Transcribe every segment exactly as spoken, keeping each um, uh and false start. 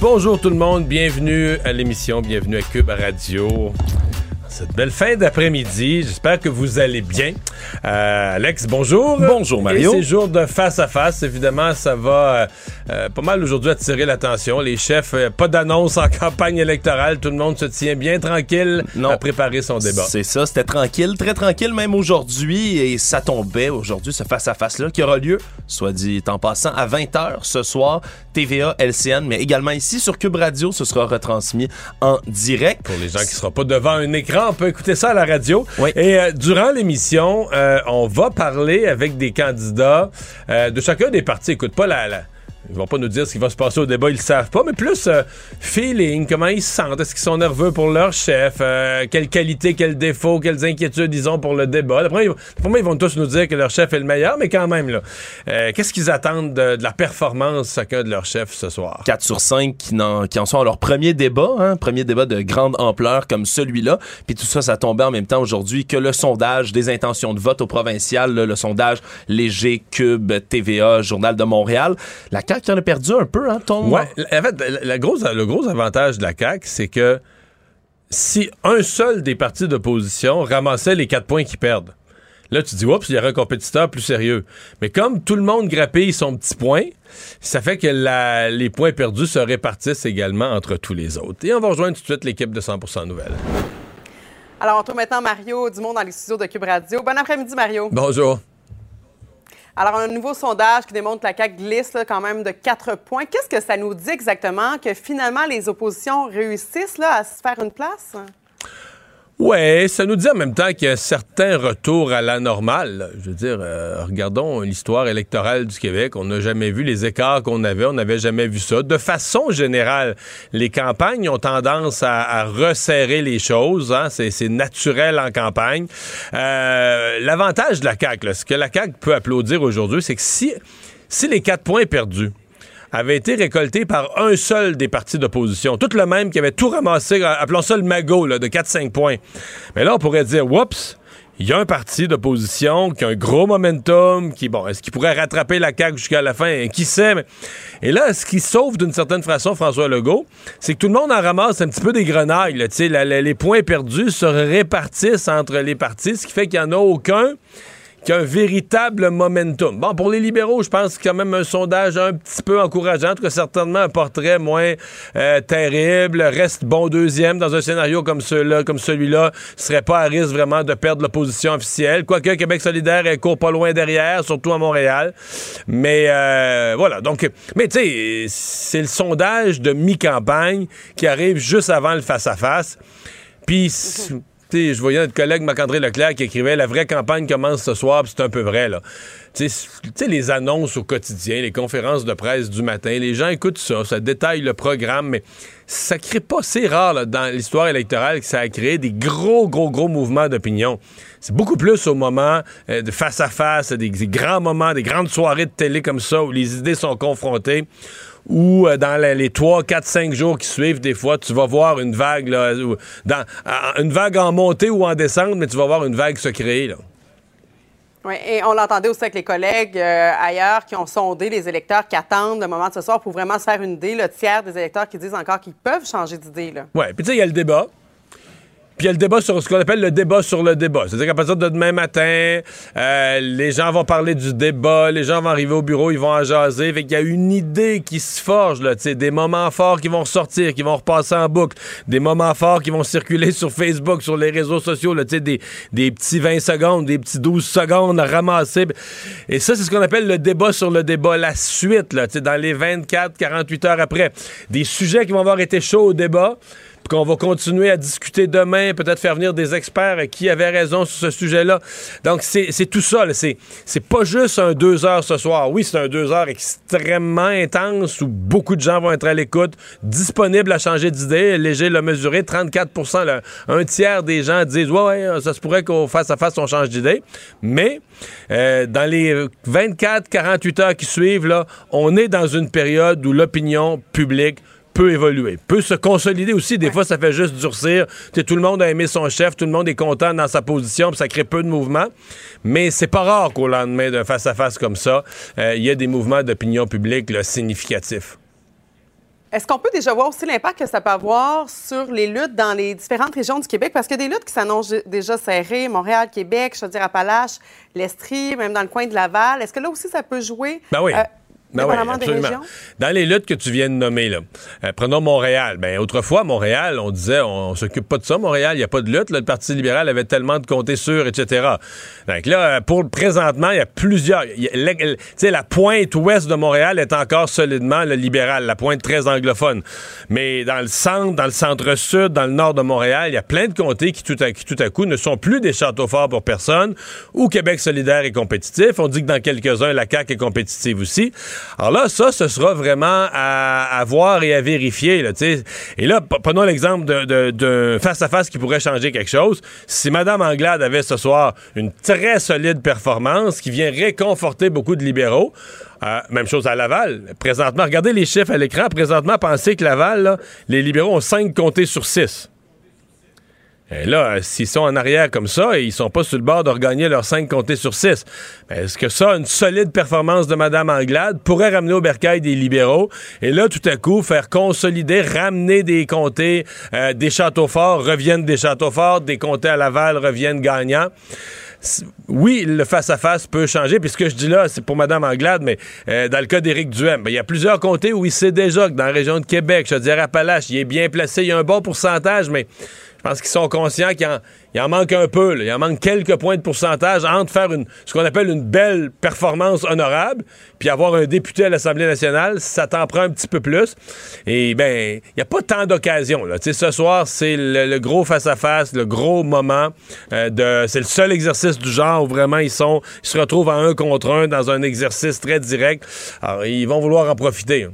Bonjour tout le monde, bienvenue à l'émission, bienvenue à Cube Radio. Cette belle fin d'après-midi, j'espère que vous allez bien. Euh, Alex, bonjour. Bonjour Mario. Et c'est jour de face à face, évidemment, ça va euh, pas mal aujourd'hui attirer l'attention. Les chefs, euh, pas d'annonce en campagne électorale, tout le monde se tient bien tranquille non. à préparer son débat. C'est ça, c'était tranquille, très tranquille même aujourd'hui, et ça tombait aujourd'hui, ce face à face-là qui aura lieu, soit dit en passant, à vingt heures ce soir, T V A, L C N, mais également ici sur Cube Radio, ce sera retransmis en direct. Pour les gens qui ne seront pas devant un écran, on peut écouter ça à la radio. Oui. Et euh, durant l'émission, euh, on va parler avec des candidats euh, de chacun des partis. Écoute, pas la... la... Ils vont pas nous dire ce qui va se passer au débat, ils le savent pas, mais plus euh, feeling, comment ils se sentent, est-ce qu'ils sont nerveux pour leur chef, euh, quelles qualités, quels défauts, quelles inquiétudes ils ont pour le débat. D'après moi, ils vont tous nous dire que leur chef est le meilleur, mais quand même, là, euh, qu'est-ce qu'ils attendent de, de la performance chacun de leur chef ce soir? quatre sur cinq qui, qui en sont à leur premier débat, hein, premier débat de grande ampleur comme celui-là, puis tout ça, ça tombait en même temps aujourd'hui que le sondage des intentions de vote au provincial, là, le sondage léger, Cube, T V A, Journal de Montréal. La CAQ qui en a perdu un peu, hein, ton... Ouais, en fait, la, la grosse, le gros avantage de la C A Q, c'est que si un seul des partis d'opposition ramassait les quatre points qu'ils perdent, là, tu dis, oups, il y aurait un compétiteur plus sérieux. Mais comme tout le monde grappille son petit point, ça fait que la, les points perdus se répartissent également entre tous les autres. Et on va rejoindre tout de suite l'équipe de cent pour cent Nouvelles. Alors, on trouve maintenant Mario Dumont dans les studios de Cube Radio. Bon après-midi, Mario. Bonjour. Alors, on a un nouveau sondage qui démontre que la C A Q glisse là, quand même de quatre points. Qu'est-ce que ça nous dit exactement? Que finalement, les oppositions réussissent là, à se faire une place? Oui, ça nous dit en même temps qu'il y a un certain retour à la normale. Je veux dire, euh, regardons l'histoire électorale du Québec. On n'a jamais vu les écarts qu'on avait. On n'avait jamais vu ça. De façon générale, les campagnes ont tendance à, à resserrer les choses. Hein. C'est, c'est naturel en campagne. Euh, l'avantage de la C A Q, là, ce que la C A Q peut applaudir aujourd'hui, c'est que si, si les quatre points perdus avait été récolté par un seul des partis d'opposition, tout le même qui avait tout ramassé, appelons ça le magot là, de quatre à cinq points. Mais là, on pourrait dire, oups, il y a un parti d'opposition qui a un gros momentum, qui, bon, est-ce qu'il pourrait rattraper la C A Q jusqu'à la fin? Qui sait? Mais... Et là, ce qui sauve d'une certaine façon François Legault, c'est que tout le monde en ramasse un petit peu des grenailles. Là, la, la, les points perdus se répartissent entre les partis, ce qui fait qu'il n'y en a aucun qui a un véritable momentum. Bon, pour les libéraux, je pense quand même un sondage un petit peu encourageant, en tout cas certainement un portrait moins euh, terrible, reste bon deuxième dans un scénario comme celui-là, comme celui-là, serait pas à risque vraiment de perdre l'opposition officielle, quoique Québec solidaire elle court pas loin derrière, surtout à Montréal. Mais euh, voilà, donc, mais tu sais, c'est le sondage de mi-campagne qui arrive juste avant le face-à-face, puis... Mm-hmm. T'sais, je voyais notre collègue Marc-André Leclerc qui écrivait « La vraie campagne commence ce soir », puis c'est un peu vrai, là. Tu sais, les annonces au quotidien, les conférences de presse du matin, les gens écoutent ça, ça détaille le programme, mais ça crée pas... C'est rare, là, dans l'histoire électorale, que ça a créé des gros, gros, gros mouvements d'opinion. C'est beaucoup plus au moment euh, de face-à-face, des, des grands moments, des grandes soirées de télé comme ça, où les idées sont confrontées, ou dans les trois, quatre, cinq jours qui suivent, des fois, tu vas voir une vague, là, dans, une vague en montée ou en descente, mais tu vas voir une vague se créer, là. Oui, et on l'entendait aussi avec les collègues euh, ailleurs qui ont sondé les électeurs qui attendent le moment de ce soir pour vraiment se faire une idée, le tiers des électeurs qui disent encore qu'ils peuvent changer d'idée, là. Oui, puis tu sais, il y a le débat. Puis il y a le débat sur ce qu'on appelle le débat sur le débat. C'est-à-dire qu'à partir de demain matin, euh, les gens vont parler du débat, les gens vont arriver au bureau, ils vont en jaser. Fait qu'il y a une idée qui se forge, là, tu sais, des moments forts qui vont ressortir, qui vont repasser en boucle, des moments forts qui vont circuler sur Facebook, sur les réseaux sociaux, là, tu sais, des, des petits vingt secondes, des petits douze secondes à ramasser. Et ça, c'est ce qu'on appelle le débat sur le débat, la suite, là, tu sais, dans les vingt-quatre, quarante-huit heures après. Des sujets qui vont avoir été chauds au débat, puis qu'on va continuer à discuter demain, peut-être faire venir des experts qui avaient raison sur ce sujet-là. Donc, c'est, c'est tout ça. Là. C'est, c'est pas juste un deux heures ce soir. Oui, c'est un deux heures extrêmement intense où beaucoup de gens vont être à l'écoute, disponibles à changer d'idée. Léger l'a mesuré, trente-quatre pour cent, là, un tiers des gens disent « Ouais, ouais, ça se pourrait qu'on face à face, on change d'idée. » Mais, euh, dans les vingt-quatre à quarante-huit heures qui suivent, là, on est dans une période où l'opinion publique peut évoluer, peut se consolider aussi. Des ouais. fois, ça fait juste durcir. T'sais, tout le monde a aimé son chef, tout le monde est content dans sa position, puis ça crée peu de mouvement. Mais c'est pas rare qu'au lendemain d'un face-à-face comme ça, il euh, y a des mouvements d'opinion publique là, significatifs. Est-ce qu'on peut déjà voir aussi l'impact que ça peut avoir sur les luttes dans les différentes régions du Québec? Parce qu'il y a des luttes qui s'annoncent déjà serrées, Montréal, Québec, Chaudière-Appalaches, l'Estrie, même dans le coin de Laval. Est-ce que là aussi, ça peut jouer... Ben oui. euh, Ben oui, absolument. Dans les luttes que tu viens de nommer, là, euh, prenons Montréal. Ben, autrefois, Montréal, on disait, on, on s'occupe pas de ça, Montréal, il n'y a pas de lutte. Là, le Parti libéral avait tellement de comtés sûrs, et cetera. Donc là, pour présentement, il y a plusieurs... Tu sais, la pointe ouest de Montréal est encore solidement le libéral, la pointe très anglophone. Mais dans le centre, dans le centre-sud, dans le nord de Montréal, il y a plein de comtés qui tout, à, qui, tout à coup, ne sont plus des châteaux forts pour personne, où Québec solidaire est compétitif. On dit que dans quelques-uns, la C A Q est compétitive aussi. Alors là, ça, ce sera vraiment à, à voir et à vérifier. Là, et là, prenons l'exemple de, de, de face-à-face qui pourrait changer quelque chose. Si Mme Anglade avait ce soir une très solide performance qui vient réconforter beaucoup de libéraux, euh, même chose à Laval. Présentement, regardez les chiffres à l'écran. Présentement, pensez que Laval, là, les libéraux ont cinq comtés sur six. Et là, euh, s'ils sont en arrière comme ça, et ils sont pas sur le bord de regagner leurs cinq comtés sur six. Ben, est-ce que ça, une solide performance de Mme Anglade pourrait ramener au bercail des libéraux? Et là, tout à coup, faire consolider, ramener des comtés, euh, des châteaux forts reviennent des châteaux forts, des comtés à Laval reviennent gagnants. Oui, le face-à-face peut changer. Puis ce que je dis là, c'est pour Mme Anglade, mais euh, dans le cas d'Éric Duhaime, ben, il y a plusieurs comtés où il sait déjà que dans la région de Québec, Chaudière-Appalaches, il est bien placé, il y a un bon pourcentage, mais je pense qu'ils sont conscients qu'il en, il en manque un peu. Là. Il en manque quelques points de pourcentage entre faire une, ce qu'on appelle une belle performance honorable puis avoir un député à l'Assemblée nationale, ça t'en prend un petit peu plus. Et bien, il n'y a pas tant d'occasions. Là. Tu sais, ce soir, c'est le, le gros face-à-face, le gros moment. Euh, de, c'est le seul exercice du genre où vraiment ils, sont, ils se retrouvent en un contre un dans un exercice très direct. Alors, ils vont vouloir en profiter. Hein.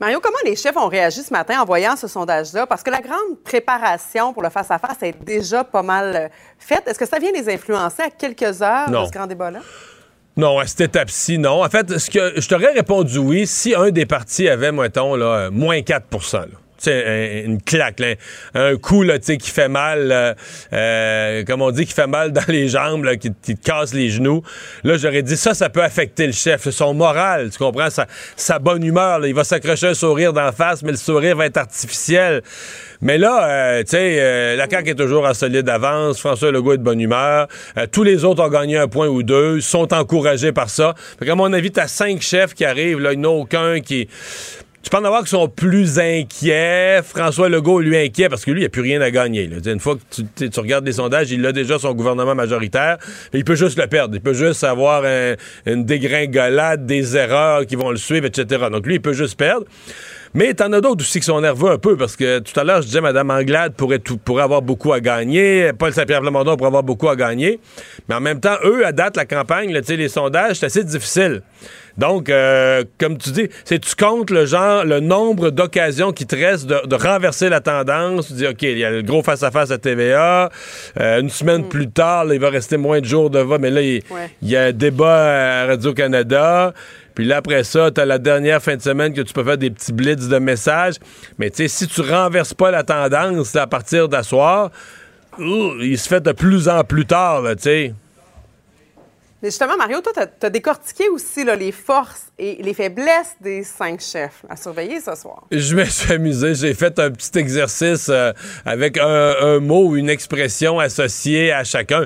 Mario, comment les chefs ont réagi ce matin en voyant ce sondage-là? Parce que la grande préparation pour le face-à-face est déjà pas mal faite. Est-ce que ça vient les influencer à quelques heures non. de ce grand débat-là? Non, à cette étape-ci, non. En fait, ce que je t'aurais répondu oui si un des partis avait, mettons, là, moins quatre pour cent. Là. C'est une claque, là. Un coup là, qui fait mal, euh, euh, comme on dit, qui fait mal dans les jambes, là, qui, qui te casse les genoux. Là, j'aurais dit, ça, ça peut affecter le chef, son moral, tu comprends, sa, sa bonne humeur. Là. Il va s'accrocher un sourire d'en face, mais le sourire va être artificiel. Mais là, euh, tu sais, euh, la C A Q est toujours en solide avance, François Legault est de bonne humeur, euh, tous les autres ont gagné un point ou deux, sont encouragés par ça. Fait qu'à mon avis, t'as cinq chefs qui arrivent, là, il n'y en a aucun qui... Tu peux en avoir qui sont plus inquiets. François Legault, lui, inquiet parce que lui, il n'y a plus rien à gagner. Là. Une fois que tu, tu regardes les sondages, il a déjà son gouvernement majoritaire. Il peut juste le perdre. Il peut juste avoir un, une dégringolade, des erreurs qui vont le suivre, et cetera. Donc lui, il peut juste perdre. Mais t'en as d'autres aussi qui sont nerveux un peu, parce que tout à l'heure, je disais, Mme Anglade pourrait, tout, pourrait avoir beaucoup à gagner, Paul Saint-Pierre Plamondon pourrait avoir beaucoup à gagner, mais en même temps, eux, à date, la campagne, là, les sondages, c'est assez difficile. Donc, euh, comme tu dis, c'est tu comptes le genre, le nombre d'occasions qui te restent de, de renverser la tendance, tu dis, OK, il y a le gros face-à-face à T V A, euh, une semaine mmh. plus tard, là, il va rester moins de jours devant, mais là, il, ouais. il y a un débat à Radio-Canada... Puis là, après ça, t'as la dernière fin de semaine que tu peux faire des petits blitz de messages. Mais tu sais, si tu renverses pas la tendance à partir d'asseoir, euh, il se fait de plus en plus tard, tu sais. Mais justement, Mario, toi, t'as, t'as décortiqué aussi là, les forces et les faiblesses des cinq chefs à surveiller ce soir. Je me suis amusé. J'ai fait un petit exercice euh, avec un, un mot ou une expression associée à chacun.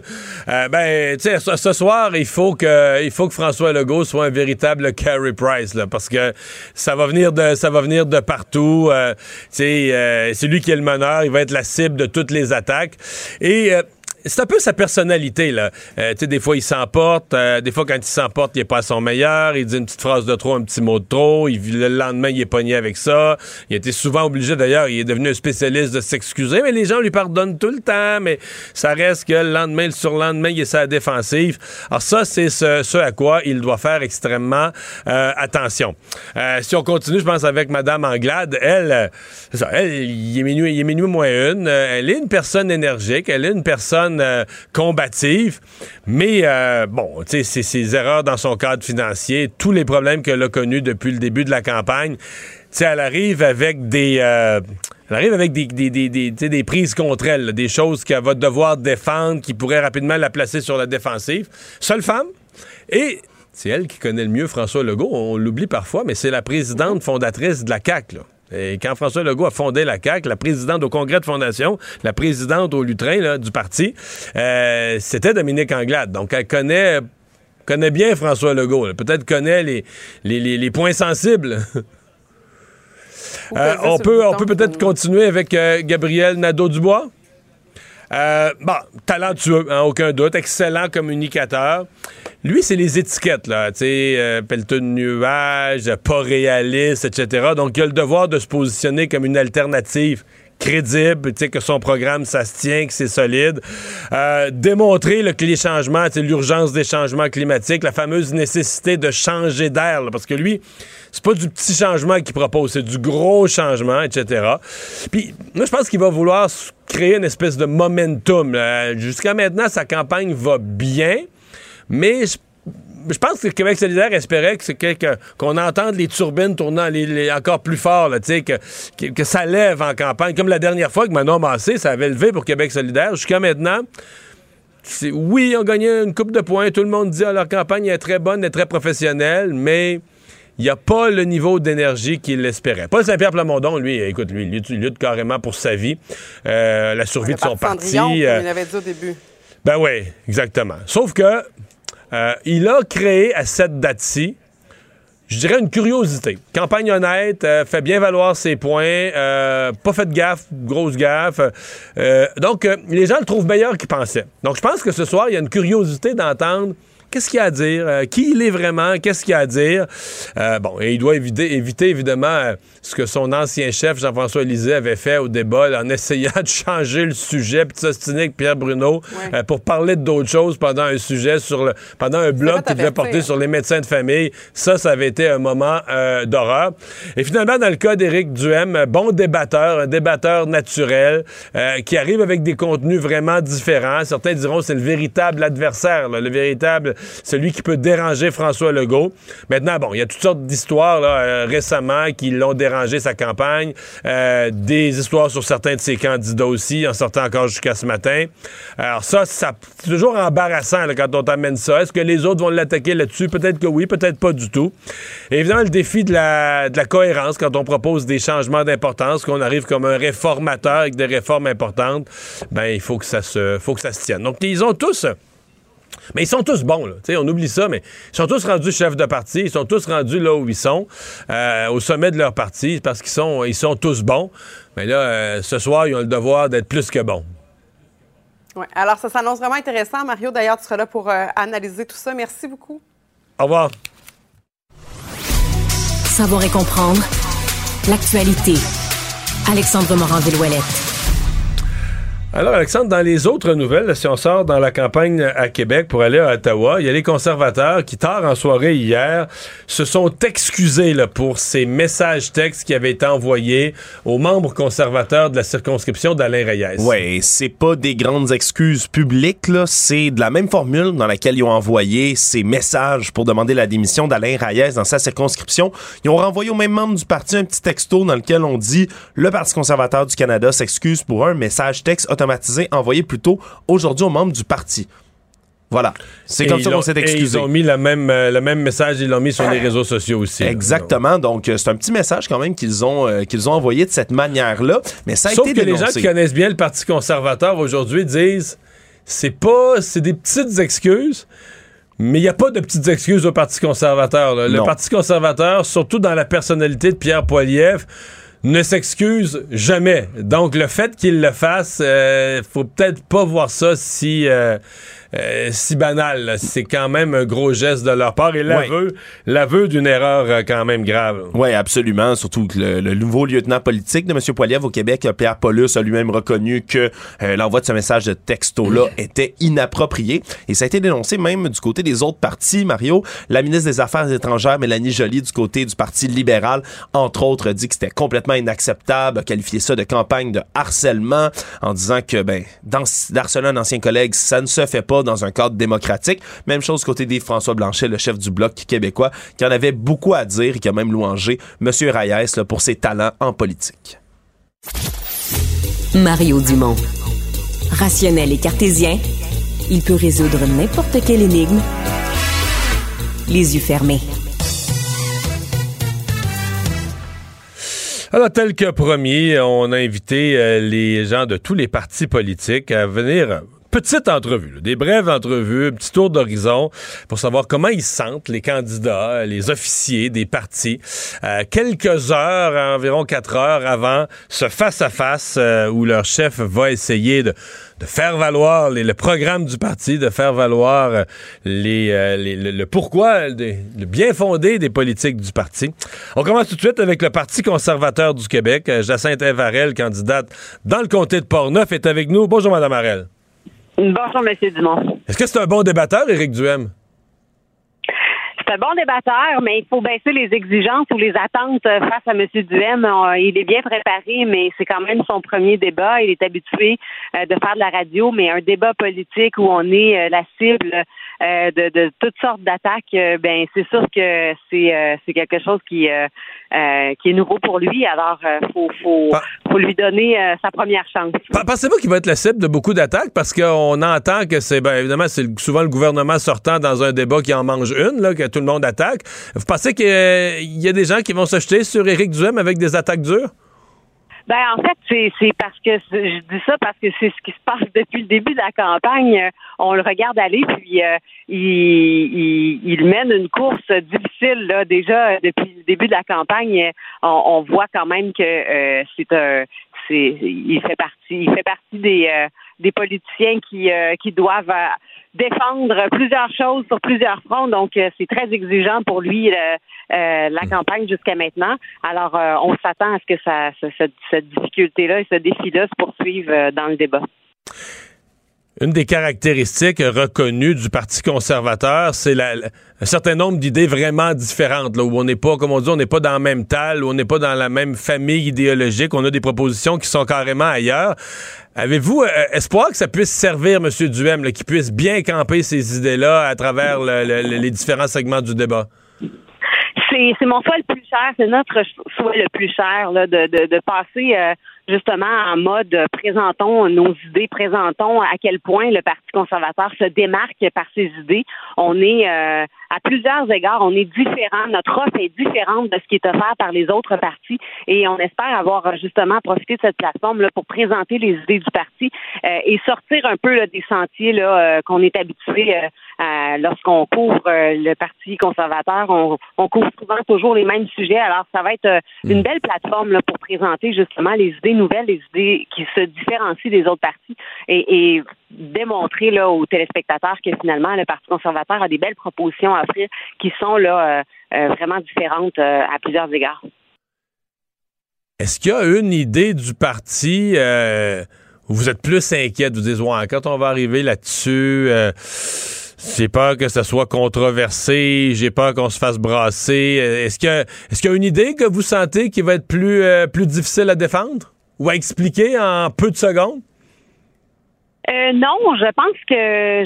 Euh, ben, tu sais, ce, ce soir, il faut que il faut que François Legault soit un véritable Carey Price, là, parce que ça va venir de ça va venir de partout. Euh, tu sais, euh, c'est lui qui est le meneur. Il va être la cible de toutes les attaques. Et euh, c'est un peu sa personnalité, là. Euh, tu sais, des fois, il s'emporte. Euh, des fois, quand il s'emporte, il n'est pas à son meilleur. Il dit une petite phrase de trop, un petit mot de trop. Il, le lendemain, il est pogné avec ça. Il était souvent obligé, d'ailleurs, il est devenu un spécialiste de s'excuser, mais les gens lui pardonnent tout le temps. Mais ça reste que le lendemain, le surlendemain, il est sur la défensive. Alors ça, c'est ce, ce à quoi il doit faire extrêmement euh, attention. Euh, si on continue, je pense, avec Mme Anglade, elle, euh, c'est ça, elle, il est minuit, il est minuit moins une. Euh, elle est une personne énergique. Elle est une personne euh, combative. Mais, euh, bon, tu sais, ses, ses erreurs dans son cadre financier, tous les problèmes qu'elle a connus depuis le début de la campagne, tu sais, elle arrive avec des... Euh, Elle arrive avec des, des, des, des, des prises contre elle, là, des choses qu'elle va devoir défendre, qui pourraient rapidement la placer sur la défensive. Seule femme, et c'est elle qui connaît le mieux François Legault, on l'oublie parfois, mais c'est la présidente fondatrice de la C A Q, là. Et quand François Legault a fondé la C A Q, la présidente au congrès de fondation, la présidente au lutrin là, du parti, euh, c'était Dominique Anglade. Donc elle connaît, connaît bien François Legault, là. Peut-être connaît les, les, les, les points sensibles. Euh, on peut on peut peut-être continuer avec euh, Gabriel Nadeau-Dubois. Euh, bon, talentueux, hein, aucun doute, excellent communicateur. Lui, c'est les étiquettes, là, tu sais, euh, pelleteux de nuages, pas réaliste, et cetera. Donc, il a le devoir de se positionner comme une alternative crédible, tu sais, que son programme, ça se tient, que c'est solide. Euh, démontrer là, que les changements, tu sais, l'urgence des changements climatiques, la fameuse nécessité de changer d'air, là, parce que lui... C'est pas du petit changement qu'il propose, c'est du gros changement, et cetera. Puis, moi, je pense qu'il va vouloir créer une espèce de momentum. Euh, jusqu'à maintenant, sa campagne va bien, mais je, je pense que Québec solidaire espérait que c'est quelque, qu'on entende les turbines tournant les, les, encore plus fort, là, que, que, que ça lève en campagne. Comme la dernière fois que Manon Massé, ça avait levé pour Québec solidaire. Jusqu'à maintenant... C'est, oui, ils ont gagné une coupe de points. Tout le monde dit que ah, leur campagne est très bonne, est très professionnelle, mais... il n'y a pas le niveau d'énergie qu'il espérait. Paul Saint-Pierre Plamondon, lui, écoute, lui, lui, il lutte carrément pour sa vie, euh, la survie de son parti. Euh, il avait dit au début. Ben oui, exactement. Sauf que euh, il a créé à cette date-ci, je dirais, une curiosité. Campagne honnête, euh, fait bien valoir ses points, euh, pas fait de gaffe, grosse gaffe. Euh, donc, euh, les gens le trouvent meilleur qu'ils pensaient. Donc, je pense que ce soir, il y a une curiosité d'entendre qu'est-ce qu'il y a à dire? Euh, qui il est vraiment? Qu'est-ce qu'il y a à dire? Euh, bon, et il doit éviter, éviter évidemment, euh, ce que son ancien chef, Jean-François Lisée, avait fait au débat, là, en essayant de changer le sujet, puis de s'ostiner avec Pierre Bruneau, ouais. euh, pour parler d'autres choses pendant un sujet, sur le, pendant un blog qui devait porter sur les médecins de famille. Ça, ça avait été un moment euh, d'horreur. Et finalement, dans le cas d'Éric Duhaime, bon débatteur, un débatteur naturel, euh, qui arrive avec des contenus vraiment différents. Certains diront c'est le véritable adversaire, là, le véritable... celui qui peut déranger François Legault. Maintenant, bon, il y a toutes sortes d'histoires là, euh, récemment qui l'ont dérangé, sa campagne. Euh, des histoires sur certains de ses candidats aussi, en sortant encore jusqu'à ce matin. Alors ça, ça c'est toujours embarrassant là, quand on t'amène ça. Est-ce que les autres vont l'attaquer là-dessus? Peut-être que oui, peut-être pas du tout. Et évidemment, le défi de la, de la cohérence quand on propose des changements d'importance, qu'on arrive comme un réformateur avec des réformes importantes, ben il faut que ça se, faut que ça se tienne. Donc, ils ont tous... Mais ils sont tous bons, là. T'sais, on oublie ça, mais ils sont tous rendus chefs de parti. Ils sont tous rendus là où ils sont, euh, au sommet de leur parti, parce qu'ils sont, ils sont tous bons. Mais là, euh, ce soir, ils ont le devoir d'être plus que bons. Ouais. Alors, ça s'annonce vraiment intéressant. Mario, d'ailleurs, tu seras là pour euh, analyser tout ça. Merci beaucoup. Au revoir. Savoir et comprendre l'actualité. Alexandre Morand-Villouellette. Alors, Alexandre, dans les autres nouvelles, là, si on sort dans la campagne à Québec pour aller à Ottawa, il y a les conservateurs qui, tard en soirée hier, se sont excusés là, pour ces messages textes qui avaient été envoyés aux membres conservateurs de la circonscription d'Alain Reyes. Oui, c'est pas des grandes excuses publiques, là, c'est de la même formule dans laquelle ils ont envoyé ces messages pour demander la démission d'Alain Reyes dans sa circonscription. Ils ont renvoyé aux mêmes membres du parti un petit texto dans lequel on dit « Le Parti conservateur du Canada s'excuse pour un message texte automatisé envoyé plus tôt aujourd'hui aux membres du parti. » Voilà. C'est et comme ça qu'on s'est excusé. Ils ont mis la même, euh, le même message, ils l'ont mis sur ah. les réseaux sociaux aussi. Exactement. Là, donc, euh, c'est un petit message quand même qu'ils ont, euh, qu'ils ont envoyé de cette manière-là. Mais ça a Sauf été que dénoncé. Les gens qui connaissent bien le Parti conservateur aujourd'hui disent c'est pas, c'est des petites excuses, mais il n'y a pas de petites excuses au Parti conservateur. Là. Le Parti conservateur, surtout dans la personnalité de Pierre Poilievre, ne s'excuse jamais. Donc, le fait qu'il le fasse, euh, faut peut-être pas voir ça si... Euh, Euh, si banal, c'est quand même un gros geste de leur part et l'aveu, oui. l'aveu d'une erreur euh, quand même grave. Oui, absolument, surtout que le, le nouveau lieutenant politique de M. Poilievre au Québec, Pierre Paulus, a lui-même reconnu que euh, l'envoi de ce message de texto-là était inapproprié et ça a été dénoncé même du côté des autres partis, Mario. La ministre des Affaires étrangères, Mélanie Joly, du côté du Parti libéral, entre autres, dit que c'était complètement inacceptable, a qualifié ça de campagne de harcèlement en disant que, ben, dans, d'harceler un ancien collègue, ça ne se fait pas dans un cadre démocratique. Même chose côté des François Blanchet, le chef du Bloc québécois, qui en avait beaucoup à dire et qui a même louangé M. Reyes là, pour ses talents en politique. Mario Dumont. Rationnel et cartésien, il peut résoudre n'importe quelle énigme les yeux fermés. Alors, tel que promis, on a invité euh, les gens de tous les partis politiques à venir... Petite entrevue, là, des brèves entrevues, un petit tour d'horizon pour savoir comment ils sentent, les candidats, les officiers des partis, euh, quelques heures, environ quatre heures avant ce face-à-face euh, où leur chef va essayer de, de faire valoir les, le programme du parti, de faire valoir les, euh, les, le, le pourquoi, les, le bien fondé des politiques du parti. On commence tout de suite avec le Parti conservateur du Québec. Jacinthe Varel, candidate dans le comté de Portneuf, est avec nous. Bonjour, Mme Varel. Bonjour, M. Dumont. Est-ce que c'est un bon débatteur, Éric Duhaime? C'est un bon débatteur, mais il faut baisser les exigences ou les attentes face à M. Duhaime. Il est bien préparé, mais c'est quand même son premier débat. Il est habitué de faire de la radio, mais un débat politique où on est la cible de, de toutes sortes d'attaques, ben c'est sûr que c'est, c'est quelque chose qui... Euh, qui est nouveau pour lui, alors euh, faut, faut, ah. faut lui donner euh, sa première chance. Pensez-vous qu'il va être la cible de beaucoup d'attaques, parce qu'on entend que c'est, ben, évidemment, c'est souvent le gouvernement sortant dans un débat qui en mange une, là, que tout le monde attaque. Vous pensez qu'il euh, y a des gens qui vont se jeter sur Éric Duhaime avec des attaques dures? Ben en fait, c'est, c'est parce que je dis ça parce que c'est ce qui se passe depuis le début de la campagne. On le regarde aller, puis euh, il, il, il mène une course difficile là. Déjà depuis le début de la campagne, on, on voit quand même que euh, c'est un, c'est, il fait partie, il fait partie des euh, des politiciens qui euh, qui doivent euh, défendre plusieurs choses sur plusieurs fronts, donc euh, c'est très exigeant pour lui euh, euh, la campagne jusqu'à maintenant. Alors, euh, on s'attend à ce que ça, ce, cette, cette difficulté-là et ce défi-là se poursuivent euh, dans le débat. Une des caractéristiques reconnues du Parti conservateur, c'est la, la, un certain nombre d'idées vraiment différentes, là, où on n'est pas, comme on dit, on n'est pas dans la même table, où on n'est pas dans la même famille idéologique, on a des propositions qui sont carrément ailleurs. Avez-vous euh, espoir que ça puisse servir, M. Duhaime, là, qu'il puisse bien camper ces idées-là à travers le, le, les différents segments du débat? C'est, c'est mon souhait le plus cher, c'est notre souhait le plus cher, là, de, de, de passer... Euh, justement en mode euh, présentons nos idées, présentons à quel point le Parti conservateur se démarque par ses idées. On est euh, à plusieurs égards, on est différents, notre offre est différente de ce qui est offert par les autres partis et on espère avoir justement profité de cette plateforme là pour présenter les idées du parti euh, et sortir un peu là, des sentiers là euh, qu'on est habitué euh, à lorsqu'on couvre euh, le Parti conservateur, on, on couvre souvent toujours les mêmes sujets. Alors ça va être euh, une belle plateforme là pour présenter justement les idées nouvelles, les idées qui se différencient des autres partis et, et démontrer là aux téléspectateurs que finalement le Parti conservateur a des belles propositions à offrir qui sont là euh, euh, vraiment différentes euh, à plusieurs égards. Est-ce qu'il y a une idée du parti euh, où vous êtes plus inquiète, vous dites ouais, quand on va arriver là-dessus, euh, j'ai peur que ça soit controversé, j'ai peur qu'on se fasse brasser. Est-ce qu'il y a, est-ce qu'il y a une idée que vous sentez qui va être plus euh, plus difficile à défendre? Ou à expliquer en peu de secondes? Euh, non, je pense que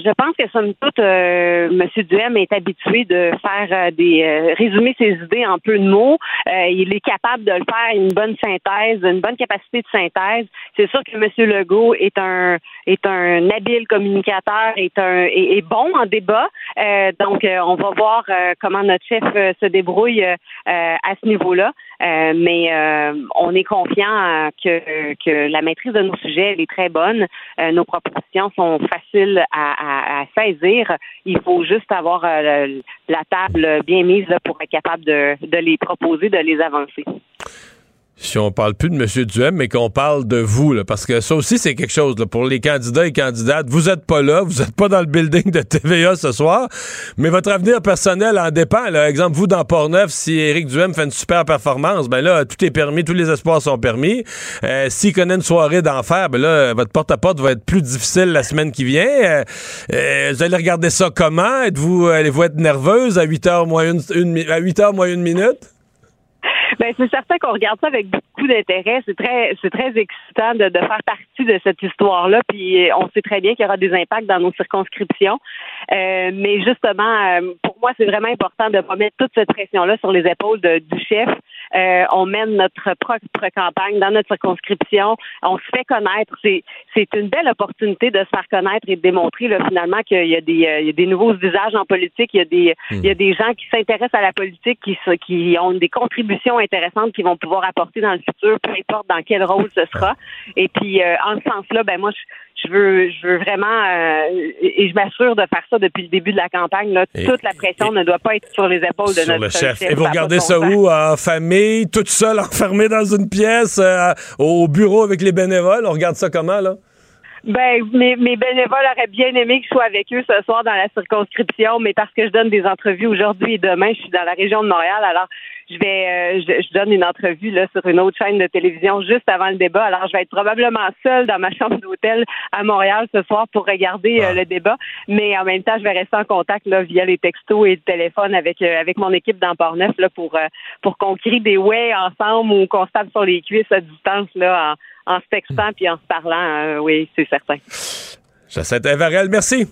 je pense que somme toute, euh, M. Duhaime est habitué de faire euh, des euh, résumer ses idées en peu de mots. Euh, il est capable de le faire, une bonne synthèse, une bonne capacité de synthèse. C'est sûr que M. Legault est un est un habile communicateur, est un est, est bon en débat. Euh, donc, euh, on va voir euh, comment notre chef euh, se débrouille euh, euh, à ce niveau-là. Euh, mais euh, on est confiant euh, que, que la maîtrise de nos sujets elle est très bonne. Euh, nos propositions sont faciles à, à, à saisir. Il faut juste avoir euh, le, la table bien mise là, pour être capable de, de les proposer, de les avancer. si on parle plus de M. Duhaime, mais qu'on parle de vous, là, parce que ça aussi, c'est quelque chose, là, pour les candidats et candidates. Vous êtes pas là, vous êtes pas dans le building de T V A ce soir, mais votre avenir personnel en dépend. Là. Exemple, vous, dans Portneuf, si Éric Duhaime fait une super performance, ben là, tout est permis, tous les espoirs sont permis. Euh, s'il connaît une soirée d'enfer, ben là, votre porte-à-porte va être plus difficile la semaine qui vient. Euh, euh, vous allez regarder ça comment? Êtes-vous, allez-vous être nerveuse à huit heures moins une, une, à huit heures moins une minute? Ben, c'est certain qu'on regarde ça avec beaucoup d'intérêt. C'est très, c'est très excitant de, de faire partie de cette histoire-là. Puis on sait très bien qu'il y aura des impacts dans nos circonscriptions. Euh, mais justement, euh, pour moi, c'est vraiment important de ne pas mettre toute cette pression-là sur les épaules de, du chef. Euh, on mène notre propre campagne dans notre circonscription. On se fait connaître. C'est, c'est une belle opportunité de se faire connaître et de démontrer là, finalement qu'il y a des, euh, il y a des nouveaux visages en politique. Il y a des, mmh. il y a des gens qui s'intéressent à la politique, qui, qui ont des contributions intéressantes qu'ils vont pouvoir apporter dans le futur, peu importe dans quel rôle ce sera. Et puis, euh, en ce sens-là, ben moi, je Je veux, je veux vraiment, euh, et je m'assure de faire ça depuis le début de la campagne. Là. Et, toute la pression et, ne doit pas être sur les épaules de notre chef. chef. Et vous regardez ça où? En famille, toute seule, enfermée dans une pièce, euh, au bureau avec les bénévoles? On regarde ça comment, là? Ben, mes, mes bénévoles auraient bien aimé que je sois avec eux ce soir dans la circonscription, mais parce que je donne des entrevues aujourd'hui et demain, je suis dans la région de Montréal, alors je vais, euh, je, je donne une entrevue là sur une autre chaîne de télévision juste avant le débat, alors je vais être probablement seule dans ma chambre d'hôtel à Montréal ce soir pour regarder euh, le débat, mais en même temps, je vais rester en contact là via les textos et le téléphone avec euh, avec mon équipe dans Portneuf là pour euh, pour qu'on crie des ouais ensemble ou qu'on se tape sur les cuisses à distance là. En, En se textant puis en se parlant, euh, oui, c'est certain. Jacinthe Averel, merci. Merci,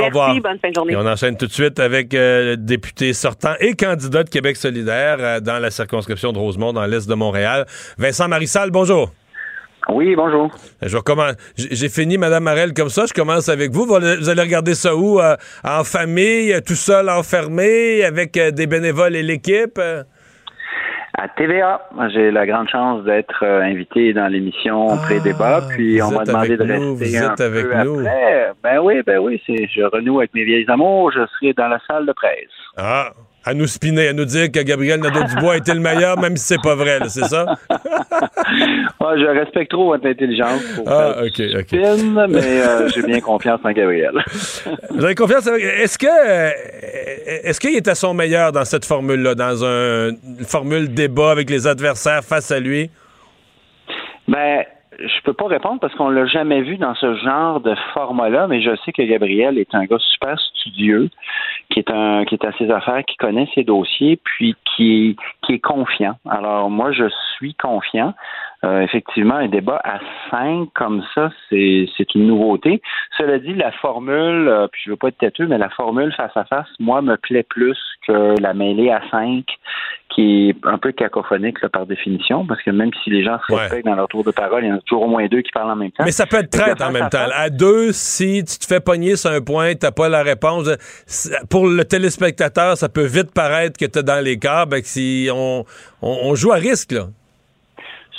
au revoir. Bonne fin de journée. Et on enchaîne tout de suite avec euh, le député sortant et candidat de Québec solidaire euh, dans la circonscription de Rosemont, dans l'est de Montréal. Vincent Marissal, bonjour. Oui, bonjour. Je recommence. J'ai fini, Mme Averel, comme ça. Je commence avec vous. Vous allez regarder ça où? Euh, en famille, tout seul, enfermé, avec euh, des bénévoles et l'équipe? Euh? À T V A, j'ai la grande chance d'être euh, invité dans l'émission ah, pré-débat, puis on m'a demandé de nous, rester un avec peu nous. Après. Ben oui, ben oui, c'est, je renoue avec mes vieilles amours, je serai dans la salle de presse. Ah, à nous spinner, à nous dire que Gabriel Nadeau-Dubois a été le meilleur, même si c'est pas vrai, là, c'est ça? Ah, je respecte trop votre intelligence pour ah, faire okay, okay. Spin, mais euh, j'ai bien confiance en Gabriel. Vous avez confiance? Est-ce que est-ce qu'il est à son meilleur dans cette formule-là, dans un, une formule débat avec les adversaires face à lui? Ben, je peux pas répondre parce qu'on l'a jamais vu dans ce genre de format-là, mais je sais que Gabriel est un gars super studieux, qui est un qui est à ses affaires, qui connaît ses dossiers, puis qui, qui est confiant. Alors moi, je suis confiant. Euh, effectivement, un débat à cinq comme ça, c'est, c'est une nouveauté. Cela dit, la formule, euh, puis je veux pas être têteux, mais la formule face à face, moi, me plaît plus que la mêlée à cinq, qui est un peu cacophonique là, par définition, parce que même si les gens se respectent ouais. dans leur tour de parole, il y en a toujours au moins deux qui parlent en même temps. Mais ça peut être traite en même temps. À deux, si tu te fais pogner sur un point, t'as pas la réponse. Pour le téléspectateur, ça peut vite paraître que t'es dans l'écart, ben que si on, on, on joue à risque, là.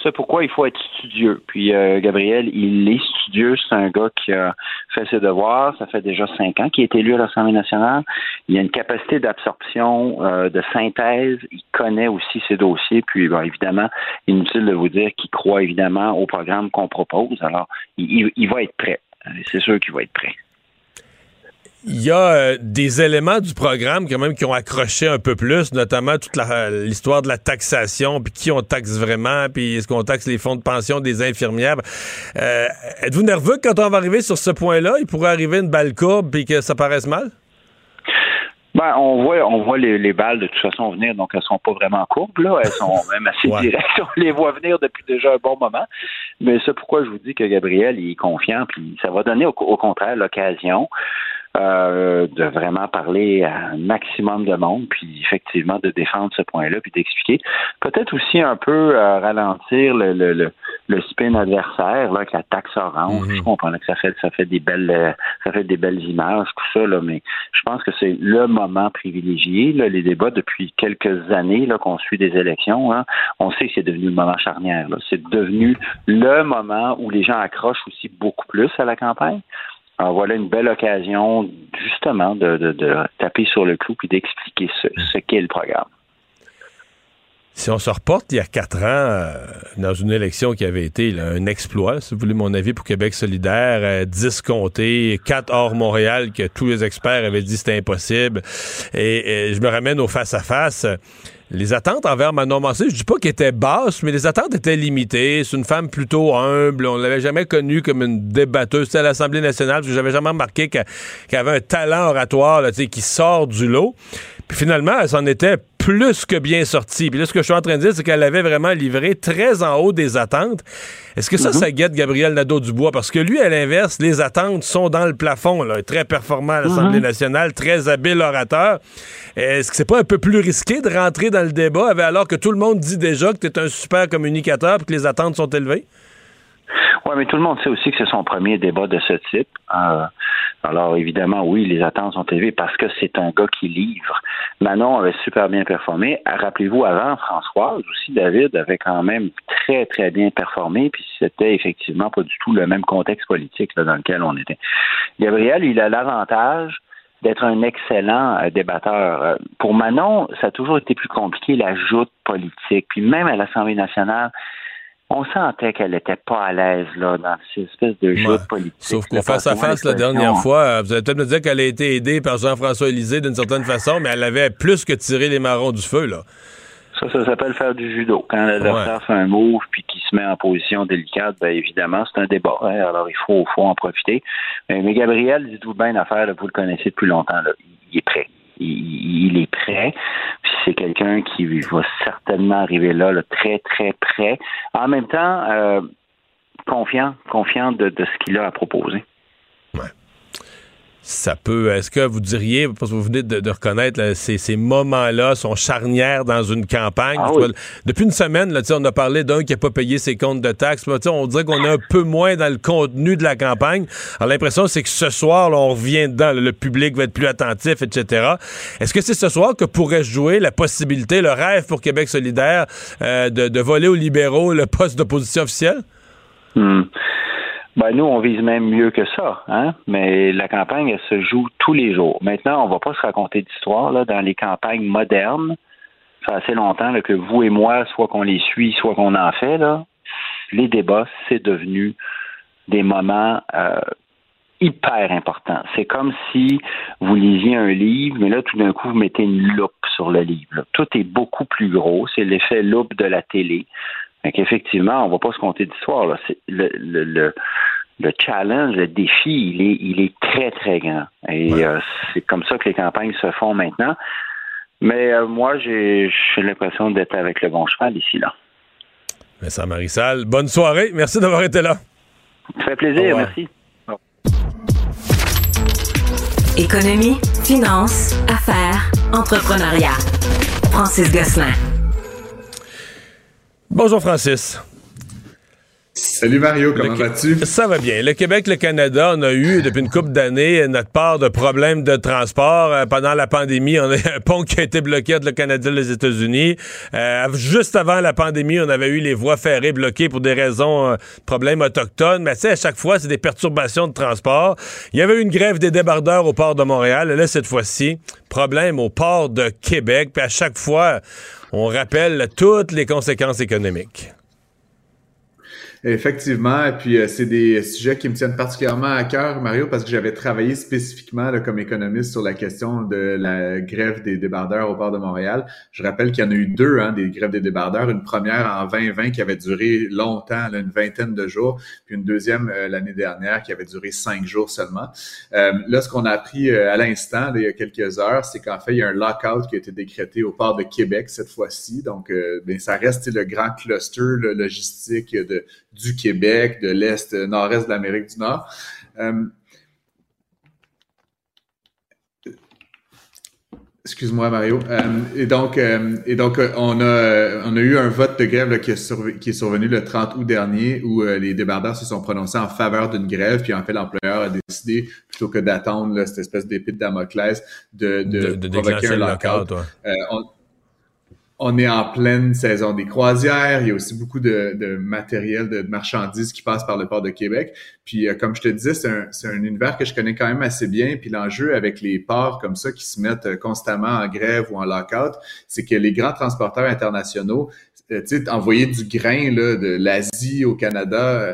C'est pourquoi il faut être studieux. Puis euh, Gabriel, il est studieux. C'est un gars qui a fait ses devoirs. Ça fait déjà cinq ans qu'il est élu à l'Assemblée nationale. Il a une capacité d'absorption, euh, de synthèse. Il connaît aussi ses dossiers. Puis, ben, évidemment, inutile de vous dire qu'il croit évidemment au programme qu'on propose. Alors, il, il va être prêt. C'est sûr qu'il va être prêt. Il y a euh, des éléments du programme quand même qui ont accroché un peu plus, notamment toute la, l'histoire de la taxation, puis qui on taxe vraiment, puis est-ce qu'on taxe les fonds de pension des infirmières. Euh, êtes-vous nerveux quand on va arriver sur ce point-là? Il pourrait arriver une balle courbe puis que ça paraisse mal? Ben, on voit, on voit les, les balles de toute façon venir, donc elles sont pas vraiment courbes, là. Elles sont même assez ouais. directes. On les voit venir depuis déjà un bon moment. Mais c'est pourquoi je vous dis que Gabriel, il est confiant, puis ça va donner au, au contraire l'occasion euh, de vraiment parler à un maximum de monde, puis effectivement de défendre ce point-là, puis d'expliquer. Peut-être aussi un peu euh, ralentir le, le, le, le spin adversaire, là, avec la taxe orange. Mm-hmm. Je comprends là, que ça fait, ça fait des belles, ça fait des belles images, tout ça, là, mais je pense que c'est le moment privilégié, là, les débats depuis quelques années là, qu'on suit des élections, hein, on sait que c'est devenu le moment charnière. Là. C'est devenu le moment où les gens accrochent aussi beaucoup plus à la campagne. Alors voilà une belle occasion justement de, de, de taper sur le clou puis d'expliquer ce, ce qu'est le programme. si on se reporte il y a quatre ans, euh, dans une élection qui avait été là, un exploit, si vous voulez mon avis, pour Québec solidaire, euh, dix comtés, quatre hors Montréal, que tous les experts avaient dit c'était impossible, et, et je me ramène au face-à-face. Les attentes envers Manon Massé, je dis pas qu'elles étaient basses, mais les attentes étaient limitées. C'est une femme plutôt humble. On l'avait jamais connue comme une débatteuse. C'était à l'Assemblée nationale, parce que j'avais jamais remarqué qu'elle, qu'elle avait un talent oratoire là, tu sais, qui sort du lot. Puis finalement, elle s'en était plus que bien sortie. Puis là, ce que je suis en train de dire, c'est qu'elle l'avait vraiment livré très en haut des attentes. Est-ce que ça, mm-hmm. ça guette Gabriel Nadeau-Dubois? Parce que lui, à l'inverse, les attentes sont dans le plafond. Là. Très performant à l'Assemblée mm-hmm. nationale, très habile orateur. Est-ce que c'est pas un peu plus risqué de rentrer dans le débat alors que tout le monde dit déjà que tu es un super communicateur et que les attentes sont élevées? Oui, mais tout le monde sait aussi que c'est son premier débat de ce type. Euh, alors, évidemment, oui, les attentes sont élevées parce que c'est un gars qui livre. Manon avait super bien performé. Rappelez-vous, avant, Françoise aussi, David avait quand même très, très bien performé, puis c'était effectivement pas du tout le même contexte politique là, dans lequel on était. Gabriel, il a l'avantage d'être un excellent euh, débatteur. Euh, pour Manon, ça a toujours été plus compliqué, la joute politique. Puis même à l'Assemblée nationale, on sentait qu'elle n'était pas à l'aise là, dans cette espèce de jeu ouais. politique. Sauf qu'au face-à-face, la dernière fois, vous allez peut-être me dire qu'elle a été aidée par Jean-François Élisée d'une certaine façon, mais elle avait plus que tiré les marrons du feu, là. Ça, ça s'appelle faire du judo. Quand l'adversaire ouais. fait un move puis qu'il se met en position délicate, bien évidemment, c'est un débat. Hein? Alors, il faut, faut en profiter. Mais, mais Gabriel, dites-vous bien l'affaire, là, vous le connaissez depuis longtemps. Là. Il est prêt. Il, il est prêt. Puis c'est quelqu'un qui va certainement arriver là, là très, très prêt. En même temps, euh, confiant, confiant de, de ce qu'il a à proposer. Ouais. Ça peut. Est-ce que vous diriez, parce que vous venez de, de reconnaître là, ces, ces moments-là sont charnières dans une campagne. Ah oui. Depuis une semaine, là, on a parlé d'un qui n'a pas payé ses comptes de taxes. Là, on dirait qu'on est un peu moins dans le contenu de la campagne. Alors l'impression, c'est que ce soir, là, on revient dedans. Là, le public va être plus attentif, et cetera. Est-ce que c'est ce soir que pourrait jouer la possibilité, le rêve pour Québec solidaire euh, de, de voler aux libéraux le poste d'opposition officielle? Hmm. Ben nous, on vise même mieux que ça, hein? Mais la campagne, elle se joue tous les jours. Maintenant, on ne va pas se raconter d'histoire là, dans les campagnes modernes. Ça fait assez longtemps là, que vous et moi, soit qu'on les suit, soit qu'on en fait, là, les débats, c'est devenu des moments euh, hyper importants. C'est comme si vous lisiez un livre, mais là, tout d'un coup, vous mettez une loupe sur le livre. Là. Tout est beaucoup plus gros. C'est l'effet loupe de la télé. Donc, effectivement, on ne va pas se compter d'histoire. Là. C'est le, le, le, le challenge, le défi, il est, il est très, très grand. Et ouais. euh, c'est comme ça que les campagnes se font maintenant. Mais euh, moi, j'ai, j'ai l'impression d'être avec le bon cheval ici, là. Vincent Marissal, bonne soirée. Merci d'avoir été là. Ça fait plaisir, merci. Économie, finance, affaires, entrepreneuriat. Francis Gosselin. Bonjour Francis. Salut Mario, comment le, vas-tu? Ça va bien. Le Québec, le Canada, on a eu depuis une couple d'années notre part de problèmes de transport. Euh, pendant la pandémie, on a eu un pont qui a été bloqué entre le Canada et les États-Unis. Euh, juste avant la pandémie, on avait eu les voies ferrées bloquées pour des raisons, euh, problèmes autochtones. Mais tu sais, à chaque fois, c'est des perturbations de transport. Il y avait eu une grève des débardeurs au port de Montréal. Et là, cette fois-ci, problème au port de Québec. Puis à chaque fois, on rappelle toutes les conséquences économiques. Effectivement, et puis euh, c'est des sujets qui me tiennent particulièrement à cœur, Mario, parce que j'avais travaillé spécifiquement là, comme économiste sur la question de la grève des débardeurs au port de Montréal. Je rappelle qu'il y en a eu deux, hein, des grèves des débardeurs, une première en vingt vingt qui avait duré longtemps, là, une vingtaine de jours, puis une deuxième euh, l'année dernière qui avait duré cinq jours seulement. Euh, là, ce qu'on a appris euh, à l'instant, là, il y a quelques heures, c'est qu'en fait, il y a un lockout qui a été décrété au port de Québec cette fois-ci, donc euh, bien, ça reste le grand cluster là, logistique de du Québec, de l'Est, nord-est de l'Amérique du Nord. Euh, excuse-moi, Mario. Euh, et donc, euh, et donc on, a, on a eu un vote de grève là, qui, surv- qui est survenu le trente août dernier où euh, les débardeurs se sont prononcés en faveur d'une grève, puis en fait, l'employeur a décidé, plutôt que d'attendre là, cette espèce d'épée de Damoclès, de, de, de, de provoquer un lockout. On est en pleine saison des croisières. Il y a aussi beaucoup de, de matériel, de, de marchandises qui passent par le port de Québec. Puis, euh, comme je te disais, c'est un, c'est un univers que je connais quand même assez bien. Puis l'enjeu avec les ports comme ça qui se mettent constamment en grève ou en lock-out, c'est que les grands transporteurs internationaux, euh, tu sais, envoyer du grain là, de l'Asie au Canada, euh,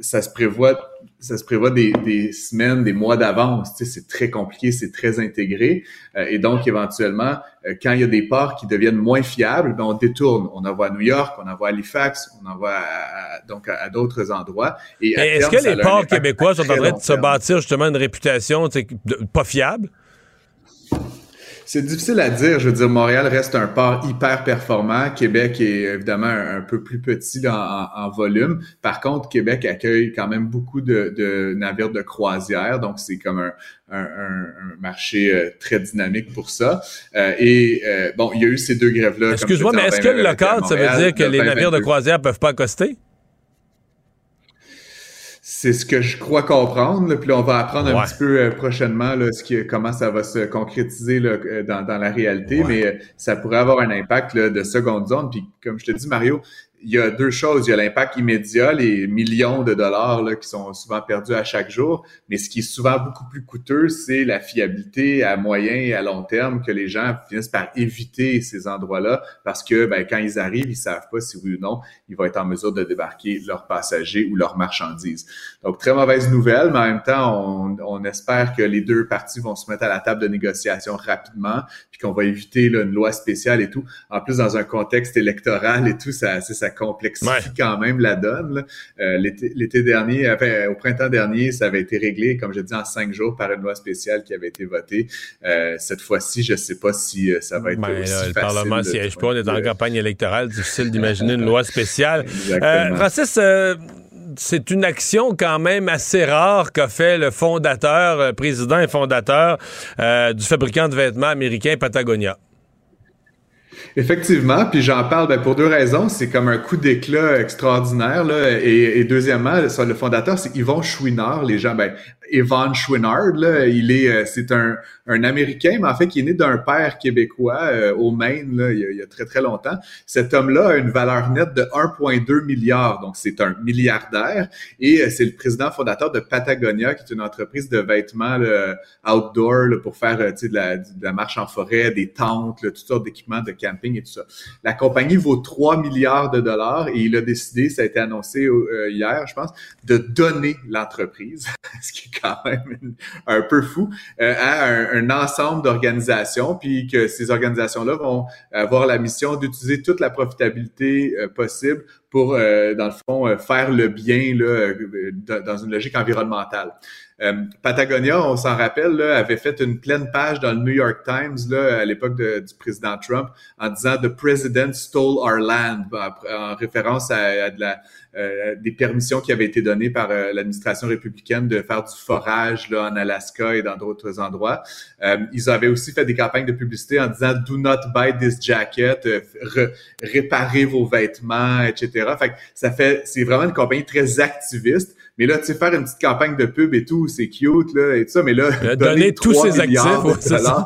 ça se prévoit... ça se prévoit des, des semaines, des mois d'avance. Tu sais, c'est très compliqué, c'est très intégré. Euh, et donc, éventuellement, euh, quand il y a des ports qui deviennent moins fiables, ben on détourne. On envoie à New York, on envoie à Halifax, on envoie à, à, donc à, à d'autres endroits. Et à est-ce terme, que les ports québécois sont en train de se bâtir justement une réputation tu sais, de, pas fiable? C'est difficile à dire. Je veux dire, Montréal reste un port hyper performant. Québec est évidemment un, un peu plus petit là, en, en volume. Par contre, Québec accueille quand même beaucoup de, de navires de croisière. Donc, c'est comme un, un, un marché très dynamique pour ça. Euh, et euh, bon, il y a eu ces deux grèves-là. Excuse-moi, mais est-ce que le local, ça veut dire que les navires de croisière peuvent pas accoster? C'est ce que je crois comprendre. Là. Puis là, on va apprendre ouais. un petit peu euh, prochainement là, ce qui, comment ça va se concrétiser là, dans, dans la réalité, ouais. mais euh, ça pourrait avoir un impact là, de seconde zone. Puis comme je te dis, Mario, il y a deux choses. Il y a l'impact immédiat, les millions de dollars là, qui sont souvent perdus à chaque jour, mais ce qui est souvent beaucoup plus coûteux, c'est la fiabilité à moyen et à long terme que les gens finissent par éviter ces endroits-là parce que ben, quand ils arrivent, ils savent pas si oui ou non ils vont être en mesure de débarquer leurs passagers ou leurs marchandises. Donc, très mauvaise nouvelle, mais en même temps, on, on espère que les deux parties vont se mettre à la table de négociation rapidement, puis qu'on va éviter là, une loi spéciale et tout. En plus, dans un contexte électoral et tout, ça, ça, ça complexifie ouais. quand même la donne. Là. Euh, l'été, l'été dernier, enfin, au printemps dernier, ça avait été réglé, comme je dis, en cinq jours par une loi spéciale qui avait été votée. Euh, cette fois-ci, je ne sais pas si ça va être ben, aussi là, facile. Le Parlement ne siège pas, on est en de... campagne électorale, difficile d'imaginer une loi spéciale. Euh, Francis... Euh... C'est une action quand même assez rare qu'a fait le fondateur, le président et fondateur euh, du fabricant de vêtements américain Patagonia. Effectivement, puis j'en parle ben, pour deux raisons. C'est comme un coup d'éclat extraordinaire. Là, et, et deuxièmement, le fondateur, c'est Yvon Chouinard. Les gens, ben, Yvon Chouinard, là, il est, c'est un, un Américain, mais en fait, qui est né d'un père québécois euh, au Maine, là, il y a, il y a très, très longtemps. Cet homme-là a une valeur nette de un virgule deux milliard, donc c'est un milliardaire. Et c'est le président fondateur de Patagonia, qui est une entreprise de vêtements là, outdoor là, pour faire de la, de la marche en forêt, des tentes, là, toutes sortes d'équipements de camping et tout ça. La compagnie vaut trois milliards de dollars et il a décidé, ça a été annoncé euh, hier, je pense, de donner l'entreprise, ce qui est quand même un peu fou, euh, à un, un ensemble d'organisations, puis que ces organisations-là vont avoir la mission d'utiliser toute la profitabilité euh, possible pour, euh, dans le fond, euh, faire le bien là, euh, dans une logique environnementale. Euh, Patagonia, on s'en rappelle, là, avait fait une pleine page dans le New York Times là, à l'époque de, du président Trump en disant « The president stole our land » en référence à, à de la, euh, des permissions qui avaient été données par euh, l'administration républicaine de faire du forage là, en Alaska et dans d'autres endroits. Euh, ils avaient aussi fait des campagnes de publicité en disant « Do not buy this jacket euh, »,« Réparez vos vêtements », et cetera. Fait que ça fait, c'est vraiment une compagnie très activiste. Mais là, tu sais, faire une petite campagne de pub et tout, c'est cute, là, et tout ça, mais là, donner, donner tous ses actifs, ouais, c'est ça.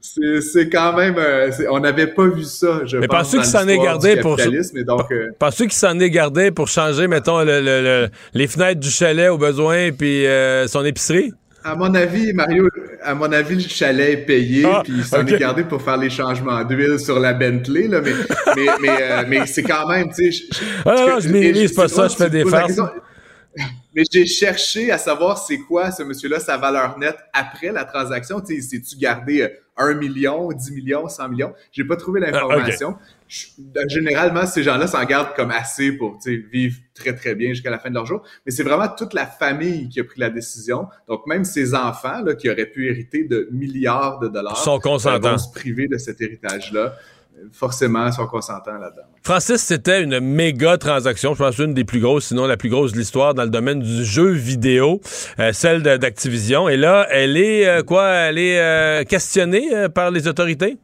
c'est, c'est quand même... C'est, on n'avait pas vu ça, je mais pense, dans l'histoire du capitalisme. Mais donc, euh... penses-tu qu'il s'en est gardé pour changer, mettons, le, le, le, les fenêtres du chalet aux besoins puis euh, son épicerie? À mon avis, Mario, à mon avis, le chalet est payé, ah, puis il s'en okay. est gardé pour faire les changements d'huile sur la Bentley, là, mais, mais, mais, euh, mais c'est quand même, tu sais... Ah non, non, je minimise pas ça, je fais des farces. Mais j'ai cherché à savoir c'est quoi, ce monsieur-là, sa valeur nette après la transaction. Tu sais, c'est-tu gardé un million, dix millions, cent millions? J'ai pas trouvé l'information. Ah, okay. Généralement, ces gens-là s'en gardent comme assez pour vivre très, très bien jusqu'à la fin de leur jour. Mais c'est vraiment toute la famille qui a pris la décision. Donc, même ces enfants là, qui auraient pu hériter de milliards de dollars sont consentants. Vont se priver de cet héritage-là. Forcément, sont consentants là-dedans. Francis, c'était une méga transaction. Je pense que c'est une des plus grosses, sinon la plus grosse de l'histoire dans le domaine du jeu vidéo, euh, celle de, d'Activision. Et là, elle est euh, quoi? Elle est euh, questionnée euh, par les autorités?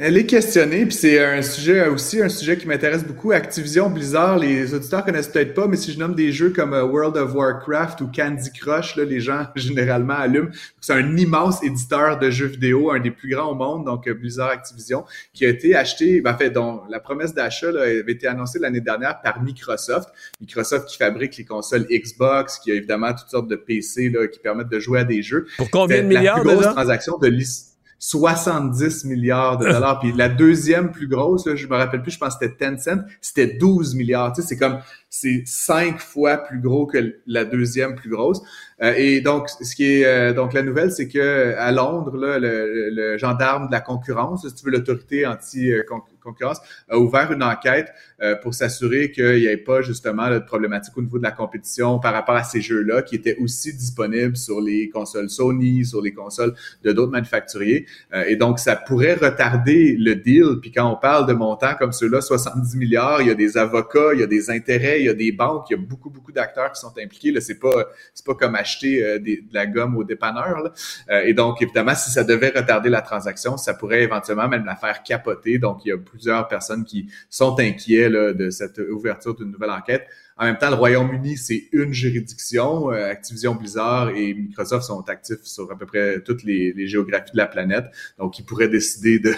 Elle est questionnée, puis c'est un sujet aussi, un sujet qui m'intéresse beaucoup. Activision, Blizzard, les auditeurs connaissent peut-être pas, mais si je nomme des jeux comme World of Warcraft ou Candy Crush, là, les gens généralement allument. C'est un immense éditeur de jeux vidéo, un des plus grands au monde, donc Blizzard, Activision, qui a été acheté, ben, en fait, dont la promesse d'achat là, avait été annoncée l'année dernière par Microsoft. Microsoft qui fabrique les consoles Xbox, qui a évidemment toutes sortes de P C là, qui permettent de jouer à des jeux. Pour combien de milliards de dollars? La plus grosse transaction de l'histoire. soixante-dix milliards de dollars. Puis la deuxième plus grosse, là, je me rappelle plus, je pense que c'était Tencent, c'était douze milliards. Tu sais, c'est comme, c'est cinq fois plus gros que la deuxième plus grosse. Euh, et donc, ce qui est, euh, donc la nouvelle, c'est que à Londres, là, le, le gendarme de la concurrence, si tu veux, l'autorité anti-concurrence, a ouvert une enquête euh, pour s'assurer qu'il n'y ait pas justement là, de problématique au niveau de la compétition par rapport à ces jeux-là qui étaient aussi disponibles sur les consoles Sony, sur les consoles de d'autres manufacturiers. Euh, et donc, ça pourrait retarder le deal. Puis quand on parle de montants comme ceux-là, soixante-dix milliards, il y a des avocats, il y a des intérêts, il y a des banques, il y a beaucoup, beaucoup d'acteurs qui sont impliqués. Là, c'est pas, c'est pas comme acheter euh, des, de la gomme au dépanneur. Là. Euh, et donc, évidemment, si ça devait retarder la transaction, ça pourrait éventuellement même la faire capoter. Donc, il y a plusieurs personnes qui sont inquiets là, de cette ouverture d'une nouvelle enquête. En même temps, le Royaume-Uni, c'est une juridiction. Activision, Blizzard et Microsoft sont actifs sur à peu près toutes les, les géographies de la planète. Donc, ils pourraient décider de,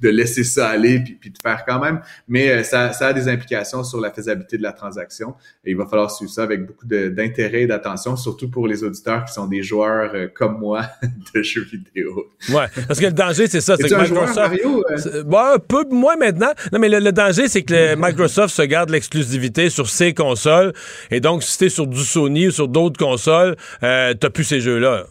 de laisser ça aller puis, puis de faire quand même. Mais ça, ça a des implications sur la faisabilité de la transaction. Et il va falloir suivre ça avec beaucoup de, d'intérêt et d'attention, surtout pour les auditeurs qui sont des joueurs euh, comme moi de jeux vidéo. Ouais, parce que le danger, c'est ça. C'est que Microsoft, joueur, Mario, euh... bon, un peu moins maintenant. Non, mais le, le danger, c'est que le Microsoft se garde l'exclusivité sur ses comptes. Console. Et donc, si t'es sur du Sony ou sur d'autres consoles, euh, t'as plus ces jeux-là.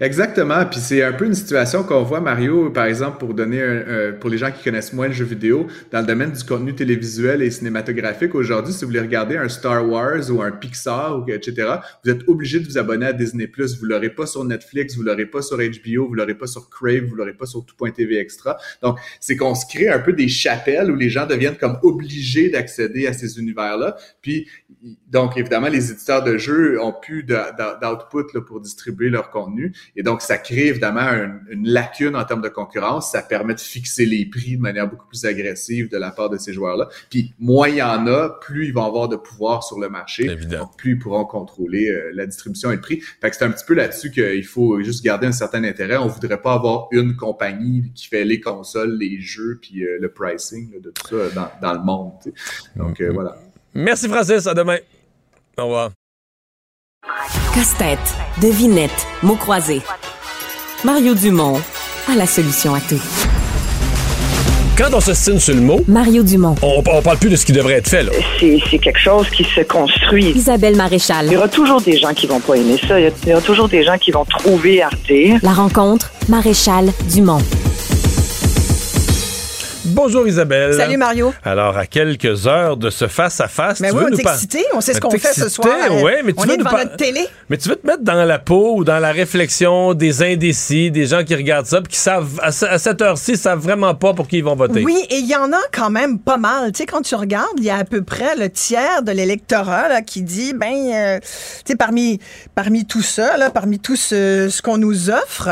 Exactement, puis c'est un peu une situation qu'on voit, Mario, par exemple, pour donner un, euh, pour les gens qui connaissent moins le jeu vidéo, dans le domaine du contenu télévisuel et cinématographique, aujourd'hui, si vous voulez regarder un Star Wars ou un Pixar, ou et cetera, vous êtes obligé de vous abonner à Disney plus, vous l'aurez pas sur Netflix, vous l'aurez pas sur H B O, vous l'aurez pas sur Crave, vous l'aurez pas sur tout point t v Extra. Donc, c'est qu'on se crée un peu des chapelles où les gens deviennent comme obligés d'accéder à ces univers-là, puis donc, évidemment, les éditeurs de jeux ont plus de, de, d'output là, pour distribuer leur contenu. Et donc, ça crée évidemment une, une lacune en termes de concurrence. Ça permet de fixer les prix de manière beaucoup plus agressive de la part de ces joueurs-là. Puis, moins il y en a, plus ils vont avoir de pouvoir sur le marché. Donc, plus ils pourront contrôler euh, la distribution et le prix. Fait que c'est un petit peu là-dessus qu'il faut juste garder un certain intérêt. On voudrait pas avoir une compagnie qui fait les consoles, les jeux, puis euh, le pricing là, de tout ça dans, dans le monde. T'sais. Donc, euh, voilà. Merci, Francis. À demain. Au revoir. Casse-tête, devinette, mots croisés. Mario Dumont a la solution à tout. Quand on s'estime sur le mot, Mario Dumont, on, on parle plus de ce qui devrait être fait. Là. C'est, c'est quelque chose qui se construit. Isabelle Maréchal. Il y aura toujours des gens qui vont pas aimer ça. Il y, a, il y aura toujours des gens qui vont trouver Arte. La rencontre, Maréchal Dumont. Bonjour Isabelle. Salut Mario. Alors, à quelques heures de ce face-à-face, mais tu veux oui, on nous parler... Mais oui, on est excités, on sait ce qu'on fait ce soir. Ouais, mais tu on veux est devant nous par... notre télé. Mais tu veux te mettre dans la peau ou dans la réflexion des indécis, des gens qui regardent ça et qui savent, à cette heure-ci, ne savent vraiment pas pour qui ils vont voter. Oui, et il y en a quand même pas mal. Tu sais, quand tu regardes, il y a à peu près le tiers de l'électorat là, qui dit, ben, euh, tu sais, parmi, parmi tout ça, là, parmi tout ce, ce qu'on nous offre,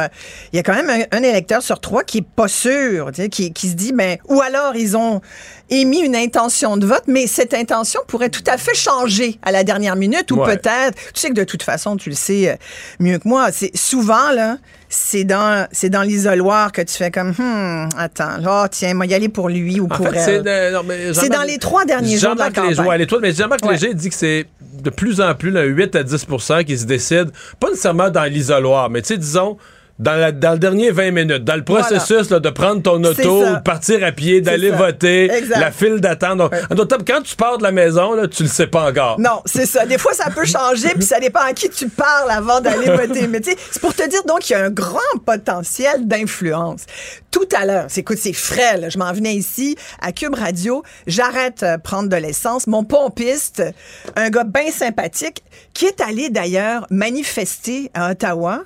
il y a quand même un, un électeur sur trois qui n'est pas sûr, qui, qui se dit, ben, ou alors, ils ont émis une intention de vote, mais cette intention pourrait tout à fait changer à la dernière minute ou ouais. peut-être... Tu sais que de toute façon, tu le sais mieux que moi, c'est souvent, là, c'est dans, c'est dans l'isoloir que tu fais comme... Hum, attends, oh, tiens, moi, y aller pour lui ou en pour fait, elle. C'est, de, non, mais c'est dans les trois derniers jours de la campagne. Jean-Marc Léger, mais Jean-Marc ouais. Léger dit que c'est de plus en plus, là, huit à dix pour cent qui se décident, pas nécessairement dans l'isoloir, mais tu sais, disons... Dans, la, dans le dernier vingt minutes, dans le processus voilà. là, de prendre ton auto, de partir à pied, d'aller voter, exact. La file d'attente. Donc, ouais. Quand tu pars de la maison, là, tu le sais pas encore. Non, c'est ça. Des fois, ça peut changer, puis ça dépend à qui tu parles avant d'aller voter. Mais tu sais, c'est pour te dire donc qu'il y a un grand potentiel d'influence. Tout à l'heure, c'est, écoute, c'est frais. Là, je m'en venais ici à Cube Radio. J'arrête euh, prendre de l'essence. Mon pompiste, un gars bien sympathique, qui est allé d'ailleurs manifester à Ottawa.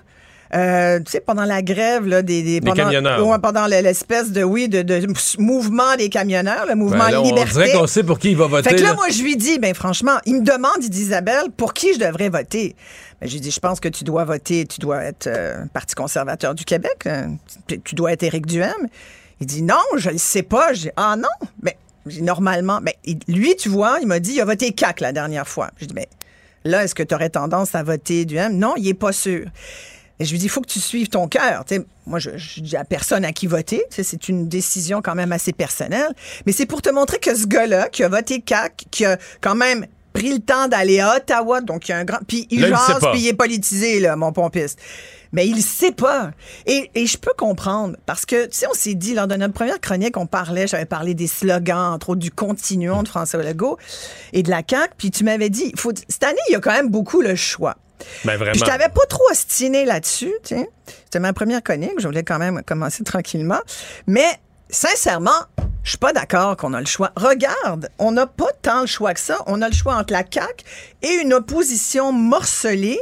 euh, tu sais, pendant la grève, là, des, des, des pendant, euh, pendant l'espèce de, oui, de, de mouvement des camionneurs, le mouvement ben là, on Liberté. On dirait qu'on sait pour qui il va voter. Fait que là, là. moi, je lui dis, ben franchement, il me demande, il dit, Isabelle, pour qui je devrais voter? Ben, j'ai dit, je pense que tu dois voter, tu dois être euh, Parti conservateur du Québec, hein, tu, tu dois être Éric Duhaime. Il dit, non, je le sais pas. J'ai ah non, mais ben, normalement, ben, lui, tu vois, il m'a dit, il a voté C A Q la dernière fois. J'ai dit, mais ben, là, est-ce que tu aurais tendance à voter Duhaime? Non, il est pas sûr. Et je lui dis, il faut que tu suives ton cœur. Tu sais, moi, je, je dis à personne à qui voter. Tu sais, c'est une décision quand même assez personnelle. Mais c'est pour te montrer que ce gars-là, qui a voté C A Q, qui a quand même pris le temps d'aller à Ottawa, donc il y a un grand... Puis il jase, puis il est politisé, là, mon pompiste. Mais il sait pas. Et, et je peux comprendre, parce que, tu sais, on s'est dit, lors de notre première chronique, on parlait, j'avais parlé des slogans, entre autres, du continuum de François Legault et de la C A Q, puis tu m'avais dit, faut, cette année, il y a quand même beaucoup le choix. Ben vraiment. Puis je t'avais pas trop ostiné là-dessus, tu sais. C'était ma première chronique, je voulais quand même commencer tranquillement. Mais, sincèrement, je suis pas d'accord qu'on a le choix. Regarde, on n'a pas tant le choix que ça. On a le choix entre la C A Q et une opposition morcelée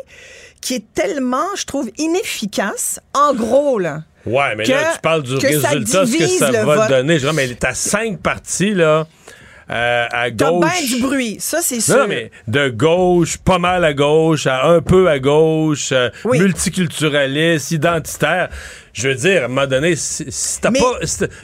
qui est tellement, je trouve, inefficace. En gros, là. Ouais, mais que, là, tu parles du résultat, ce que ça va vote. donner. Je dis, mais t'as cinq partis, là. Euh, à gauche. T'as ben du bruit, ça c'est sûr. Non, non, mais de gauche, pas mal à gauche, à un peu à gauche, euh, oui. multiculturaliste, identitaire. Je veux dire, à un moment donné, si, si t'as mais... pas.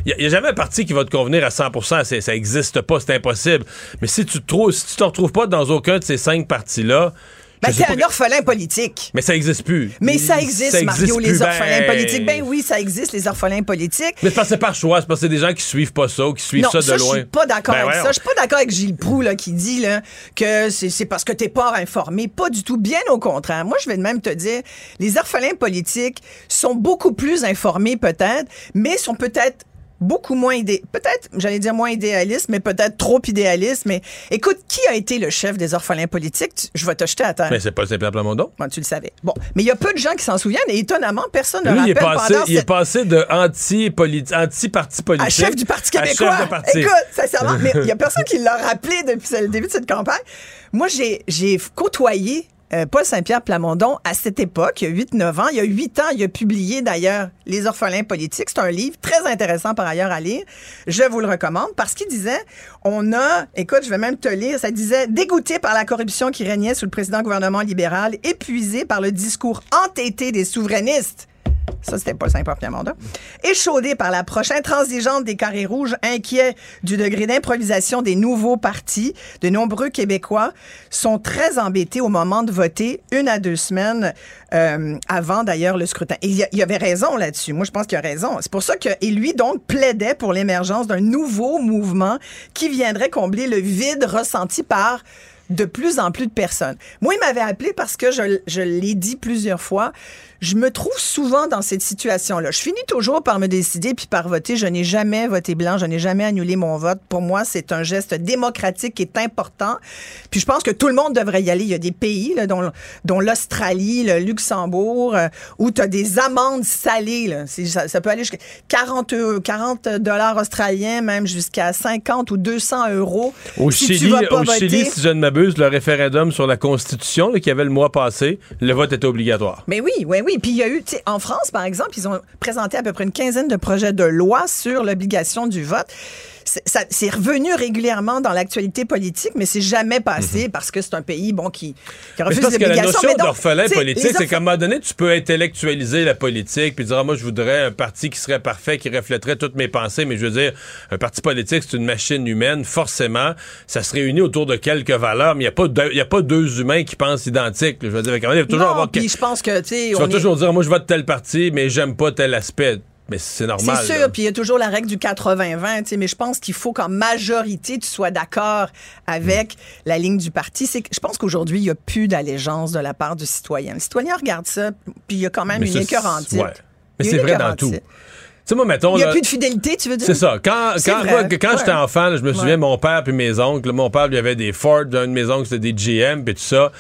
Il n'y a, a jamais un parti qui va te convenir à cent pour cent. C'est, ça n'existe pas, c'est impossible. Mais si tu te si tu te retrouves pas dans aucun de ces cinq partis-là. Ben, c'est un orphelin politique. Mais ça existe plus. Mais ça existe, ça Mario, existe plus, les orphelins ben... politiques. Ben oui, ça existe, les orphelins politiques. Mais c'est parce que c'est par choix, c'est parce que c'est des gens qui suivent pas ça, ou qui suivent non, ça, ça de loin. Non, je suis pas d'accord ben avec ouais, ça. Je suis pas d'accord avec Gilles Proulx, là, qui dit, là, que c'est, c'est parce que t'es pas informé. Pas du tout. Bien au contraire. Moi, je vais même te dire, les orphelins politiques sont beaucoup plus informés, peut-être, mais sont peut-être beaucoup moins idé... peut-être, j'allais dire moins idéaliste, mais peut-être trop idéaliste. Mais écoute, qui a été le chef des orphelins politiques? Tu... Je vais te jeter à terre. Mais c'est pas Simple Plamondon. Bon, tu le savais. Bon, mais il y a peu de gens qui s'en souviennent et étonnamment, personne ne le rappelle. Il est passé, il est passé de anti-politi... anti-parti politique à chef du Parti québécois. Chef de parti. Écoute, sincèrement, mais il y a personne qui l'a rappelé depuis le début de cette campagne. Moi, j'ai, j'ai côtoyé Paul Saint-Pierre Plamondon, à cette époque, il y a huit neuf ans, il y a huit ans, il a publié d'ailleurs « Les orphelins politiques ». C'est un livre très intéressant par ailleurs à lire. Je vous le recommande parce qu'il disait, on a, écoute, je vais même te lire, ça disait « Dégoûté par la corruption qui régnait sous le précédent gouvernement libéral, épuisé par le discours entêté des souverainistes ». Ça, c'était Paul Saint-Pierre Plamondon. Échaudé par l'approche intransigeante des carrés rouges, inquiets du degré d'improvisation des nouveaux partis, de nombreux Québécois sont très embêtés au moment de voter, une à deux semaines euh, avant d'ailleurs le scrutin. Et il y avait raison là-dessus. Moi, je pense qu'il a raison. C'est pour ça que, et lui donc plaidait pour l'émergence d'un nouveau mouvement qui viendrait combler le vide ressenti par de plus en plus de personnes. Moi, il m'avait appelé parce que je, je l'ai dit plusieurs fois. Je me trouve souvent dans cette situation-là. Je finis toujours par me décider puis par voter. Je n'ai jamais voté blanc. Je n'ai jamais annulé mon vote. Pour moi, c'est un geste démocratique qui est important. Puis je pense que tout le monde devrait y aller. Il y a des pays, là, dont, dont l'Australie, le Luxembourg, euh, où tu as des amendes salées. Là. C'est, ça, ça peut aller jusqu'à quarante dollars australiens, même jusqu'à cinquante ou deux cents euros. Au si Chili, tu vas pas au voter. Chili, si je ne m'abuse, le référendum sur la Constitution là, qu'il y avait le mois passé, le vote était obligatoire. Mais oui, oui, oui. Oui, puis il y a eu, tu sais, en France, par exemple, ils ont présenté à peu près une quinzaine de projets de loi sur l'obligation du vote. C'est, ça, c'est revenu régulièrement dans l'actualité politique, mais c'est jamais passé mm-hmm. parce que c'est un pays, bon, qui, qui refuse l'obligation. Parce que la notion donc, d'orphelin politique, orph... c'est qu'à un moment donné, tu peux intellectualiser la politique puis dire, ah, moi, je voudrais un parti qui serait parfait, qui reflèterait toutes mes pensées, mais je veux dire, un parti politique, c'est une machine humaine, forcément, ça se réunit autour de quelques valeurs, mais il n'y a pas deux, y a pas deux humains qui pensent identiques. Je veux dire, quand même, il va toujours non, avoir... puis je pense que, tu sais... Tu vas est... toujours dire, moi, je vote tel parti, mais j'aime pas tel aspect. Mais c'est normal. C'est sûr, puis il y a toujours la règle du quatre-vingts vingt, tu sais, mais je pense qu'il faut qu'en majorité, tu sois d'accord avec mmh. la ligne du parti. C'est, je pense qu'aujourd'hui, il n'y a plus d'allégeance de la part du citoyen. Le citoyen regarde ça, puis il y a quand même mais une écœur en titre. Ouais. Mais c'est vrai dans tout. Tu sais, moi, mettons, il n'y a là, plus de fidélité, tu veux dire? C'est ça. Quand, c'est quand, quand, quand ouais. j'étais enfant, là, je me souviens, ouais. mon père puis mes oncles, là, mon père, il y avait des Ford, un de mes oncles, c'était des G M, puis tout ça.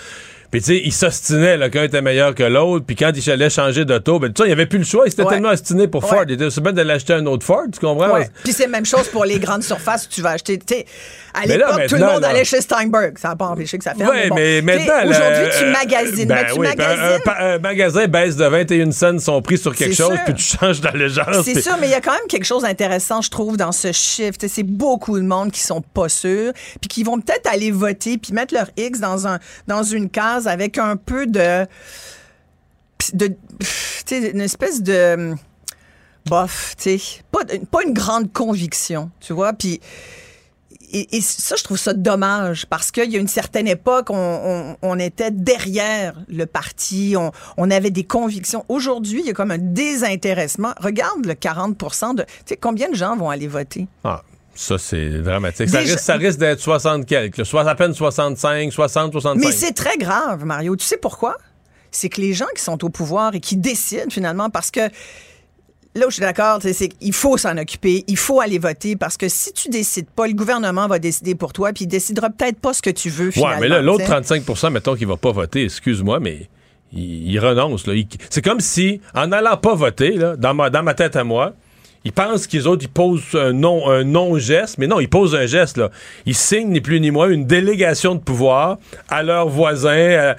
Puis, tu sais, ils s'ostinaient, là, qu'un était meilleur que l'autre. Puis, quand ils allaient changer d'auto, ben, tu sais, il n'y avait plus le choix. Ils s'étaient ouais. tellement ostinés pour ouais. Ford. Ils étaient aussi bien de l'acheter un autre Ford, tu comprends? Ouais. Puis, c'est la même chose pour les grandes surfaces où tu vas acheter. Tu sais, à l'époque, tout le monde là... allait chez Steinberg. Ça n'a pas empêché que ça ferme. Oui, mais, bon. mais maintenant. Aujourd'hui, euh, tu magasines. Ben, mais tu oui, magasines. Ben, un, un, un magasin baisse de vingt et un cents son prix sur quelque chose, sûr. Puis tu changes d'allégeance. C'est pis... sûr, mais il y a quand même quelque chose d'intéressant, je trouve, dans ce shift. C'est beaucoup de monde qui sont pas sûrs, puis qui vont peut-être aller voter, puis mettre leur X dans, un, dans une case avec un peu de, de tu sais, une espèce de bof, tu sais, pas, pas une grande conviction, tu vois, puis et, et ça, je trouve ça dommage, parce qu'il y a une certaine époque, on, on, on était derrière le parti, on, on avait des convictions. Aujourd'hui, il y a comme un désintéressement. Regarde le quarante pour cent de, tu sais, combien de gens vont aller voter? Ah. Ça, c'est dramatique. Ça risque, ça risque d'être soixante quelques, soit à peine soixante-cinq, soixante, soixante-cinq. Mais c'est très grave, Mario. Tu sais pourquoi? C'est que les gens qui sont au pouvoir et qui décident, finalement, parce que là où je suis d'accord, c'est qu'il faut s'en occuper, il faut aller voter, parce que si tu décides pas, le gouvernement va décider pour toi, puis il décidera peut-être pas ce que tu veux, finalement. Ouais, mais là, l'autre trente-cinq pour cent, mettons, qui va pas voter, excuse-moi, mais il, il renonce. Là. Il, c'est comme si, en n'allant pas voter, là, dans ma, dans ma tête à moi, ils pensent qu'ils autres, ils posent un non, un non-geste, mais non, ils posent un geste, là. Ils signent, ni plus ni moins, une délégation de pouvoir à leurs voisins, à, à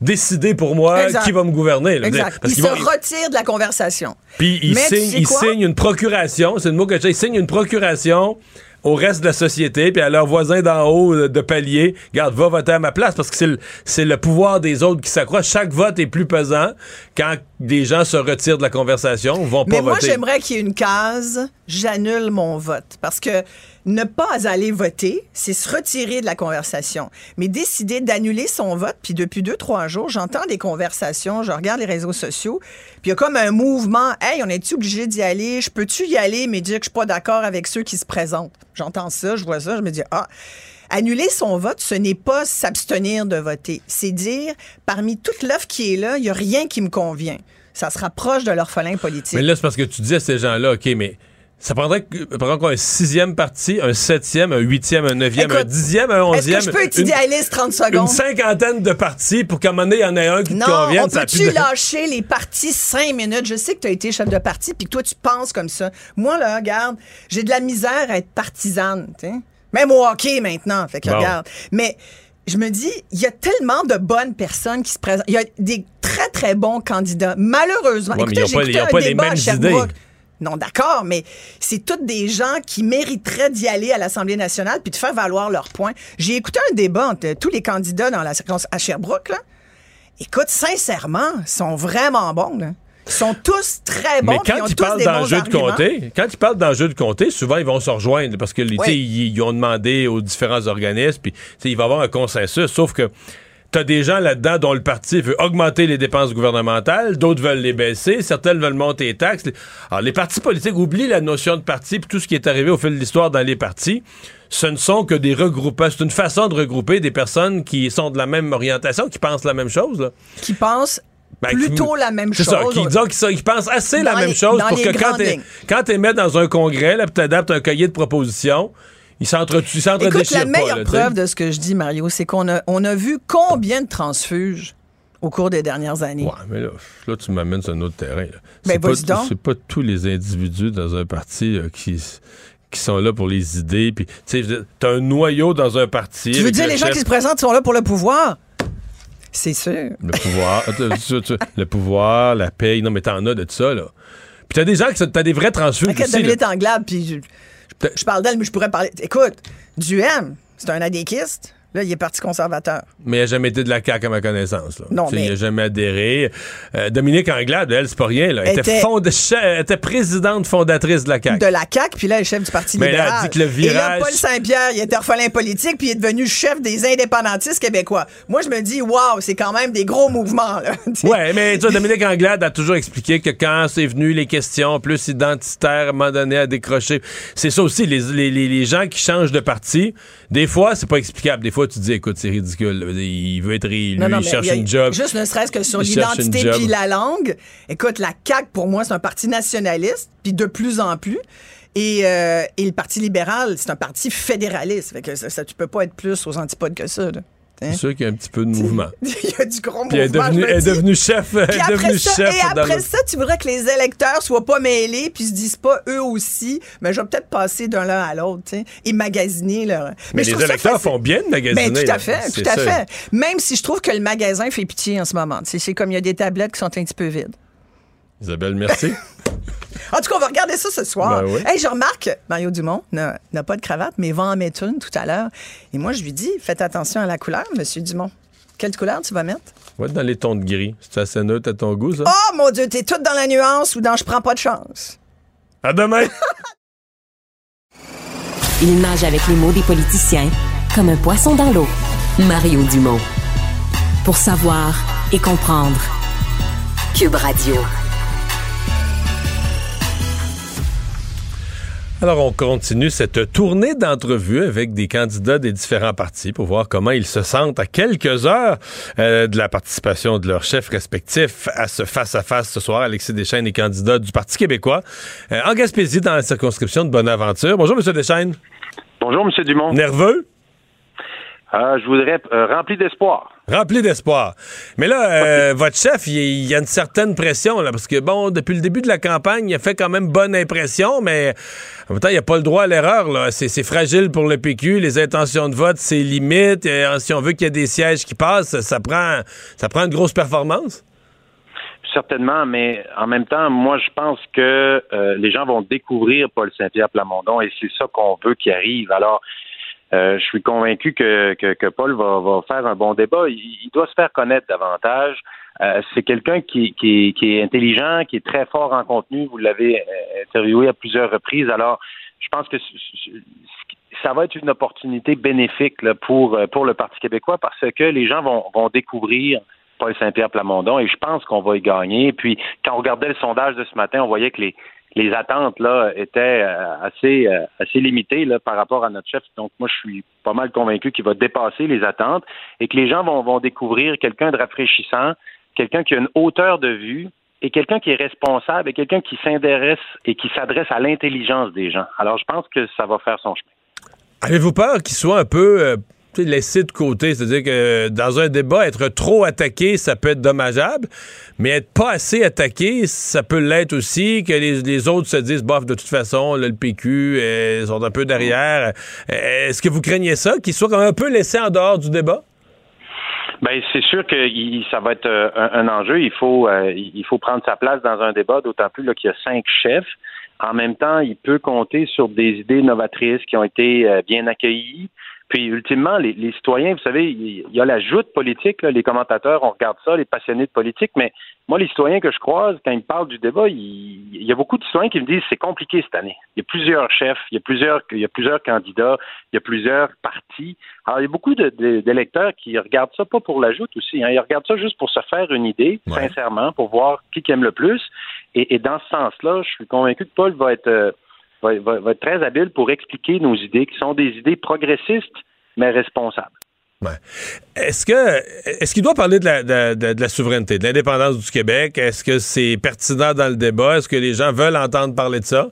décider pour moi exact. Qui va me gouverner. Là. Exact. Parce ils se vont, retirent de la conversation. Puis ils, signent, tu sais ils signent une procuration, c'est le mot que j'ai, ils signent une procuration au reste de la société, puis à leurs voisins d'en haut de palier, regarde, va voter à ma place, parce que c'est le, c'est le pouvoir des autres qui s'accroît. Chaque vote est plus pesant quand des gens se retirent de la conversation, vont pas voter. Mais moi, j'aimerais qu'il y ait une case, j'annule mon vote, parce que ne pas aller voter, c'est se retirer de la conversation. Mais décider d'annuler son vote, puis depuis deux, trois jours, j'entends des conversations, je regarde les réseaux sociaux, puis il y a comme un mouvement, « Hey, on est-tu obligé d'y aller? Je peux-tu y aller, mais dire que je suis pas d'accord avec ceux qui se présentent? » J'entends ça, je vois ça, je me dis « Ah! » Annuler son vote, ce n'est pas s'abstenir de voter. C'est dire, parmi toute l'offre qui est là, il n'y a rien qui me convient. Ça se rapproche de l'orphelin politique. Mais là, c'est parce que tu dis à ces gens-là, OK, mais... Ça prendrait, par exemple, un sixième parti, un septième, un huitième, un neuvième, écoute, un dixième, un onzième. Est-ce que je peux être idéaliste trente secondes? Une cinquantaine de partis pour qu'à un moment donné, il y en ait un qui non, te convienne. Non, on peut-tu de... lâcher les partis cinq minutes? Je sais que tu as été chef de parti puis que toi, tu penses comme ça. Moi, là, regarde, j'ai de la misère à être partisane. T'sais? Même au hockey, maintenant. Fait que bon. Regarde. Mais... Je me dis, il y a tellement de bonnes personnes qui se présentent. Il y a des très, très bons candidats. Malheureusement, ouais, écoutez, j'ai écouté un pas débat à Sherbrooke. Non, d'accord, mais c'est toutes des gens qui mériteraient d'y aller à l'Assemblée nationale puis de faire valoir leurs points. J'ai écouté un débat entre tous les candidats dans la circonscription à Sherbrooke. Là. Écoute, sincèrement, ils sont vraiment bons, là. Ils sont tous très bons. Mais quand ils, ont ils tous parlent d'enjeux de comté, quand ils parlent d'enjeux de comté, souvent ils vont se rejoindre parce que oui. ils, ils ont demandé aux différents organismes, puis il va y avoir un consensus. Sauf que t'as des gens là-dedans dont le parti veut augmenter les dépenses gouvernementales, d'autres veulent les baisser, certaines veulent monter les taxes. Alors les partis politiques oublient la notion de parti puis tout ce qui est arrivé au fil de l'histoire dans les partis. Ce ne sont que des regroupements. C'est une façon de regrouper des personnes qui sont de la même orientation, qui pensent la même chose. Là. Qui pensent Ben, plutôt qui, la même c'est chose. C'est ça, qui, qui, qui pensent assez la même les, chose pour que quand t'es, quand t'es mis dans un congrès, là, pis t'adaptes un cahier de propositions, ils s'entretuent, ils s'entretuent. Écoute, la meilleure pas, là, preuve t'sais. de ce que je dis, Mario, c'est qu'on a, on a vu combien de transfuges au cours des dernières années. Ouais, mais là, là tu m'amènes sur un autre terrain. Là. C'est, ben, pas, t- c'est pas tous les individus dans un parti là, qui... qui sont là pour les idées, puis tu sais, t'as un noyau dans un parti. Tu veux dire, le les chef... gens qui se présentent sont là pour le pouvoir? C'est sûr. Le pouvoir, le pouvoir, la paye, non mais t'en as de tout ça, là. Puis t'as des gens, qui, t'as des vrais transfuges aussi. T'as mis en glabres, puis je, je, je parle d'elle, mais je pourrais parler... Écoute, Duhaime, c'est un adéquiste, là, il est parti conservateur. Mais il n'a jamais été de la C A Q à ma connaissance, là. Non, t'sais, mais... Il n'a jamais adhéré. Euh, Dominique Anglade, elle, c'est pas rien, là. Elle était, fonde... elle était présidente fondatrice de la C A Q. De la C A Q, puis là, elle est chef du Parti mais libéral. Mais elle a dit que le virage... Et là, Paul Saint-Pierre, il était orphelin politique, puis il est devenu chef des indépendantistes québécois. Moi, je me dis, waouh, c'est quand même des gros mouvements, là. Ouais, mais tu vois, Dominique Anglade a toujours expliqué que quand c'est venu les questions plus identitaires, à un moment donné, à décrocher. C'est ça aussi, les, les, les, les gens qui changent de parti, des fois, c'est pas explicable. Des fois, tu te dis, écoute, c'est ridicule. Il veut être réélu, il cherche a, une job. Juste ne serait-ce que sur l'identité puis la langue. Écoute, la C A Q, pour moi, c'est un parti nationaliste, puis de plus en plus. Et, euh, et le Parti libéral, c'est un parti fédéraliste. Fait que ça, ça, tu peux pas être plus aux antipodes que ça, là. Hein? C'est sûr qu'il y a un petit peu de mouvement. Il y a du gros puis mouvement. Elle est devenue, elle est devenue chef. Elle est devenue ça, chef. Et après ça, le... tu voudrais que les électeurs soient pas mêlés puis se disent pas eux aussi, mais je vais peut-être passer d'un l'un à l'autre, tu sais, et magasiner leur. Mais, mais les électeurs font bien de magasiner. Ben, tout à fait, tout à fait. Même si je trouve que le magasin fait pitié en ce moment. T'sais, c'est comme il y a des tablettes qui sont un petit peu vides. Isabelle, merci. En tout cas, on va regarder ça ce soir. Ben oui. Hey, je remarque, Mario Dumont n'a, n'a pas de cravate, mais va en mettre une tout à l'heure. Et moi, je lui dis, faites attention à la couleur, monsieur Dumont. Quelle couleur tu vas mettre? Ouais, dans les tons de gris. C'est assez neutre à ton goût, ça? Oh, mon Dieu, t'es toute dans la nuance ou dans « je prends pas de chance ». À demain! Il nage avec les mots des politiciens comme un poisson dans l'eau. Mario Dumont. Pour savoir et comprendre. Cube Radio. Alors, on continue cette tournée d'entrevues avec des candidats des différents partis pour voir comment ils se sentent à quelques heures euh, de la participation de leurs chefs respectifs à ce face-à-face ce soir. Alexis Deschaînes est candidat du Parti québécois euh, en Gaspésie dans la circonscription de Bonaventure. Bonjour, M. Deschaînes. Bonjour, M. Dumont. Nerveux? Euh, je voudrais euh, rempli d'espoir. Rempli d'espoir. Mais là, euh, votre chef, il y a une certaine pression, là, parce que, bon, depuis le début de la campagne, il a fait quand même bonne impression, mais en même temps, il n'y a pas le droit à l'erreur, là. C'est, c'est fragile pour le P Q, les intentions de vote, c'est limite. Et, si on veut qu'il y ait des sièges qui passent, ça prend, ça prend une grosse performance. Certainement, mais en même temps, moi, je pense que euh, les gens vont découvrir Paul Saint-Pierre Plamondon, et c'est ça qu'on veut qu'il arrive. Alors, Euh, je suis convaincu que, que, que Paul va, va faire un bon débat. Il, il doit se faire connaître davantage. Euh, c'est quelqu'un qui, qui, qui est intelligent, qui est très fort en contenu. Vous l'avez interviewé à plusieurs reprises. Alors, je pense que ça va être une opportunité bénéfique là, pour, pour le Parti québécois parce que les gens vont, vont découvrir Paul Saint-Pierre Plamondon et je pense qu'on va y gagner. Puis, quand on regardait le sondage de ce matin, on voyait que les Les attentes là étaient assez assez limitées là, par rapport à notre chef. Donc moi, je suis pas mal convaincu qu'il va dépasser les attentes et que les gens vont, vont découvrir quelqu'un de rafraîchissant, quelqu'un qui a une hauteur de vue et quelqu'un qui est responsable et quelqu'un qui s'intéresse et qui s'adresse à l'intelligence des gens. Alors je pense que ça va faire son chemin. Avez-vous peur qu'il soit un peu euh, laissé de côté? C'est-à-dire que dans un débat, être trop attaqué, ça peut être dommageable. Mais être pas assez attaqué, ça peut l'être aussi, que les, les autres se disent, bof, de toute façon, là, le P Q, euh, ils sont un peu derrière. Euh, est-ce que vous craignez ça, qu'ils soient quand même un peu laissés en dehors du débat? Bien, c'est sûr que il, ça va être euh, un, un enjeu. Il faut, euh, il faut prendre sa place dans un débat, d'autant plus là, qu'il y a cinq chefs. En même temps, il peut compter sur des idées novatrices qui ont été euh, bien accueillies. Puis, ultimement, les, les citoyens, vous savez, il y a la joute politique, là, les commentateurs, on regarde ça, les passionnés de politique, mais moi, les citoyens que je croise, quand ils me parlent du débat, il, il y a beaucoup de citoyens qui me disent c'est compliqué cette année. Il y a plusieurs chefs, il y a plusieurs, il y a plusieurs candidats, il y a plusieurs partis. Alors, il y a beaucoup de, de, d'électeurs qui regardent ça pas pour la joute aussi, hein, ils regardent ça juste pour se faire une idée, ouais. Sincèrement, pour voir qui aime le plus. Et, et dans ce sens-là, je suis convaincu que Paul va être... Euh, Va, va, va être très habile pour expliquer nos idées, qui sont des idées progressistes, mais responsables. Ouais. Est-ce que est-ce qu'il doit parler de la, de, de, de la souveraineté, de l'indépendance du Québec? Est-ce que c'est pertinent dans le débat? Est-ce que les gens veulent entendre parler de ça?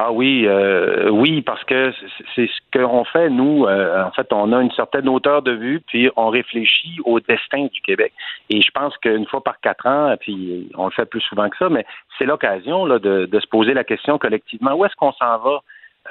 Ah oui, euh, oui, parce que c'est, c'est ce qu'on fait, nous. Euh, en fait, on a une certaine hauteur de vue, puis on réfléchit au destin du Québec. Et je pense qu'une fois par quatre ans, puis on le fait plus souvent que ça, mais c'est l'occasion là, de, de se poser la question collectivement, où est-ce qu'on s'en va,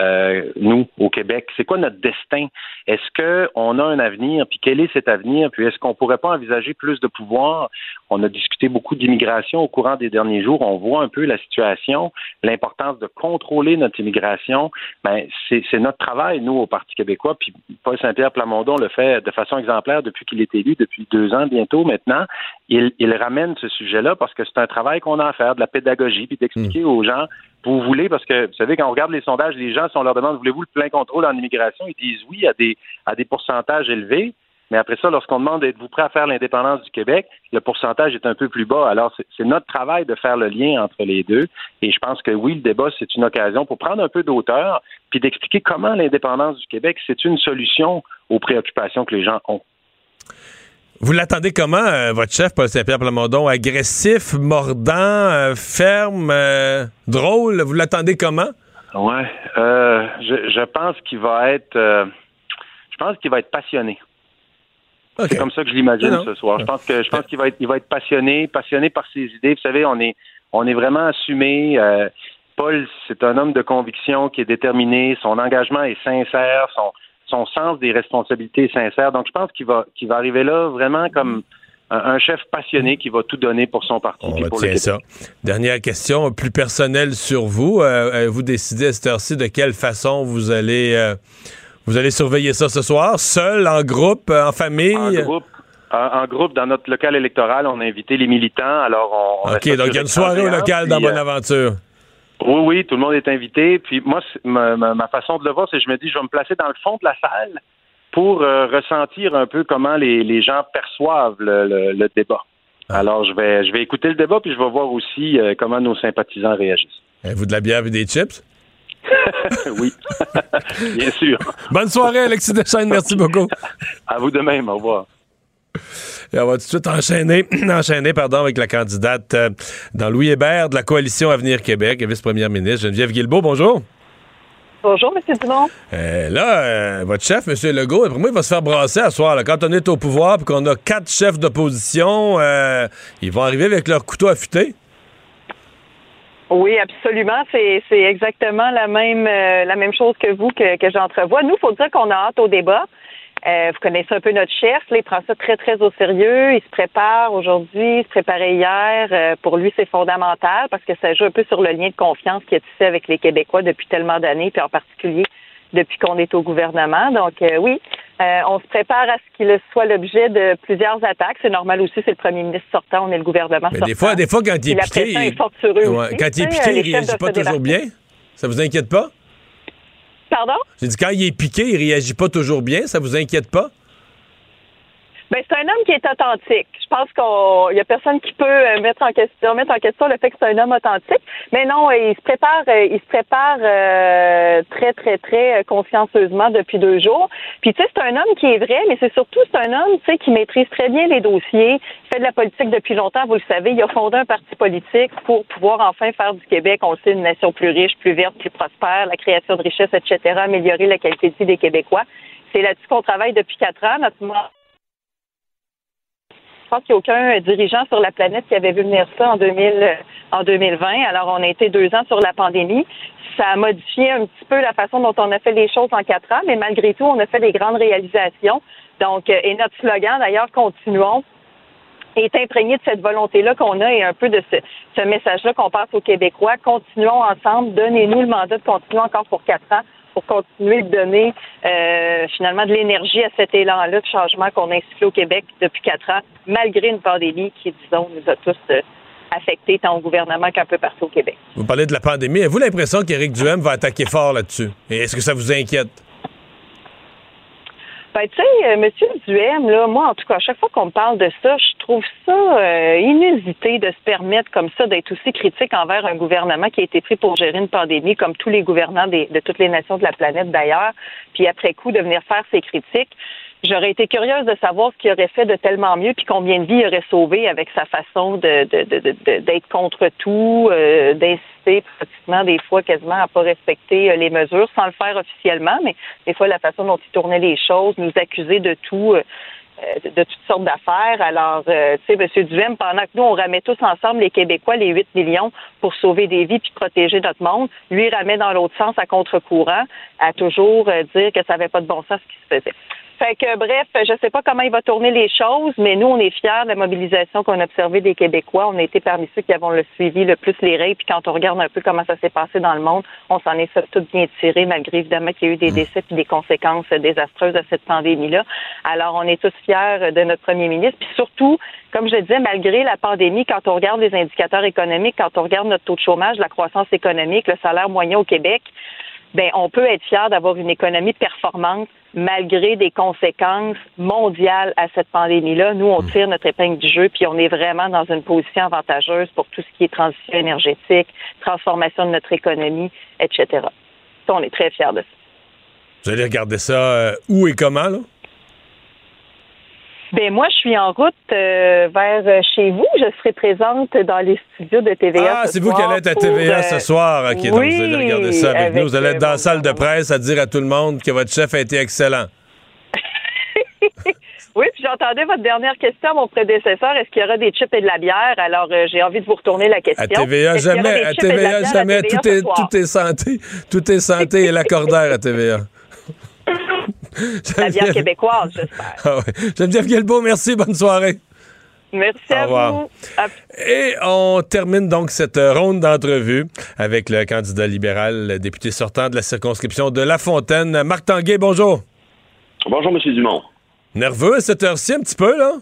euh, nous, au Québec? C'est quoi notre destin? Est-ce qu'on a un avenir? Puis quel est cet avenir? Puis est-ce qu'on pourrait pas envisager plus de pouvoir? On a discuté beaucoup d'immigration au courant des derniers jours. On voit un peu la situation, l'importance de contrôler notre immigration. Bien, c'est, c'est notre travail, nous, au Parti québécois. Puis Paul Saint-Pierre Plamondon le fait de façon exemplaire depuis qu'il est élu, depuis deux ans bientôt maintenant. Il, il ramène ce sujet-là parce que c'est un travail qu'on a à faire, de la pédagogie, puis d'expliquer mmh. aux gens, vous voulez, parce que vous savez, quand on regarde les sondages, les gens, si on leur demande, voulez-vous le plein contrôle en immigration, ils disent oui à des, à des pourcentages élevés. Mais après ça, lorsqu'on demande êtes-vous prêt à faire l'indépendance du Québec, le pourcentage est un peu plus bas. Alors, c'est, c'est notre travail de faire le lien entre les deux. Et je pense que oui, le débat, c'est une occasion pour prendre un peu d'auteur puis d'expliquer comment l'indépendance du Québec, c'est une solution aux préoccupations que les gens ont. Vous l'attendez comment, euh, votre chef, Paul Saint-Pierre Plamondon? Agressif, mordant, euh, ferme, euh, drôle? Vous l'attendez comment? Oui, euh, je, je pense qu'il va être... Euh, je pense qu'il va être passionné. Okay. C'est comme ça que je l'imagine non, non. ce soir. Je pense que je pense qu'il va être il va être passionné, passionné par ses idées. Vous savez, on est on est vraiment assumé. Euh, Paul, c'est un homme de conviction qui est déterminé. Son engagement est sincère. Son son sens des responsabilités est sincère. Donc, je pense qu'il va qu'il va arriver là vraiment comme un, un chef passionné qui va tout donner pour son parti. On retient ça. Dernière question, plus personnelle sur vous. Euh, vous décidez à cette heure-ci de quelle façon vous allez. Euh, Vous allez surveiller ça ce soir, seul, en groupe, en famille? En groupe, en, en groupe dans notre local électoral, on a invité les militants. Alors on, on OK, donc il y a une soirée au local dans Bonaventure. Euh, oui, oui, tout le monde est invité. Puis moi, ma, ma façon de le voir, c'est que je me dis, je vais me placer dans le fond de la salle pour euh, ressentir un peu comment les, les gens perçoivent le, le, le débat. Ah. Alors je vais, je vais écouter le débat, puis je vais voir aussi euh, comment nos sympathisants réagissent. Avez-vous de la bière et des chips? Oui, bien sûr. Bonne soirée, Alexis Deschaine, merci beaucoup. À vous de même, au revoir. Et on va tout de suite enchaîner, enchaîner pardon, avec la candidate euh, dans Louis Hébert de la Coalition Avenir Québec, vice-première ministre Geneviève Guilbeault, bonjour. Bonjour, M. Dumont. Euh, là, euh, votre chef, M. Legault, pour moi, il va se faire brasser à soir. Là. Quand on est au pouvoir et qu'on a quatre chefs d'opposition, euh, ils vont arriver avec leur couteau affûté. Oui, absolument. C'est, c'est exactement la même euh, la même chose que vous que, que j'entrevois. Nous, il faut dire qu'on a hâte au débat. Euh, vous connaissez un peu notre chef. Là, il prend ça très, très au sérieux. Il se prépare aujourd'hui, il se préparait hier. Euh, pour lui, c'est fondamental parce que ça joue un peu sur le lien de confiance qui est tissé avec les Québécois depuis tellement d'années, puis en particulier depuis qu'on est au gouvernement. Donc euh, oui, euh, on se prépare à ce qu'il soit l'objet de plusieurs attaques. C'est normal aussi, c'est le premier ministre sortant, on est le gouvernement mais sortant. Des fois, des fois quand il est piqué, il... Est ouais. aussi, quand il est piqué, il réagit pas toujours bien. Ça vous inquiète pas? Pardon? J'ai dit quand il est piqué, il réagit pas toujours bien. Ça vous inquiète pas? Ben, c'est un homme qui est authentique. Je pense qu'on, il y a personne qui peut mettre en question, mettre en question le fait que c'est un homme authentique. Mais non, il se prépare, il se prépare euh, très, très, très consciencieusement depuis deux jours. Puis tu sais, c'est un homme qui est vrai, mais c'est surtout c'est un homme, tu sais, qui maîtrise très bien les dossiers. Il fait de la politique depuis longtemps, vous le savez. Il a fondé un parti politique pour pouvoir enfin faire du Québec, on le sait, une nation plus riche, plus verte, plus prospère, la création de richesses, et cetera, améliorer la qualité de vie des Québécois. C'est là-dessus qu'on travaille depuis quatre ans. Notre Je pense qu'il n'y a aucun dirigeant sur la planète qui avait vu venir ça en, deux mille, en deux mille vingt. Alors, on a été deux ans sur la pandémie. Ça a modifié un petit peu la façon dont on a fait les choses en quatre ans, mais malgré tout, on a fait des grandes réalisations. Donc, et notre slogan, d'ailleurs, « Continuons », est imprégné de cette volonté-là qu'on a et un peu de ce, ce message-là qu'on passe aux Québécois. Continuons ensemble, donnez-nous le mandat de continuer encore pour quatre ans pour continuer de donner euh, finalement de l'énergie à cet élan-là de changement qu'on a insufflé au Québec depuis quatre ans, malgré une pandémie qui, disons, nous a tous euh, affectés tant au gouvernement qu'un peu partout au Québec. Vous parlez de la pandémie. Avez-vous l'impression qu'Éric Duhaime va attaquer fort là-dessus? Et est-ce que ça vous inquiète? Ben, tu sais, M. Duhaime, là, moi, en tout cas, à chaque fois qu'on me parle de ça, je trouve ça euh, inusité de se permettre comme ça d'être aussi critique envers un gouvernement qui a été pris pour gérer une pandémie, comme tous les gouvernants des, de toutes les nations de la planète d'ailleurs, puis après coup, de venir faire ses critiques. J'aurais été curieuse de savoir ce qu'il aurait fait de tellement mieux puis combien de vies il aurait sauvé avec sa façon de, de, de, de d'être contre tout, euh, d'insister pratiquement des fois quasiment à pas respecter les mesures sans le faire officiellement, mais des fois la façon dont il tournait les choses, nous accuser de tout, euh, de, de toutes sortes d'affaires. Alors, euh, tu sais, M. Duhaime, pendant que nous, on ramait tous ensemble les Québécois, les huit millions, pour sauver des vies puis protéger notre monde, lui, il ramait dans l'autre sens à contre-courant, à toujours euh, dire que ça n'avait pas de bon sens ce qui se faisait. Fait que, bref, je sais pas comment il va tourner les choses, mais nous, on est fiers de la mobilisation qu'on a observée des Québécois. On a été parmi ceux qui avons le suivi le plus les règles. Puis quand on regarde un peu comment ça s'est passé dans le monde, on s'en est tout bien tiré, malgré évidemment qu'il y a eu des décès et des conséquences désastreuses à cette pandémie-là. Alors, on est tous fiers de notre premier ministre. Puis surtout, comme je le disais, malgré la pandémie, quand on regarde les indicateurs économiques, quand on regarde notre taux de chômage, la croissance économique, le salaire moyen au Québec, ben on peut être fier d'avoir une économie performante malgré des conséquences mondiales à cette pandémie-là. Nous, on tire notre épingle du jeu, puis on est vraiment dans une position avantageuse pour tout ce qui est transition énergétique, transformation de notre économie, et cetera. Ça, on est très fiers de ça. Vous allez regarder ça euh, où et comment, là? Ben moi, je suis en route euh, vers chez vous. Je serai présente dans les studios de T V A. Ah, ce c'est soir vous qui allez être à T V A pour, euh, ce soir. OK, oui, donc vous allez regarder ça avec, avec nous. Vous allez être dans la salle de presse à dire à tout le monde que votre chef a été excellent. Oui, puis j'entendais votre dernière question à mon prédécesseur. Est-ce qu'il y aura des chips et de la bière? Alors, euh, j'ai envie de vous retourner la question. À T V A, jamais. À T V A, jamais. Tout est, tout est santé. Tout est santé et lacordaire à T V A. La bière québécoise, j'espère. Ah ouais. Geneviève Guilbeault, merci. Bonne soirée. Merci à vous. Et on termine donc cette ronde d'entrevue avec le candidat libéral, le député sortant de la circonscription de La Fontaine, Marc Tanguay. Bonjour. Bonjour, M. Dumont. Nerveux à cette heure-ci, un petit peu, là?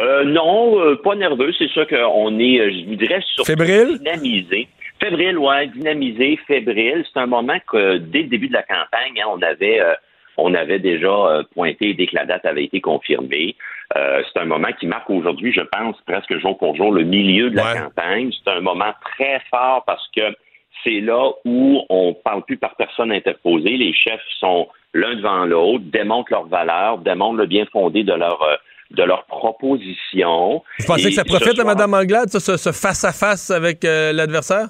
Euh, non, euh, pas nerveux. C'est sûr qu'on est, euh, je dirais, surtout fébrile? Dynamisé. Fébrile, oui, dynamisé, fébrile. C'est un moment que, euh, dès le début de la campagne, hein, on avait... Euh, on avait déjà euh, pointé dès que la date avait été confirmée. Euh, c'est un moment qui marque aujourd'hui, je pense, presque jour pour jour, le milieu de la ouais. campagne. C'est un moment très fort parce que c'est là où on ne parle plus par personne interposée. Les chefs sont l'un devant l'autre, démontrent leurs valeurs, démontrent le bien fondé de leur euh, de leurs propositions. Vous pensez Et que ça profite à Mme Anglade, ça, ce, ce face-à-face avec euh, l'adversaire?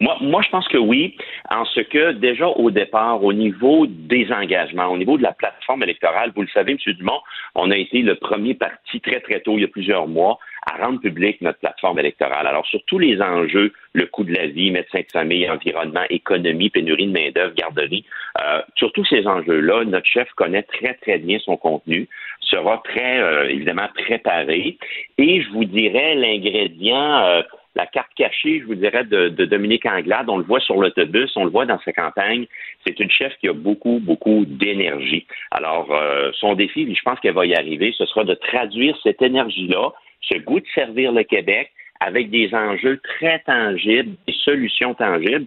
Moi, moi, je pense que oui, en ce que déjà au départ, au niveau des engagements, au niveau de la plateforme électorale, vous le savez, M. Dumont, on a été le premier parti très, très tôt, il y a plusieurs mois, à rendre publique notre plateforme électorale. Alors, sur tous les enjeux, le coût de la vie, médecins de famille, environnement, économie, pénurie de main-d'œuvre, garderie, euh, sur tous ces enjeux-là, notre chef connaît très, très bien son contenu, sera très, euh, évidemment, préparé. Et je vous dirais l'ingrédient... Euh, La carte cachée, je vous dirais, de, de Dominique Anglade, on le voit sur l'autobus, on le voit dans sa campagne, c'est une chef qui a beaucoup, beaucoup d'énergie. Alors, euh, son défi, je pense qu'elle va y arriver, ce sera de traduire cette énergie-là, ce goût de servir le Québec avec des enjeux très tangibles, des solutions tangibles.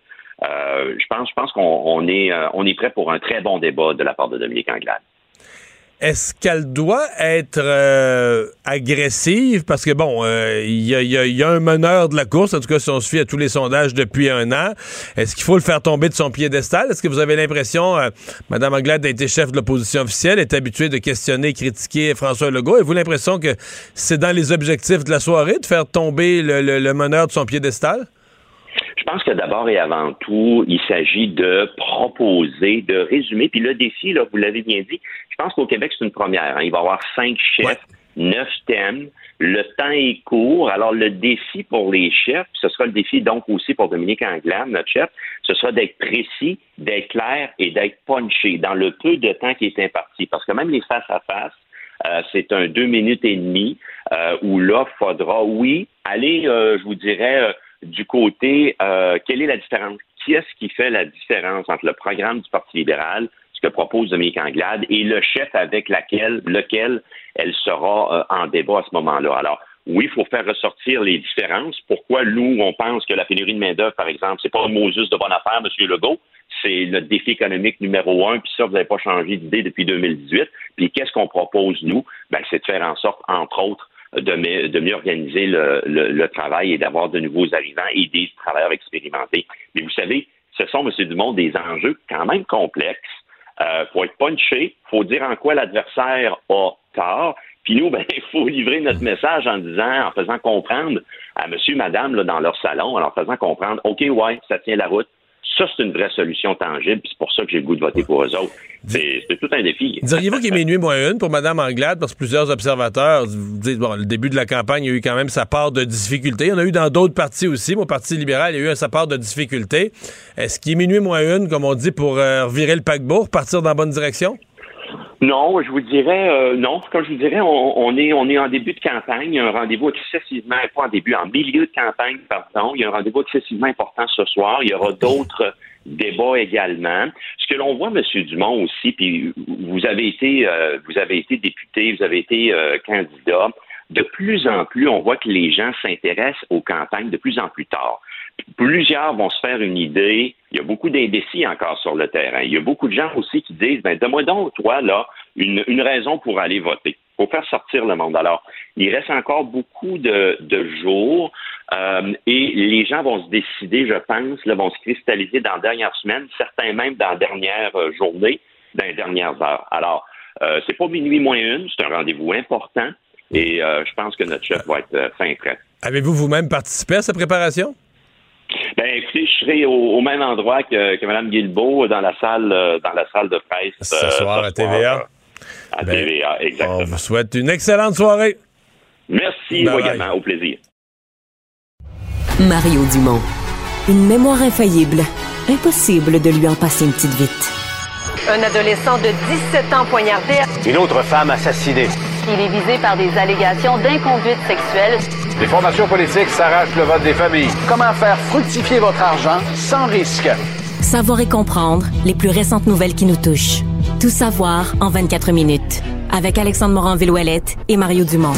Euh, je pense, je pense qu'on on est, euh, on est prêt pour un très bon débat de la part de Dominique Anglade. Est-ce qu'elle doit être euh, agressive? Parce que, bon, il euh, y, y, y a un meneur de la course, en tout cas, si on se fie à tous les sondages depuis un an. Est-ce qu'il faut le faire tomber de son piédestal? Est-ce que vous avez l'impression, euh, Mme Anglade a été chef de l'opposition officielle, est habituée de questionner, critiquer François Legault? Avez-vous l'impression que c'est dans les objectifs de la soirée de faire tomber le, le, le meneur de son piédestal? Je pense que d'abord et avant tout, il s'agit de proposer, de résumer. Puis le défi, là, vous l'avez bien dit, je pense qu'au Québec, c'est une première. Hein. Il va y avoir cinq chefs, ouais. neuf thèmes. Le temps est court. Alors, le défi pour les chefs, ce sera le défi donc aussi pour Dominique Anglade, notre chef, ce sera d'être précis, d'être clair et d'être punché dans le peu de temps qui est imparti. Parce que même les face-à-face, Euh, c'est un deux minutes et demie euh, où là, il faudra, oui, aller, euh, je vous dirais, euh, du côté, euh, quelle est la différence? Qui est-ce qui fait la différence entre le programme du Parti libéral, ce que propose Dominique Anglade, et le chef avec laquelle, lequel elle sera euh, en débat à ce moment-là? Alors, oui, il faut faire ressortir les différences. Pourquoi, nous, on pense que la pénurie de main-d'œuvre, par exemple, c'est pas un mot juste de bonne affaire, M. Legault? C'est notre défi économique numéro un, puis ça, vous n'avez pas changé d'idée depuis deux mille dix-huit. Puis qu'est-ce qu'on propose, nous? Ben, c'est de faire en sorte, entre autres, de, me, de mieux organiser le, le, le travail et d'avoir de nouveaux arrivants et des travailleurs expérimentés. Mais vous savez, ce sont, M. Dumont, des enjeux quand même complexes. Il euh, faut être punché, il faut dire en quoi l'adversaire a tort. Puis nous, ben, il faut livrer notre message en disant, en faisant comprendre à monsieur, madame, là, dans leur salon, en leur faisant comprendre, OK, ouais, ça tient la route. Ça, c'est une vraie solution tangible, puis c'est pour ça que j'ai le goût de voter pour eux autres. C'est, c'est tout un défi. Diriez-vous qu'il est minuit moins une pour Mme Anglade, parce que plusieurs observateurs disent, bon, le début de la campagne, il y a eu quand même sa part de difficulté. Il y en a eu dans d'autres partis aussi. Mon parti libéral, il y a eu sa part de difficulté. Est-ce qu'il est minuit moins une, comme on dit, pour euh, revirer le paquebot, repartir dans la bonne direction? Non, je vous dirais, euh, non. Comme je vous dirais, on, on, est, on est en début de campagne. Il y a un rendez-vous excessivement, pas en début, en milieu de campagne, pardon. Il y a un rendez-vous excessivement important ce soir. Il y aura d'autres débats également. Ce que l'on voit, M. Dumont aussi, puis vous avez été, euh, vous avez été député, vous avez été euh, candidat. De plus en plus, on voit que les gens s'intéressent aux campagnes de plus en plus tard. Plusieurs vont se faire une idée. Il y a beaucoup d'indécis encore sur le terrain. Il y a beaucoup de gens aussi qui disent, ben, donne-moi donc, toi, là, une, une raison pour aller voter. Il faut faire sortir le monde. Alors, il reste encore beaucoup de, de jours euh, et les gens vont se décider, je pense, là, vont se cristalliser dans les dernières semaines, certains même dans les dernières journées, dans les dernières heures. Alors, euh, c'est pas minuit moins une, c'est un rendez-vous important et euh, je pense que notre chef va être euh, fin prêt. Avez-vous vous-même participé à cette préparation? Ben, écoutez, je serai au, au même endroit que, que Mme Guilbeault dans la salle, euh, dans la salle de presse. Euh, ce soir à T V A. à ben, T V A, exactement. On vous souhaite une excellente soirée. Merci, bye également, bye. Au plaisir. Mario Dumont. Une mémoire infaillible. Impossible de lui en passer une petite vite. Un adolescent de dix-sept ans poignardé. Une autre femme assassinée. Il est visé par des allégations d'inconduite sexuelle. Les formations politiques s'arrachent le vote des familles. Comment faire fructifier votre argent sans risque? Savoir et comprendre les plus récentes nouvelles qui nous touchent. Tout savoir en vingt-quatre minutes. Avec Alexandre Morin-Villouellette et Mario Dumont.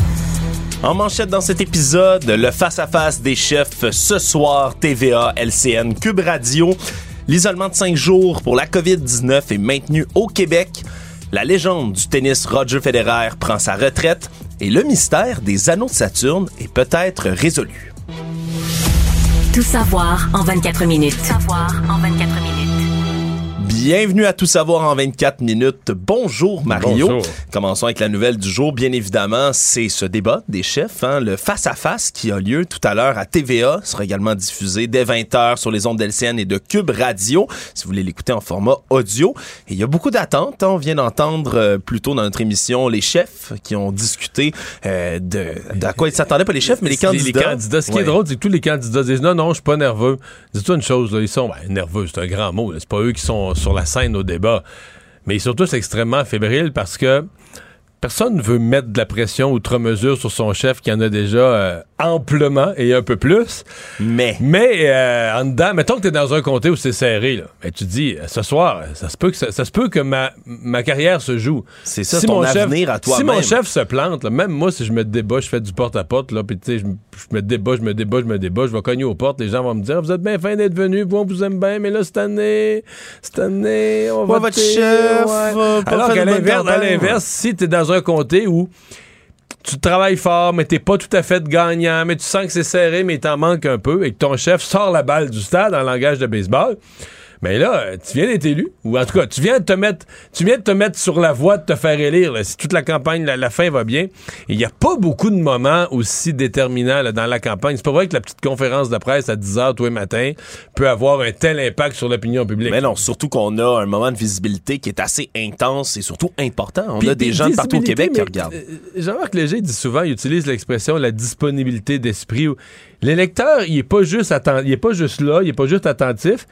En manchette dans cet épisode, le face-à-face des chefs ce soir, T V A, L C N, Cube Radio. L'isolement de cinq jours pour la covid dix-neuf est maintenu au Québec. La légende du tennis Roger Federer prend sa retraite et le mystère des anneaux de Saturne est peut-être résolu. Tout savoir en vingt-quatre minutes. Tout savoir en vingt-quatre minutes. Bienvenue à Tout savoir en vingt-quatre minutes. Bonjour Mario. Bonjour. Commençons avec la nouvelle du jour. Bien évidemment, c'est ce débat des chefs, hein, le face-à-face qui a lieu tout à l'heure à T V A. Il sera également diffusé dès vingt heures sur les ondes de L C N et de Cube Radio, si vous voulez l'écouter en format audio. Et il y a beaucoup d'attentes. Hein. On vient d'entendre euh, plus tôt dans notre émission les chefs qui ont discuté euh, de, de à quoi ils s'attendaient. Pas les chefs, mais les candidats. Les, les candidats. Ce qui ouais. est drôle, c'est que tous les candidats disent « Non, non, je suis pas nerveux. » Dis-toi une chose, là, ils sont ben, nerveux, c'est un grand mot. Là. C'est pas eux qui sont sur la scène au débat. Mais surtout, c'est extrêmement fébrile parce que personne ne veut mettre de la pression outre mesure sur son chef qui en a déjà euh, amplement et un peu plus. Mais, mais euh, en dedans, mettons que t'es dans un comté où c'est serré, là, ben tu te dis, ce soir, ça se peut que, ça, ça se peut que ma, ma carrière se joue. C'est ça, si ton avenir chef, à toi-même. Si mon chef se plante, là, même moi, si je me débat, je fais du porte-à-porte, là, puis tu sais, je, je me débat, je me débat, je me débat, je vais cogner aux portes, les gens vont me dire, ah, vous êtes bien fin d'être venu, vous, on vous aime bien, mais là, cette année, cette année, on ouais, va... votre chef... Ouais. Alors qu'à l'inverse, à l'inverse, si t'es dans un comté où tu travailles fort, mais t'es pas tout à fait gagnant, mais tu sens que c'est serré, mais il t'en manque un peu, et que ton chef sort la balle du stade en langage de baseball, mais là, tu viens d'être élu, ou en tout cas, tu viens de te mettre, tu viens de te mettre sur la voie de te faire élire, là, si toute la campagne, la, la fin va bien. Il n'y a pas beaucoup de moments aussi déterminants là, dans la campagne. C'est pas vrai que la petite conférence de presse à dix heures tous les matins peut avoir un tel impact sur l'opinion publique. Mais non, surtout qu'on a un moment de visibilité qui est assez intense et surtout important. On Puis, a des gens de partout au Québec mais, qui regardent. Euh, Jean-Marc Léger dit souvent, il utilise l'expression « la disponibilité d'esprit ». L'électeur, il est pas juste atten- il est pas juste là, il est pas juste attentif,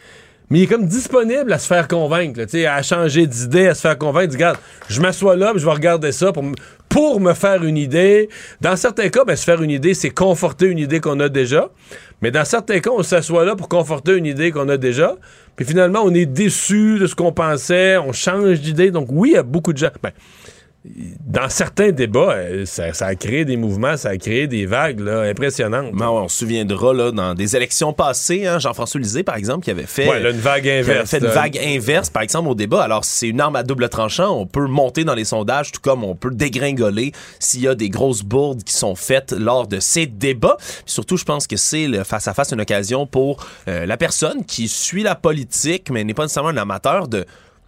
mais il est comme disponible à se faire convaincre, là, t'sais, à changer d'idée, à se faire convaincre. Regarde, je m'assois là, puis je vais regarder ça pour, m- pour me faire une idée. Dans certains cas, ben, se faire une idée, c'est conforter une idée qu'on a déjà. Mais dans certains cas, on s'assoit là pour conforter une idée qu'on a déjà. Puis finalement, on est déçu de ce qu'on pensait, on change d'idée. Donc oui, il y a beaucoup de gens... Ben, dans certains débats, ça, ça a créé des mouvements, ça a créé des vagues là, impressionnantes. Mais on se souviendra là, dans des élections passées, hein, Jean-François Lisée, par exemple, qui avait fait, ouais, là, une, vague inverse, qui avait fait une vague inverse, par exemple, au débat. Alors, c'est une arme à double tranchant. On peut monter dans les sondages, tout comme on peut dégringoler s'il y a des grosses bourdes qui sont faites lors de ces débats. Puis surtout, je pense que c'est le face-à-face une occasion pour euh, la personne qui suit la politique, mais n'est pas nécessairement un amateur de...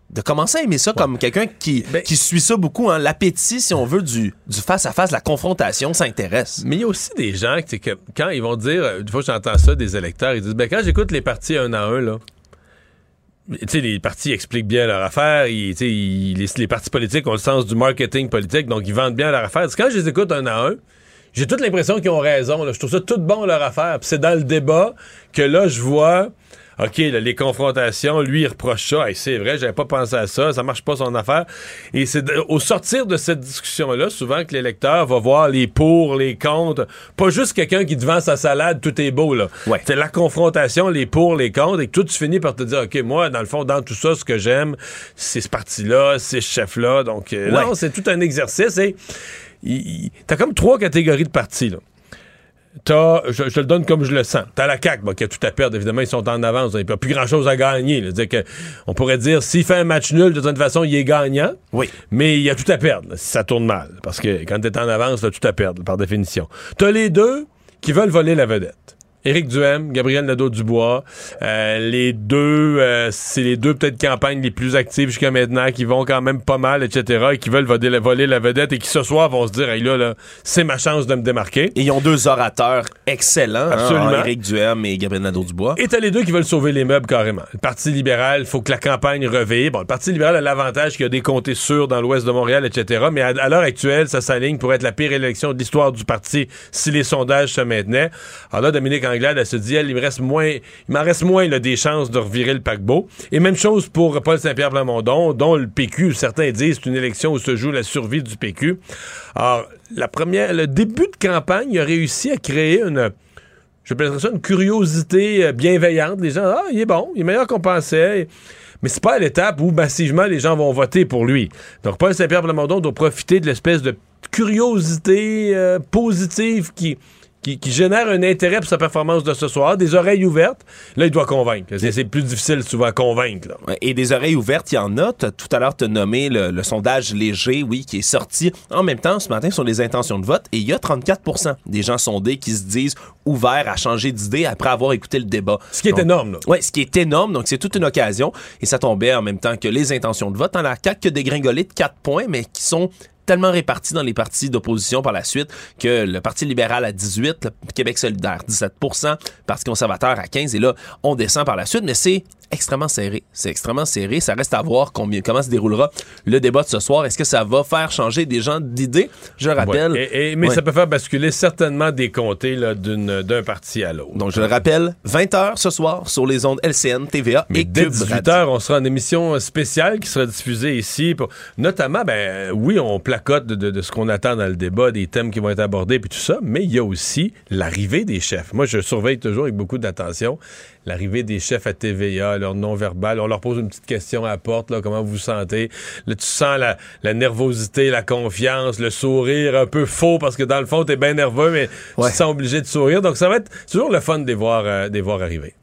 de commencer à aimer ça ouais. comme quelqu'un qui, ben, qui suit ça beaucoup. Hein. L'appétit, si on veut, du, du face-à-face, la confrontation s'intéresse. Mais il y a aussi des gens que, que quand ils vont dire... Une fois que j'entends ça des électeurs, ils disent « ben quand j'écoute les partis un à un, là, tu sais, les partis expliquent bien leur affaire. Ils, ils, les, les partis politiques ont le sens du marketing politique, donc ils vendent bien leur affaire. Quand je les écoute un à un, j'ai toute l'impression qu'ils ont raison. Là. Je trouve ça tout bon, leur affaire. Puis c'est dans le débat que là, je vois... OK, là, les confrontations, lui, il reproche ça. Hey, c'est vrai, j'avais pas pensé à ça. Ça marche pas son affaire. Et c'est de, au sortir de cette discussion-là, souvent que l'électeur va voir les pour, les contre. Pas juste quelqu'un qui te vend sa salade, tout est beau, là. Ouais. C'est la confrontation, les pour, les contre. Et que toi, tu finis par te dire, OK, moi, dans le fond, dans tout ça, ce que j'aime, c'est ce parti-là, c'est ce chef-là. Donc, ouais. non, c'est tout un exercice. Et y, y, t'as comme trois catégories de partis, là. T'as, je, je te le donne comme je le sens. T'as la C A Q, bon, qui a tout à perdre. Évidemment, ils sont en avance. Il n'y a plus grand-chose à gagner. Là. C'est-à-dire que, on pourrait dire, s'il fait un match nul, de toute façon, il est gagnant. Oui. Mais il y a tout à perdre là, si ça tourne mal. Parce que quand t'es en avance, t'as tout à perdre, là, par définition. T'as les deux qui veulent voler la vedette. Éric Duhaime, Gabriel Nadeau-Dubois, euh, les deux, euh, c'est les deux peut-être campagnes les plus actives jusqu'à maintenant, qui vont quand même pas mal, et cetera, et qui veulent voler, voler la vedette et qui ce soir vont se dire, hey, là, là, c'est ma chance de me démarquer. Et ils ont deux orateurs excellents, absolument, hein, Éric Duhaime et Gabriel Nadeau-Dubois. Et t'as les deux qui veulent sauver les meubles carrément. Le Parti libéral, il faut que la campagne reveille. Bon, le Parti libéral a l'avantage qu'il y a des comtés sûrs dans l'ouest de Montréal, et cetera, mais à, à l'heure actuelle, ça s'aligne pour être la pire élection de l'histoire du parti si les sondages se maintenaient. Alors là, Dominique Anglade, elle se dit, elle, il me reste moins, il m'en reste moins là, des chances de revirer le paquebot. Et même chose pour Paul Saint-Pierre Plamondon, dont le P Q, certains disent, c'est une élection où se joue la survie du P Q. Alors, la première, le début de campagne, il a réussi à créer une, je pense ça, une curiosité bienveillante. Les gens, ah, il est bon, il est meilleur qu'on pensait. Mais c'est pas à l'étape où massivement les gens vont voter pour lui. Donc Paul Saint-Pierre Plamondon doit profiter de l'espèce de curiosité euh, positive qui Qui, qui génère un intérêt pour sa performance de ce soir, des oreilles ouvertes. Là, il doit convaincre. C'est, c'est plus difficile souvent à convaincre. Là. Et des oreilles ouvertes, il y en a. T'as, tout à l'heure, tu as nommé le, le sondage léger, oui, qui est sorti en même temps ce matin sur les intentions de vote. Et il y a trente-quatre pour cent des gens sondés qui se disent ouverts à changer d'idée après avoir écouté le débat. Ce qui est donc énorme. Oui, ce qui est énorme. Donc, c'est toute une occasion. Et ça tombait en même temps que les intentions de vote. En la C A Q, que des dégringolées de quatre points, mais qui sont tellement répartis dans les partis d'opposition par la suite que le Parti libéral à dix-huit, le Québec solidaire dix-sept pour cent, Parti conservateur à quinze, et là, on descend par la suite, mais c'est extrêmement serré. C'est extrêmement serré. Ça reste à voir combien, comment se déroulera le débat de ce soir. Est-ce que ça va faire changer des gens d'idées? Je rappelle... Ouais. Et, et, mais ouais. Ça peut faire basculer certainement des comtés là, d'une, d'un parti à l'autre. Donc, je le rappelle, vingt heures ce soir sur les ondes L C N, T V A mais et Cube Radio. Mais dès dix-huit heures, on sera en émission spéciale qui sera diffusée ici. Pour... Notamment, ben oui, on placote de, de, de ce qu'on attend dans le débat, des thèmes qui vont être abordés puis tout ça, mais il y a aussi l'arrivée des chefs. Moi, je surveille toujours avec beaucoup d'attention l'arrivée des chefs à T V A, leur non-verbal. On leur pose une petite question à la porte, là, comment vous vous sentez? Là, tu sens la, la nervosité, la confiance, le sourire un peu faux, parce que dans le fond, t'es bien nerveux, mais ouais. Tu te sens obligé de sourire. Donc, ça va être toujours le fun de les voir, euh, de les voir arriver.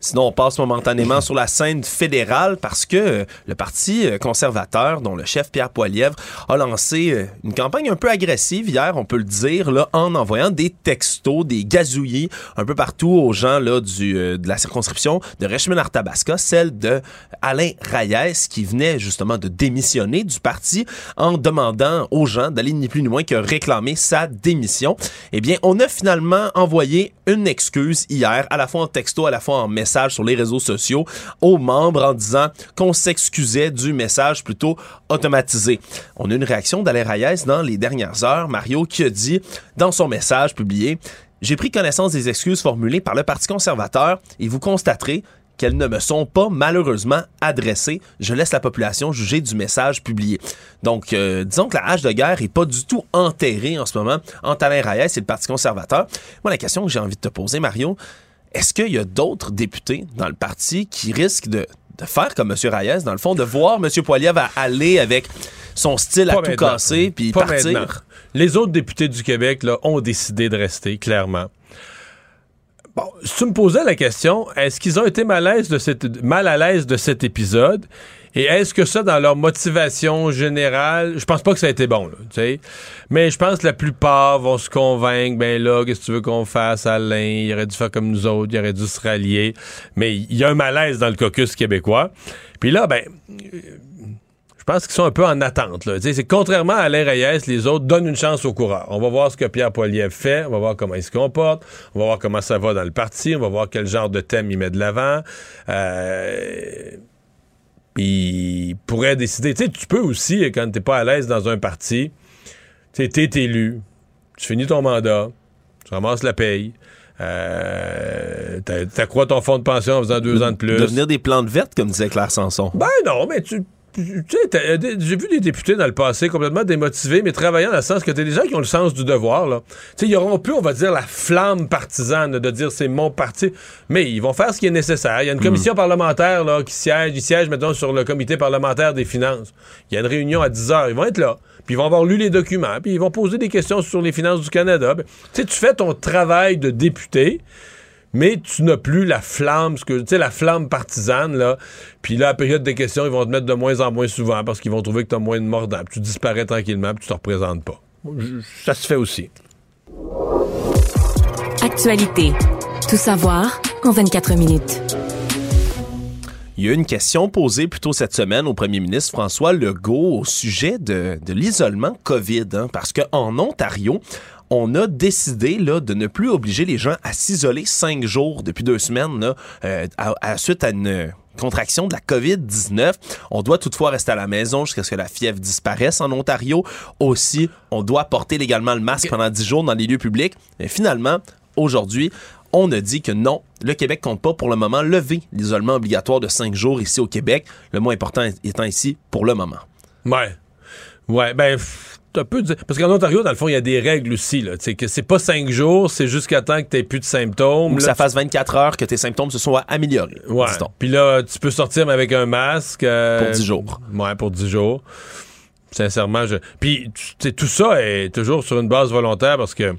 Sinon, on passe momentanément sur la scène fédérale parce que le Parti conservateur, dont le chef Pierre Poilievre, a lancé une campagne un peu agressive hier, on peut le dire, là, en envoyant des textos, des gazouillis un peu partout aux gens là, du, euh, de la circonscription de Richmond-Arthabasca, celle de Alain Raies, qui venait justement de démissionner du parti en demandant aux gens d'aller ni plus ni moins que réclamer sa démission. Eh bien, on a finalement envoyé une excuse hier, à la fois en texto, à la fois en message sur les réseaux sociaux aux membres en disant qu'on s'excusait du message plutôt automatisé. On a une réaction d'Alain Raies dans les dernières heures, Mario, qui a dit dans son message publié « J'ai pris connaissance des excuses formulées par le Parti conservateur et vous constaterez qu'elles ne me sont pas malheureusement adressées. Je laisse la population juger du message publié. » Donc, euh, disons que la hache de guerre n'est pas du tout enterrée en ce moment entre Alain Raies et le Parti conservateur. Moi, la question que j'ai envie de te poser, Mario, est-ce qu'il y a d'autres députés dans le parti qui risquent de, de faire comme M. Raies, dans le fond, de voir M. Poilievre aller avec son style pas à tout casser puis partir? Maintenant. Les autres députés du Québec là, ont décidé de rester, clairement. Bon, si tu me posais la question, est-ce qu'ils ont été mal à l'aise de cet, mal à l'aise de cet épisode? Et est-ce que ça, dans leur motivation générale, je pense pas que ça a été bon, là, tu sais. Mais je pense que la plupart vont se convaincre, ben là, qu'est-ce que tu veux qu'on fasse, Alain? Il aurait dû faire comme nous autres, il aurait dû se rallier. Mais il y a un malaise dans le caucus québécois. Puis là, ben, je pense qu'ils sont un peu en attente, là. Tu sais, c'est contrairement à Alain Raies, les autres donnent une chance au coureur. On va voir ce que Pierre Poilievre fait, on va voir comment il se comporte, on va voir comment ça va dans le parti, on va voir quel genre de thème il met de l'avant. Euh... Il pourrait décider. Tu sais, tu peux aussi, quand t'es pas à l'aise dans un parti, tu sais, t'es élu, tu finis ton mandat, tu ramasses la paye, euh, t'accrois ton fonds de pension en faisant deux de, ans de plus. Devenir des plantes vertes, comme disait Claire Sanson. Ben non, mais tu... Tu sais, j'ai vu des députés dans le passé complètement démotivés, mais travaillant dans le sens que t'as des gens qui ont le sens du devoir, là. Tu sais, ils auront plus, on va dire, la flamme partisane de dire c'est mon parti, mais ils vont faire ce qui est nécessaire. Il y a une commission mmh. parlementaire, là, qui siège, ils siègent, mettons, sur le comité parlementaire des finances. Il y a une réunion à dix heures, ils vont être là, puis ils vont avoir lu les documents, puis ils vont poser des questions sur les finances du Canada. Tu sais, tu fais ton travail de député, mais tu n'as plus la flamme, ce que tu sais, la flamme partisane, là. Puis là, à la période des questions, ils vont te mettre de moins en moins souvent parce qu'ils vont trouver que tu as moins de mordant. Tu disparais tranquillement, puis tu te représentes pas. Ça se fait aussi. l'actualité. Tout savoir en vingt-quatre minutes. Il y a une question posée plus tôt cette semaine au premier ministre François Legault au sujet de, de l'isolement COVID, hein, parce qu'en Ontario, on a décidé là, de ne plus obliger les gens à s'isoler cinq jours depuis deux semaines là, euh, à, à suite à une contraction de la COVID dix-neuf. On doit toutefois rester à la maison jusqu'à ce que la fièvre disparaisse en Ontario. Aussi, on doit porter légalement le masque pendant dix jours dans les lieux publics. Mais finalement, aujourd'hui, on a dit que non, le Québec compte pas pour le moment lever l'isolement obligatoire de cinq jours ici au Québec. Le moins important étant ici pour le moment. Ouais. Ouais, ben... Un peu de... Parce qu'en Ontario, dans le fond, il y a des règles aussi. Là. Que c'est pas cinq jours, c'est jusqu'à temps que tu n'aies plus de symptômes. Ou que là, ça fasse vingt-quatre heures que tes symptômes se soient améliorés. Ouais. Puis là, tu peux sortir mais avec un masque. Euh... Pour dix jours. Ouais, pour dix jours. Sincèrement, je. Puis tout ça est toujours sur une base volontaire parce que.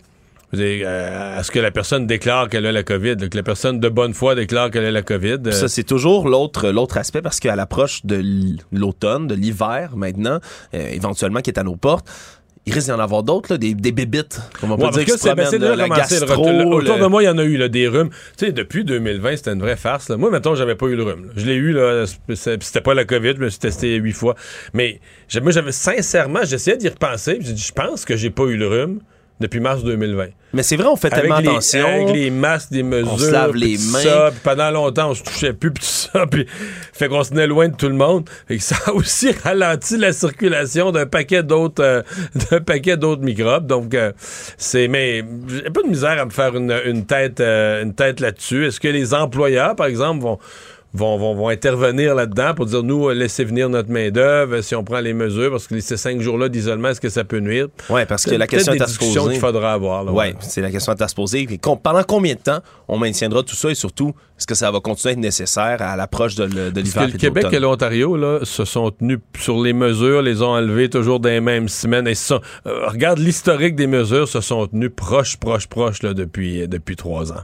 À ce que la personne déclare qu'elle a la COVID, que la personne de bonne foi déclare qu'elle a la COVID. Ça, c'est toujours l'autre, l'autre aspect, parce qu'à l'approche de l'automne, de l'hiver maintenant, euh, éventuellement qui est à nos portes, il risque d'y en avoir d'autres, là, des, des bébites. On va ouais, pas dire que, que c'est ben, là, le gastro. Le, autour le... de moi, il y en a eu là, des rhumes. Tu sais, depuis deux mille vingt, c'était une vraie farce. Là. Moi, mettons, j'avais pas eu le rhume. Là. Je l'ai eu, là, c'était pas la COVID, je me suis testé huit fois. Mais moi, j'avais sincèrement, j'essayais d'y repenser, puis j'ai dit, je pense que j'ai pas eu le rhume. Depuis mars deux mille vingt. Mais c'est vrai, on fait tellement avec les, attention. Avec les masques, des mesures. On se lave les mains. Ça, pendant longtemps, on se touchait plus, puis tout ça. Puis, fait qu'on se tenait loin de tout le monde. Fait que ça a aussi ralenti la circulation d'un paquet d'autres euh, d'un paquet d'autres microbes. Donc, euh, c'est. Mais j'ai pas de misère à me faire une, une tête, euh, une tête là-dessus. Est-ce que les employeurs, par exemple, vont. Vont, vont, vont intervenir là-dedans pour dire, nous, laissez venir notre main-d'œuvre si on prend les mesures, parce que ces cinq jours-là d'isolement, est-ce que ça peut nuire? Oui, parce que la question est à se poser. Qu'il faudra avoir. Oui, ouais, c'est la question à se poser. Pendant combien de temps on maintiendra tout ça et surtout, est-ce que ça va continuer à être nécessaire à l'approche de, de l'hiver? Parce que le Québec et l'Ontario là, se sont tenus sur les mesures, les ont enlevées toujours dans les mêmes semaines. Et sont, euh, regarde l'historique des mesures, se sont tenus proches, proches, proches là, depuis, depuis trois ans.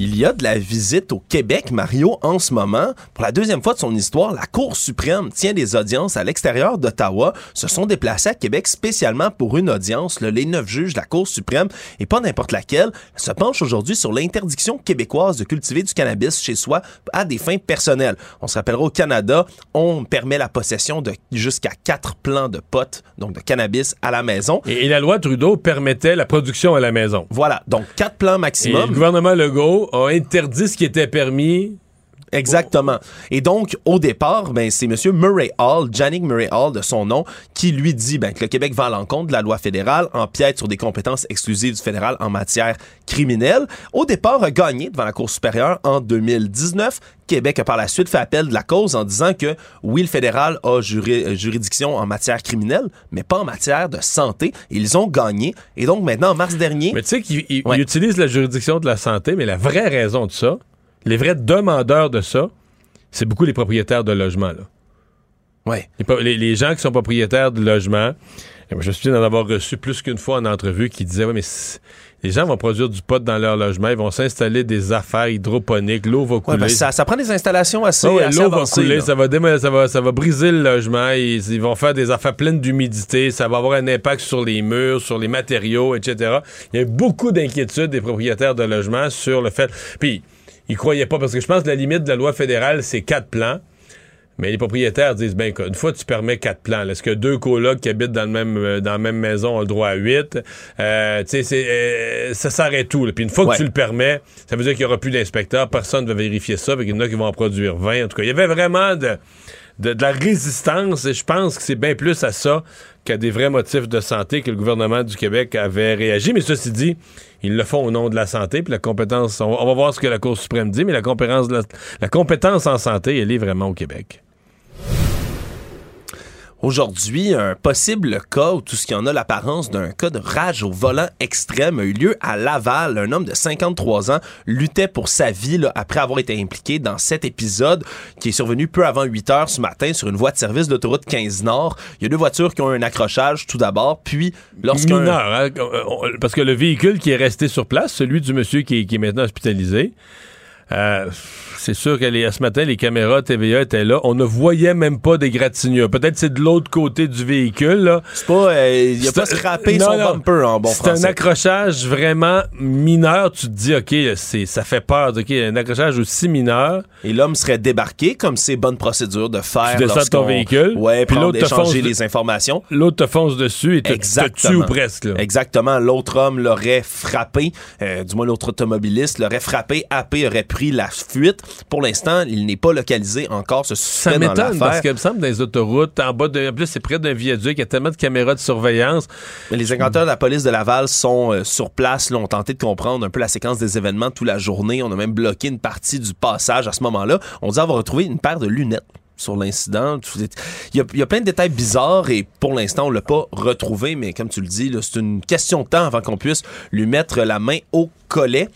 Il y a de la visite au Québec, Mario, en ce moment. Pour la deuxième fois de son histoire, la Cour suprême tient des audiences à l'extérieur d'Ottawa. Se sont déplacés à Québec spécialement pour une audience. Là, les neuf juges de la Cour suprême, et pas n'importe laquelle, se penchent aujourd'hui sur l'interdiction québécoise de cultiver du cannabis chez soi à des fins personnelles. On se rappellera, au Canada, on permet la possession de jusqu'à quatre plants de pot, donc de cannabis, à la maison. Et, et la loi Trudeau permettait la production à la maison. Voilà, donc quatre plants maximum. Et le gouvernement Legault a interdit ce qui était permis. Exactement. Et donc, au départ, ben, c'est M. Murray Hall, Jannick Murray Hall de son nom, qui lui dit ben, que le Québec va à l'encontre de la loi fédérale, empiète sur des compétences exclusives du fédéral en matière criminelle. Au départ, a gagné devant la Cour supérieure en deux mille dix-neuf. Québec a par la suite fait appel de la cause en disant que, oui, le fédéral a juri- juridiction en matière criminelle, mais pas en matière de santé. Ils ont gagné. Et donc, maintenant, en mars dernier... Mais tu sais qu'ils ils, ouais. ils utilisent la juridiction de la santé, mais la vraie raison de ça... Les vrais demandeurs de ça, c'est beaucoup les propriétaires de logements. Là. Ouais. Les, les, les gens qui sont propriétaires de logements, je me souviens d'en avoir reçu plus qu'une fois en entrevue qui disaient, ouais, mais les gens vont produire du pot dans leur logement, ils vont s'installer des affaires hydroponiques, l'eau va couler. Ouais, ben ça, ça prend des installations assez, oh ouais, assez l'eau avancées, va couler, ça va, déma- ça, va, ça va briser le logement, ils, ils vont faire des affaires pleines d'humidité, ça va avoir un impact sur les murs, sur les matériaux, et cetera. Il y a beaucoup d'inquiétudes des propriétaires de logements sur le fait... Puis, ils croyaient pas, parce que je pense que la limite de la loi fédérale, c'est quatre plans. Mais les propriétaires disent, ben, une fois tu permets quatre plans, là, est-ce que deux colocs qui habitent dans le même dans la même maison ont le droit à huit? Euh, tu sais, c'est, euh, ça s'arrête tout. Là. Puis une fois que ouais. tu le permets, ça veut dire qu'il n'y aura plus d'inspecteurs, personne ne va vérifier ça, fait qu'il y en a qui vont en produire vingt. En tout cas, il y avait vraiment de, de, de la résistance, et je pense que c'est bien plus à ça qu'à des vrais motifs de santé que le gouvernement du Québec avait réagi. Mais ceci dit, ils le font au nom de la santé, puis la compétence, on va, on va voir ce que la Cour suprême dit, mais la compétence, la, la compétence en santé, elle est vraiment au Québec. Aujourd'hui, un possible cas où tout ce qui en a l'apparence d'un cas de rage au volant extrême a eu lieu à Laval. Un homme de cinquante-trois ans luttait pour sa vie là, après avoir été impliqué dans cet épisode qui est survenu peu avant huit heures ce matin sur une voie de service de l'autoroute quinze Nord. Il y a deux voitures qui ont eu un accrochage tout d'abord, puis lorsqu'un... Mineur, hein? Parce que le véhicule qui est resté sur place, celui du monsieur qui est, qui est maintenant hospitalisé, Euh, c'est sûr que les, ce matin, les caméras T V A étaient là. On ne voyait même pas des gratignures. Peut-être que c'est de l'autre côté du véhicule. Là. C'est pas... Euh, il a pas scrappé son non. bumper en bon c'est français. C'est un accrochage vraiment mineur. Tu te dis, OK, c'est, ça fait peur. OK, un accrochage aussi mineur. Et l'homme serait débarqué, comme c'est bonne procédure de faire. Tu descends ton véhicule. Ouais, puis l'autre te fonce... les informations. L'autre te fonce dessus et te, te tue ou presque. Là. Exactement. L'autre homme l'aurait frappé. Euh, du moins, l'autre automobiliste l'aurait frappé, happé, aurait pris la fuite. Pour l'instant, il n'est pas localisé encore. Ce suspect ça m'étonne parce qu'il me semble dans les autoroutes, en bas de, en plus c'est près d'un viaduc, il y a tellement de caméras de surveillance. Mais les enquêteurs de la police de Laval sont euh, sur place, l'ont tenté de comprendre un peu la séquence des événements toute la journée. On a même bloqué une partie du passage à ce moment-là. On dit avoir retrouvé une paire de lunettes sur l'incident. Il y, a, il y a plein de détails bizarres et pour l'instant, on l'a pas retrouvé, mais comme tu le dis, là, c'est une question de temps avant qu'on puisse lui mettre la main au collet.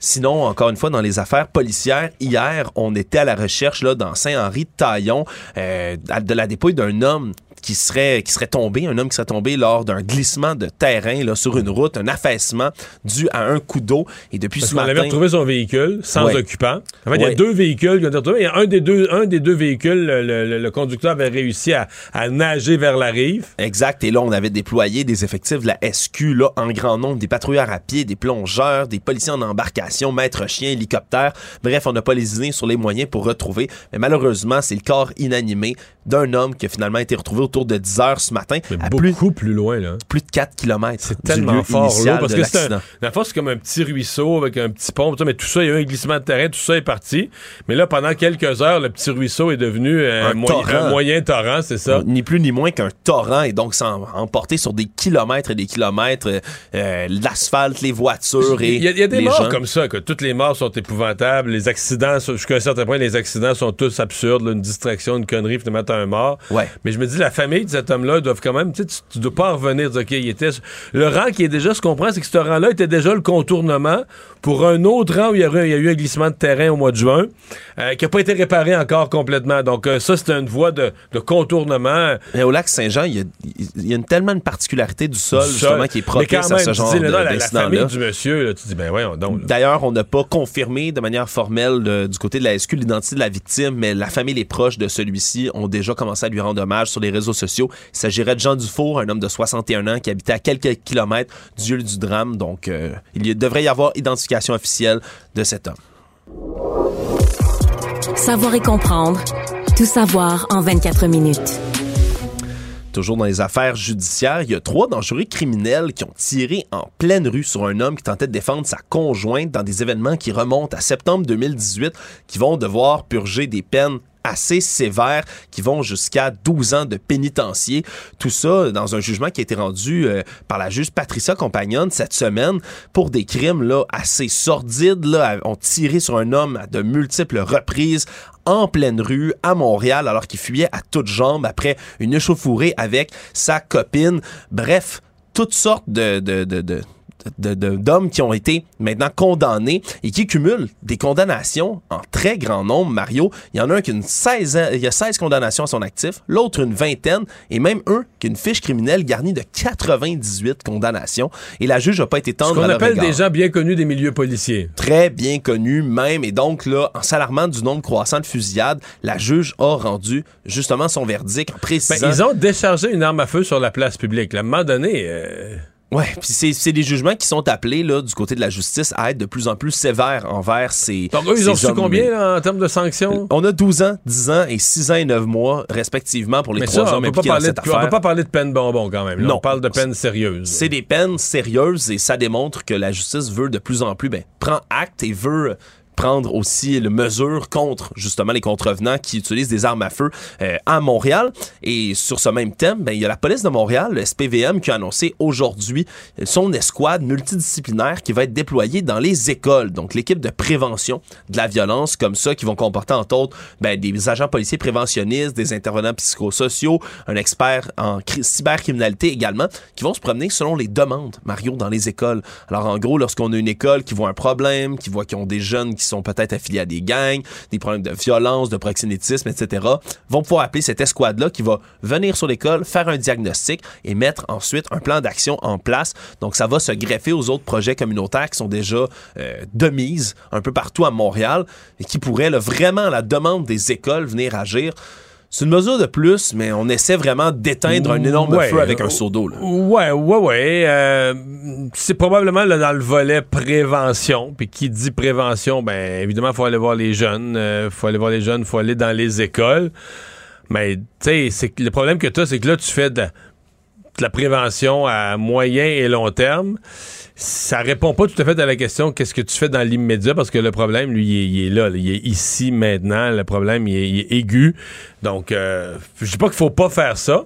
Sinon, encore une fois, dans les affaires policières, hier, on était à la recherche là, dans Saint-Henri-de-Taillon euh, de la dépouille d'un homme qui serait, qui serait tombé, un homme qui serait tombé lors d'un glissement de terrain là, sur une route, un affaissement dû à un coup d'eau. Et depuis Parce ce qu'on matin... On avait retrouvé son véhicule sans ouais. occupant. En fait, il ouais. y a deux véhicules qui ont été retrouvés. Il y a un des deux, un des deux véhicules, le, le, le conducteur avait réussi à, à nager vers la rive. Exact. Et là, on avait déployé des effectifs de la S Q là, en grand nombre, des patrouilleurs à pied, des plongeurs, des policiers en embarcation, maîtres chiens, hélicoptères. Bref, on n'a pas lésiné sur les moyens pour retrouver. Mais malheureusement, c'est le corps inanimé d'un homme qui a finalement été retrouvé autour de dix heures ce matin. Mais à beaucoup plus, plus loin, là. Plus de quatre kilomètres. C'est tellement fort, là, parce que c'est un, la force, c'est comme un petit ruisseau avec un petit pont, mais tout ça, il y a eu un glissement de terrain, tout ça est parti. Mais là, pendant quelques heures, le petit ruisseau est devenu un, un, moyen, torrent. un moyen torrent, c'est ça? Ni plus ni moins qu'un torrent, et donc s'en emporter sur des kilomètres et des kilomètres, euh, l'asphalte, les voitures et les gens. Il y a des morts gens. Comme ça, que toutes les morts sont épouvantables, les accidents, jusqu'à un certain point, les accidents sont tous absurdes, là, une distraction, une connerie, finalement, t'as un mort. Ouais. Mais je me dis, la famille de cet homme-là doivent quand même, tu sais, tu dois pas revenir dire, OK, il était... Le rang qui est déjà, ce qu'on comprend, c'est que ce rang-là était déjà le contournement pour un autre rang où il y a eu un glissement de terrain au mois de juin, euh, qui n'a pas été réparé encore complètement. Donc euh, ça, c'est une voie de, de contournement. Mais au lac Saint-Jean, il y a, y a une, tellement une particularité du sol, du justement, sol. Qui est propice à ce genre dis, là, non, de, la, d'incident-là. La famille du monsieur, là, tu dis, ben voyons donc. Là. D'ailleurs, on n'a pas confirmé de manière formelle de, du côté de la S Q l'identité de la victime, mais la famille, les proches de celui-ci ont déjà commencé à lui rendre hommage sur les réseaux sociaux. Il s'agirait de Jean Dufour, un homme de soixante et un ans qui habitait à quelques kilomètres du lieu du drame. Donc, euh, il y devrait y avoir identification officielle de cet homme. Savoir et comprendre. Tout savoir en vingt-quatre minutes. Toujours dans les affaires judiciaires, il y a trois dangereux criminels qui ont tiré en pleine rue sur un homme qui tentait de défendre sa conjointe dans des événements qui remontent à septembre deux mille dix-huit, qui vont devoir purger des peines assez sévères qui vont jusqu'à douze ans de pénitencier. Tout ça dans un jugement qui a été rendu euh, par la juge Patricia Compagnone cette semaine pour des crimes là, assez sordides. Là, ont tiré sur un homme à de multiples reprises en pleine rue à Montréal alors qu'il fuyait à toutes jambes après une échauffourée avec sa copine. Bref, toutes sortes de... de, de, de De, de, d'hommes qui ont été maintenant condamnés et qui cumulent des condamnations en très grand nombre, Mario. Il y en a un qui a, une seize, il y a seize condamnations à son actif, l'autre une vingtaine et même un qui a une fiche criminelle garnie de quatre-vingt-dix-huit condamnations. Et la juge n'a pas été tendre à leur égard. Ce qu'on appelle des gens bien connus des milieux policiers. Très bien connus même. Et donc là, en s'alarmant du nombre croissant de fusillades, la juge a rendu justement son verdict en précisant... Ben, ils ont déchargé une arme à feu sur la place publique. À un moment donné... Euh... Ouais, puis c'est, c'est des jugements qui sont appelés là du côté de la justice à être de plus en plus sévères envers ces. Donc eux, ils ont reçu combien là, en termes de sanctions? On a douze ans, dix ans et six ans et neuf mois respectivement pour les trois hommes impliqués dans cette affaire. On peut pas parler de peine bonbon quand même. Là. Non, on parle de peine sérieuse. C'est des peines sérieuses et ça démontre que la justice veut de plus en plus ben prend acte et veut prendre aussi les mesures contre justement les contrevenants qui utilisent des armes à feu euh, à Montréal. Et sur ce même thème, ben il y a la police de Montréal, le S P V M, qui a annoncé aujourd'hui son escouade multidisciplinaire qui va être déployée dans les écoles. Donc l'équipe de prévention de la violence comme ça qui vont comporter entre autres ben, des agents policiers préventionnistes, des intervenants psychosociaux, un expert en cri- cybercriminalité également, qui vont se promener selon les demandes, Mario, dans les écoles. Alors en gros, lorsqu'on a une école qui voit un problème, qui voit qu'ils ont des jeunes qui sont peut-être affiliés à des gangs, des problèmes de violence, de proxénétisme, et cetera, vont pouvoir appeler cette escouade-là qui va venir sur l'école, faire un diagnostic et mettre ensuite un plan d'action en place. Donc, ça va se greffer aux autres projets communautaires qui sont déjà euh, de mise un peu partout à Montréal et qui pourraient là, vraiment, à la demande des écoles, venir agir. C'est une mesure de plus, mais on essaie vraiment d'éteindre un énorme ouais, feu avec un seau d'eau. Ouais, ouais, ouais. Euh, c'est probablement là, dans le volet prévention. Puis qui dit prévention, ben évidemment, il faut aller voir les jeunes. Euh, faut aller voir les jeunes, faut aller dans les écoles. Mais tu sais, c'est le problème que tu as, c'est que là, tu fais de, de la prévention à moyen et long terme. Ça répond pas tout à fait à la question qu'est-ce que tu fais dans l'immédiat, parce que le problème, lui, il est, il est là, il est ici, maintenant. Le problème, il est, il est aigu. Donc, euh, je dis pas qu'il faut pas faire ça,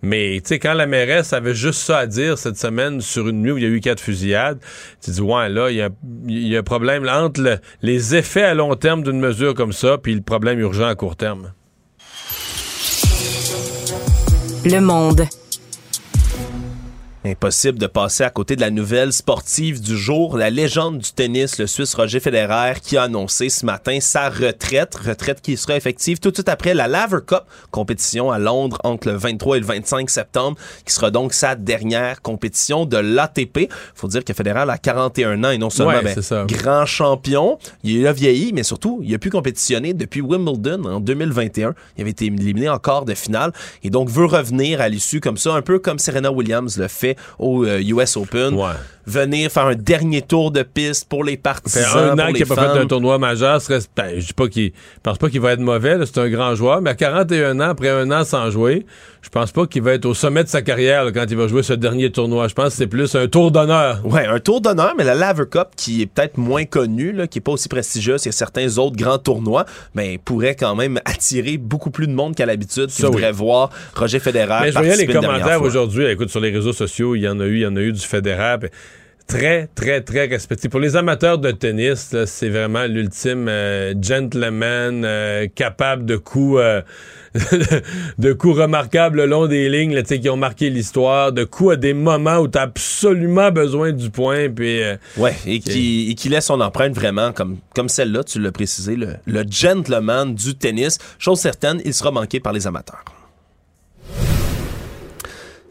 mais tu sais, quand la mairesse avait juste ça à dire cette semaine sur une nuit où il y a eu quatre fusillades, tu dis, ouais, là, il y a, il y a un problème là, entre le, les effets à long terme d'une mesure comme ça, puis le problème urgent à court terme. Le Monde. Impossible de passer à côté de la nouvelle sportive du jour, la légende du tennis, le Suisse Roger Federer, qui a annoncé ce matin sa retraite, retraite qui sera effective tout de suite après la Laver Cup, compétition à Londres entre le vingt-trois et le vingt-cinq septembre, qui sera donc sa dernière compétition de l'A T P. Faut dire que Federer a quarante et un ans et non seulement ouais, ben, grand champion, il a vieilli, mais surtout, il a pu compétitionner depuis Wimbledon en deux mille vingt et un. Il avait été éliminé en quart de finale et donc veut revenir à l'issue comme ça, un peu comme Serena Williams le fait au U S Open. Ouais. Venir faire un dernier tour de piste pour les partisans. Ça fait un an qu'il n'a pas fait un tournoi majeur. Serait, ben, je ne pense pas qu'il va être mauvais. Là, c'est un grand joueur. Mais à quarante et un ans, après un an sans jouer, je pense pas qu'il va être au sommet de sa carrière là, quand il va jouer ce dernier tournoi. Je pense que c'est plus un tour d'honneur. Oui, un tour d'honneur, mais la Laver Cup, qui est peut-être moins connue, là, qui n'est pas aussi prestigieuse que certains autres grands tournois, ben, pourrait quand même attirer beaucoup plus de monde qu'à l'habitude. Ça, qui voudrait oui. voir Roger Federer mais je voyais les commentaires aujourd'hui. Écoute, sur les réseaux sociaux, il y en a eu, il y en a eu du Federer. Ben, très, très, très respecté. Pour les amateurs de tennis, là, c'est vraiment l'ultime euh, gentleman euh, capable de coups euh, de coups remarquables le long des lignes là, qui ont marqué l'histoire, de coups à des moments où t'as absolument besoin du point. Puis, euh, ouais, et qui, et qui laisse son empreinte vraiment comme, comme celle-là, tu l'as précisé, le, le gentleman du tennis. Chose certaine, il sera manqué par les amateurs.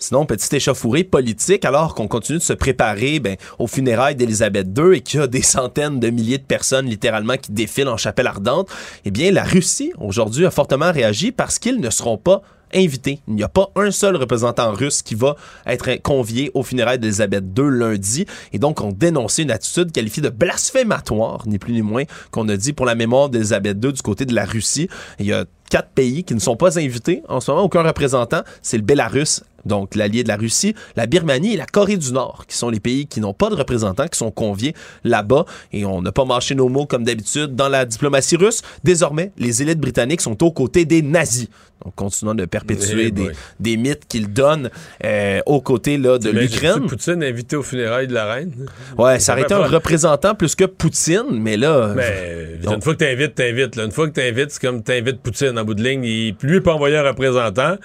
Sinon, petit échauffourée politique, alors qu'on continue de se préparer ben, aux funérailles d'Élisabeth deux et qu'il y a des centaines de milliers de personnes littéralement qui défilent en chapelle ardente, eh bien la Russie aujourd'hui a fortement réagi parce qu'ils ne seront pas invité. Il n'y a pas un seul représentant russe qui va être convié aux funérailles d'Élisabeth deux lundi. Et donc, on dénonçait une attitude qualifiée de blasphématoire, ni plus ni moins, qu'on a dit pour la mémoire d'Élisabeth deux du côté de la Russie. Il y a quatre pays qui ne sont pas invités en ce moment, aucun représentant. C'est le Bélarus, donc l'allié de la Russie, la Birmanie et la Corée du Nord, qui sont les pays qui n'ont pas de représentants, qui sont conviés là-bas. Et on n'a pas mâché nos mots comme d'habitude dans la diplomatie russe. Désormais, les élites britanniques sont aux côtés des nazis. Donc, continuant de perpétuer hey des, des mythes qu'il donne euh, aux côtés là, de mais l'Ukraine. Poutine invité aux funérailles de la reine? Ouais, ça aurait été un représentant plus que Poutine, mais là... Mais, donc, une fois que t'invites, t'invites. Là. Une fois que t'invites, c'est comme t'invites Poutine en bout de ligne. Il, lui, il peut envoyer un représentant,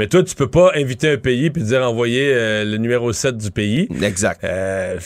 mais toi, tu peux pas inviter un pays puis dire envoyer euh, le numéro sept du pays. Exact. Euh,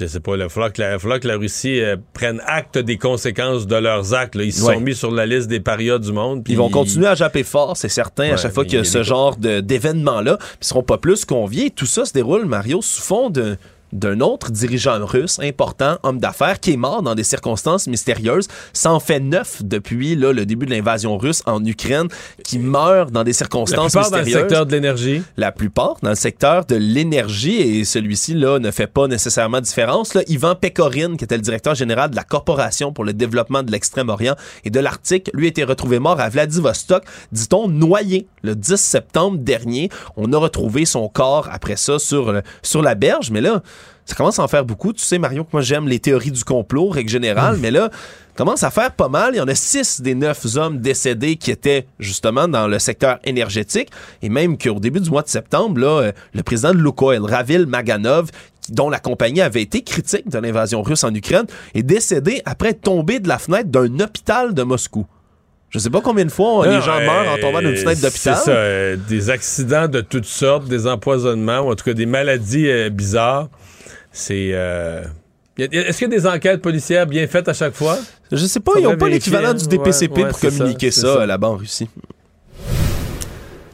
je sais pas, il va falloir que la, falloir que la Russie euh, prenne acte des conséquences de leurs actes. Là. Ils se ouais. sont mis sur la liste des parias du monde. Ils vont continuer à japper fort, c'est certain, ouais, à chaque fois qu'il y a ce genre de, d'événements-là, ils seront pas plus conviés. Tout ça se déroule, Mario, sous fond de... d'un autre dirigeant russe important, homme d'affaires, qui est mort dans des circonstances mystérieuses. Ça en fait neuf depuis là, le début de l'invasion russe en Ukraine, qui meurt dans des circonstances mystérieuses. La plupart mystérieuses. Dans le secteur de l'énergie. La plupart dans le secteur de l'énergie, et celui-ci là, ne fait pas nécessairement différence. Là, Ivan Pekorin, qui était le directeur général de la Corporation pour le développement de l'Extrême-Orient et de l'Arctique, lui a été retrouvé mort à Vladivostok, dit-on noyé, le dix septembre dernier. On a retrouvé son corps après ça sur, le, sur la berge, mais là, ça commence à en faire beaucoup. Tu sais, Mario, que moi, j'aime les théories du complot, règle générale, mmh. mais là, commence à faire pas mal. Il y en a six des neuf hommes décédés qui étaient justement dans le secteur énergétique. Et même qu'au début du mois de septembre, là, le président de Lukoil, Ravil Maganov, dont la compagnie avait été critique de l'invasion russe en Ukraine, est décédé après tomber de la fenêtre d'un hôpital de Moscou. Je sais pas combien de fois non, les gens euh, meurent en tombant d'une fenêtre d'hôpital. C'est ça, euh, des accidents de toutes sortes, des empoisonnements, ou en tout cas des maladies euh, bizarres. C'est... Euh, Est-ce qu'il y a des enquêtes policières bien faites à chaque fois? Je sais pas, ils n'ont pas l'équivalent du D P C P ouais, ouais, pour communiquer ça, ça, ça. là-bas en Russie.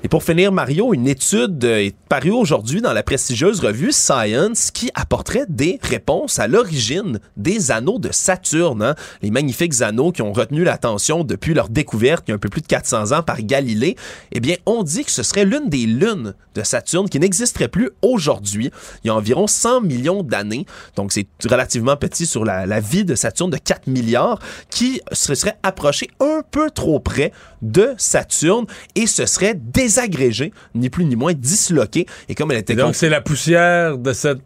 Et pour finir, Mario, une étude est parue aujourd'hui dans la prestigieuse revue Science qui apporterait des réponses à l'origine des anneaux de Saturne. Hein? Les magnifiques anneaux qui ont retenu l'attention depuis leur découverte il y a un peu plus de quatre cents ans par Galilée. Eh bien, on dit que ce serait l'une des lunes de Saturne qui n'existerait plus aujourd'hui. Il y a environ cent millions d'années, donc c'est relativement petit sur la, la vie de Saturne de quatre milliards, qui se serait approché un peu trop près de Saturne et ce serait désagréable. Agrégée, ni plus ni moins disloquée. Et comme elle était donc, con... c'est la poussière de cette,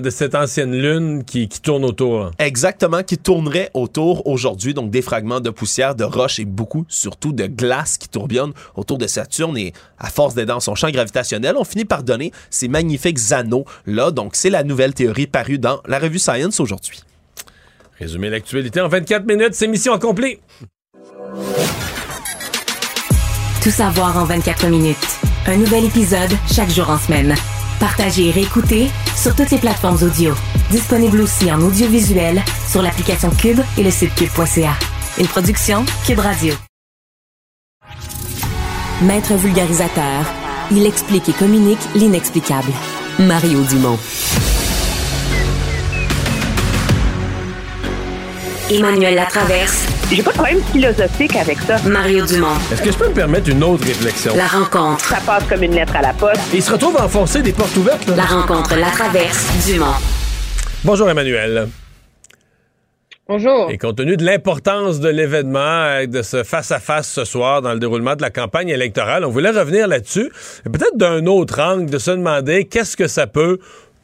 de cette ancienne lune qui, qui tourne autour. Exactement, qui tournerait autour aujourd'hui. Donc, des fragments de poussière, de roches et beaucoup, surtout, de glace qui tourbillonnent autour de Saturne. Et à force d'être dans son champ gravitationnel, on finit par donner ces magnifiques anneaux-là. Donc, c'est la nouvelle théorie parue dans la revue Science aujourd'hui. Résumer l'actualité en vingt-quatre minutes, c'est mission accomplie. Tout savoir en vingt-quatre minutes. Un nouvel épisode chaque jour en semaine. Partagez et réécoutez sur toutes les plateformes audio. Disponible aussi en audiovisuel sur l'application Cube et le site cube point c a. Une production Cube Radio. Maître vulgarisateur, il explique et communique l'inexplicable. Mario Dumont. Emmanuel Latraverse. J'ai pas de problème philosophique avec ça. Mario Dumont. Est-ce que je peux me permettre une autre réflexion? La rencontre. Ça passe comme une lettre à la poste. Et il se retrouve à enfoncer des portes ouvertes. Là. La rencontre, Latraverse, Dumont. Bonjour Emmanuel. Bonjour. Et compte tenu de l'importance de l'événement, de ce face-à-face ce soir dans le déroulement de la campagne électorale, on voulait revenir là-dessus. Et peut-être d'un autre angle, de se demander qu'est-ce que ça peut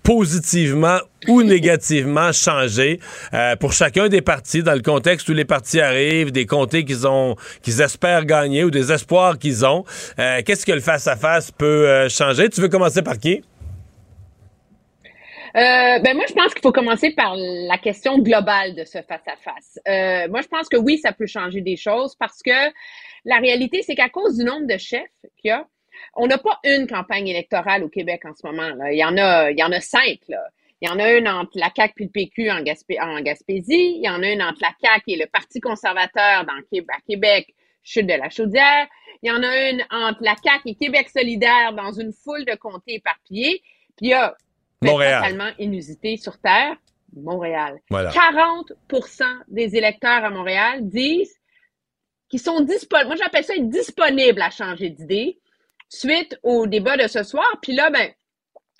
positivement ou négativement changé euh, pour chacun des partis dans le contexte où les partis arrivent, des comtés qu'ils ont, qu'ils espèrent gagner ou des espoirs qu'ils ont. Euh, qu'est-ce que le face-à-face peut euh, changer? Tu veux commencer par qui? Euh, ben moi, je pense qu'il faut commencer par la question globale de ce face-à-face. Euh, moi, je pense que oui, ça peut changer des choses parce que la réalité, c'est qu'à cause du nombre de chefs qu'il y a, on n'a pas une campagne électorale au Québec en ce moment. Là. Il y en a, il y en a cinq. Là. Il y en a une entre la C A Q puis le P Q en, Gaspé- en Gaspésie. Il y en a une entre la C A Q et le Parti conservateur dans à Québec, chute de la Chaudière. Il y en a une entre la C A Q et Québec solidaire dans une foule de comtés éparpillés. Puis il y a Montréal, totalement inusité sur Terre, Montréal. Voilà. quarante pour cent des électeurs à Montréal disent qu'ils sont disponibles. Moi, j'appelle ça être disponible à changer d'idée. Suite au débat de ce soir, puis là, ben,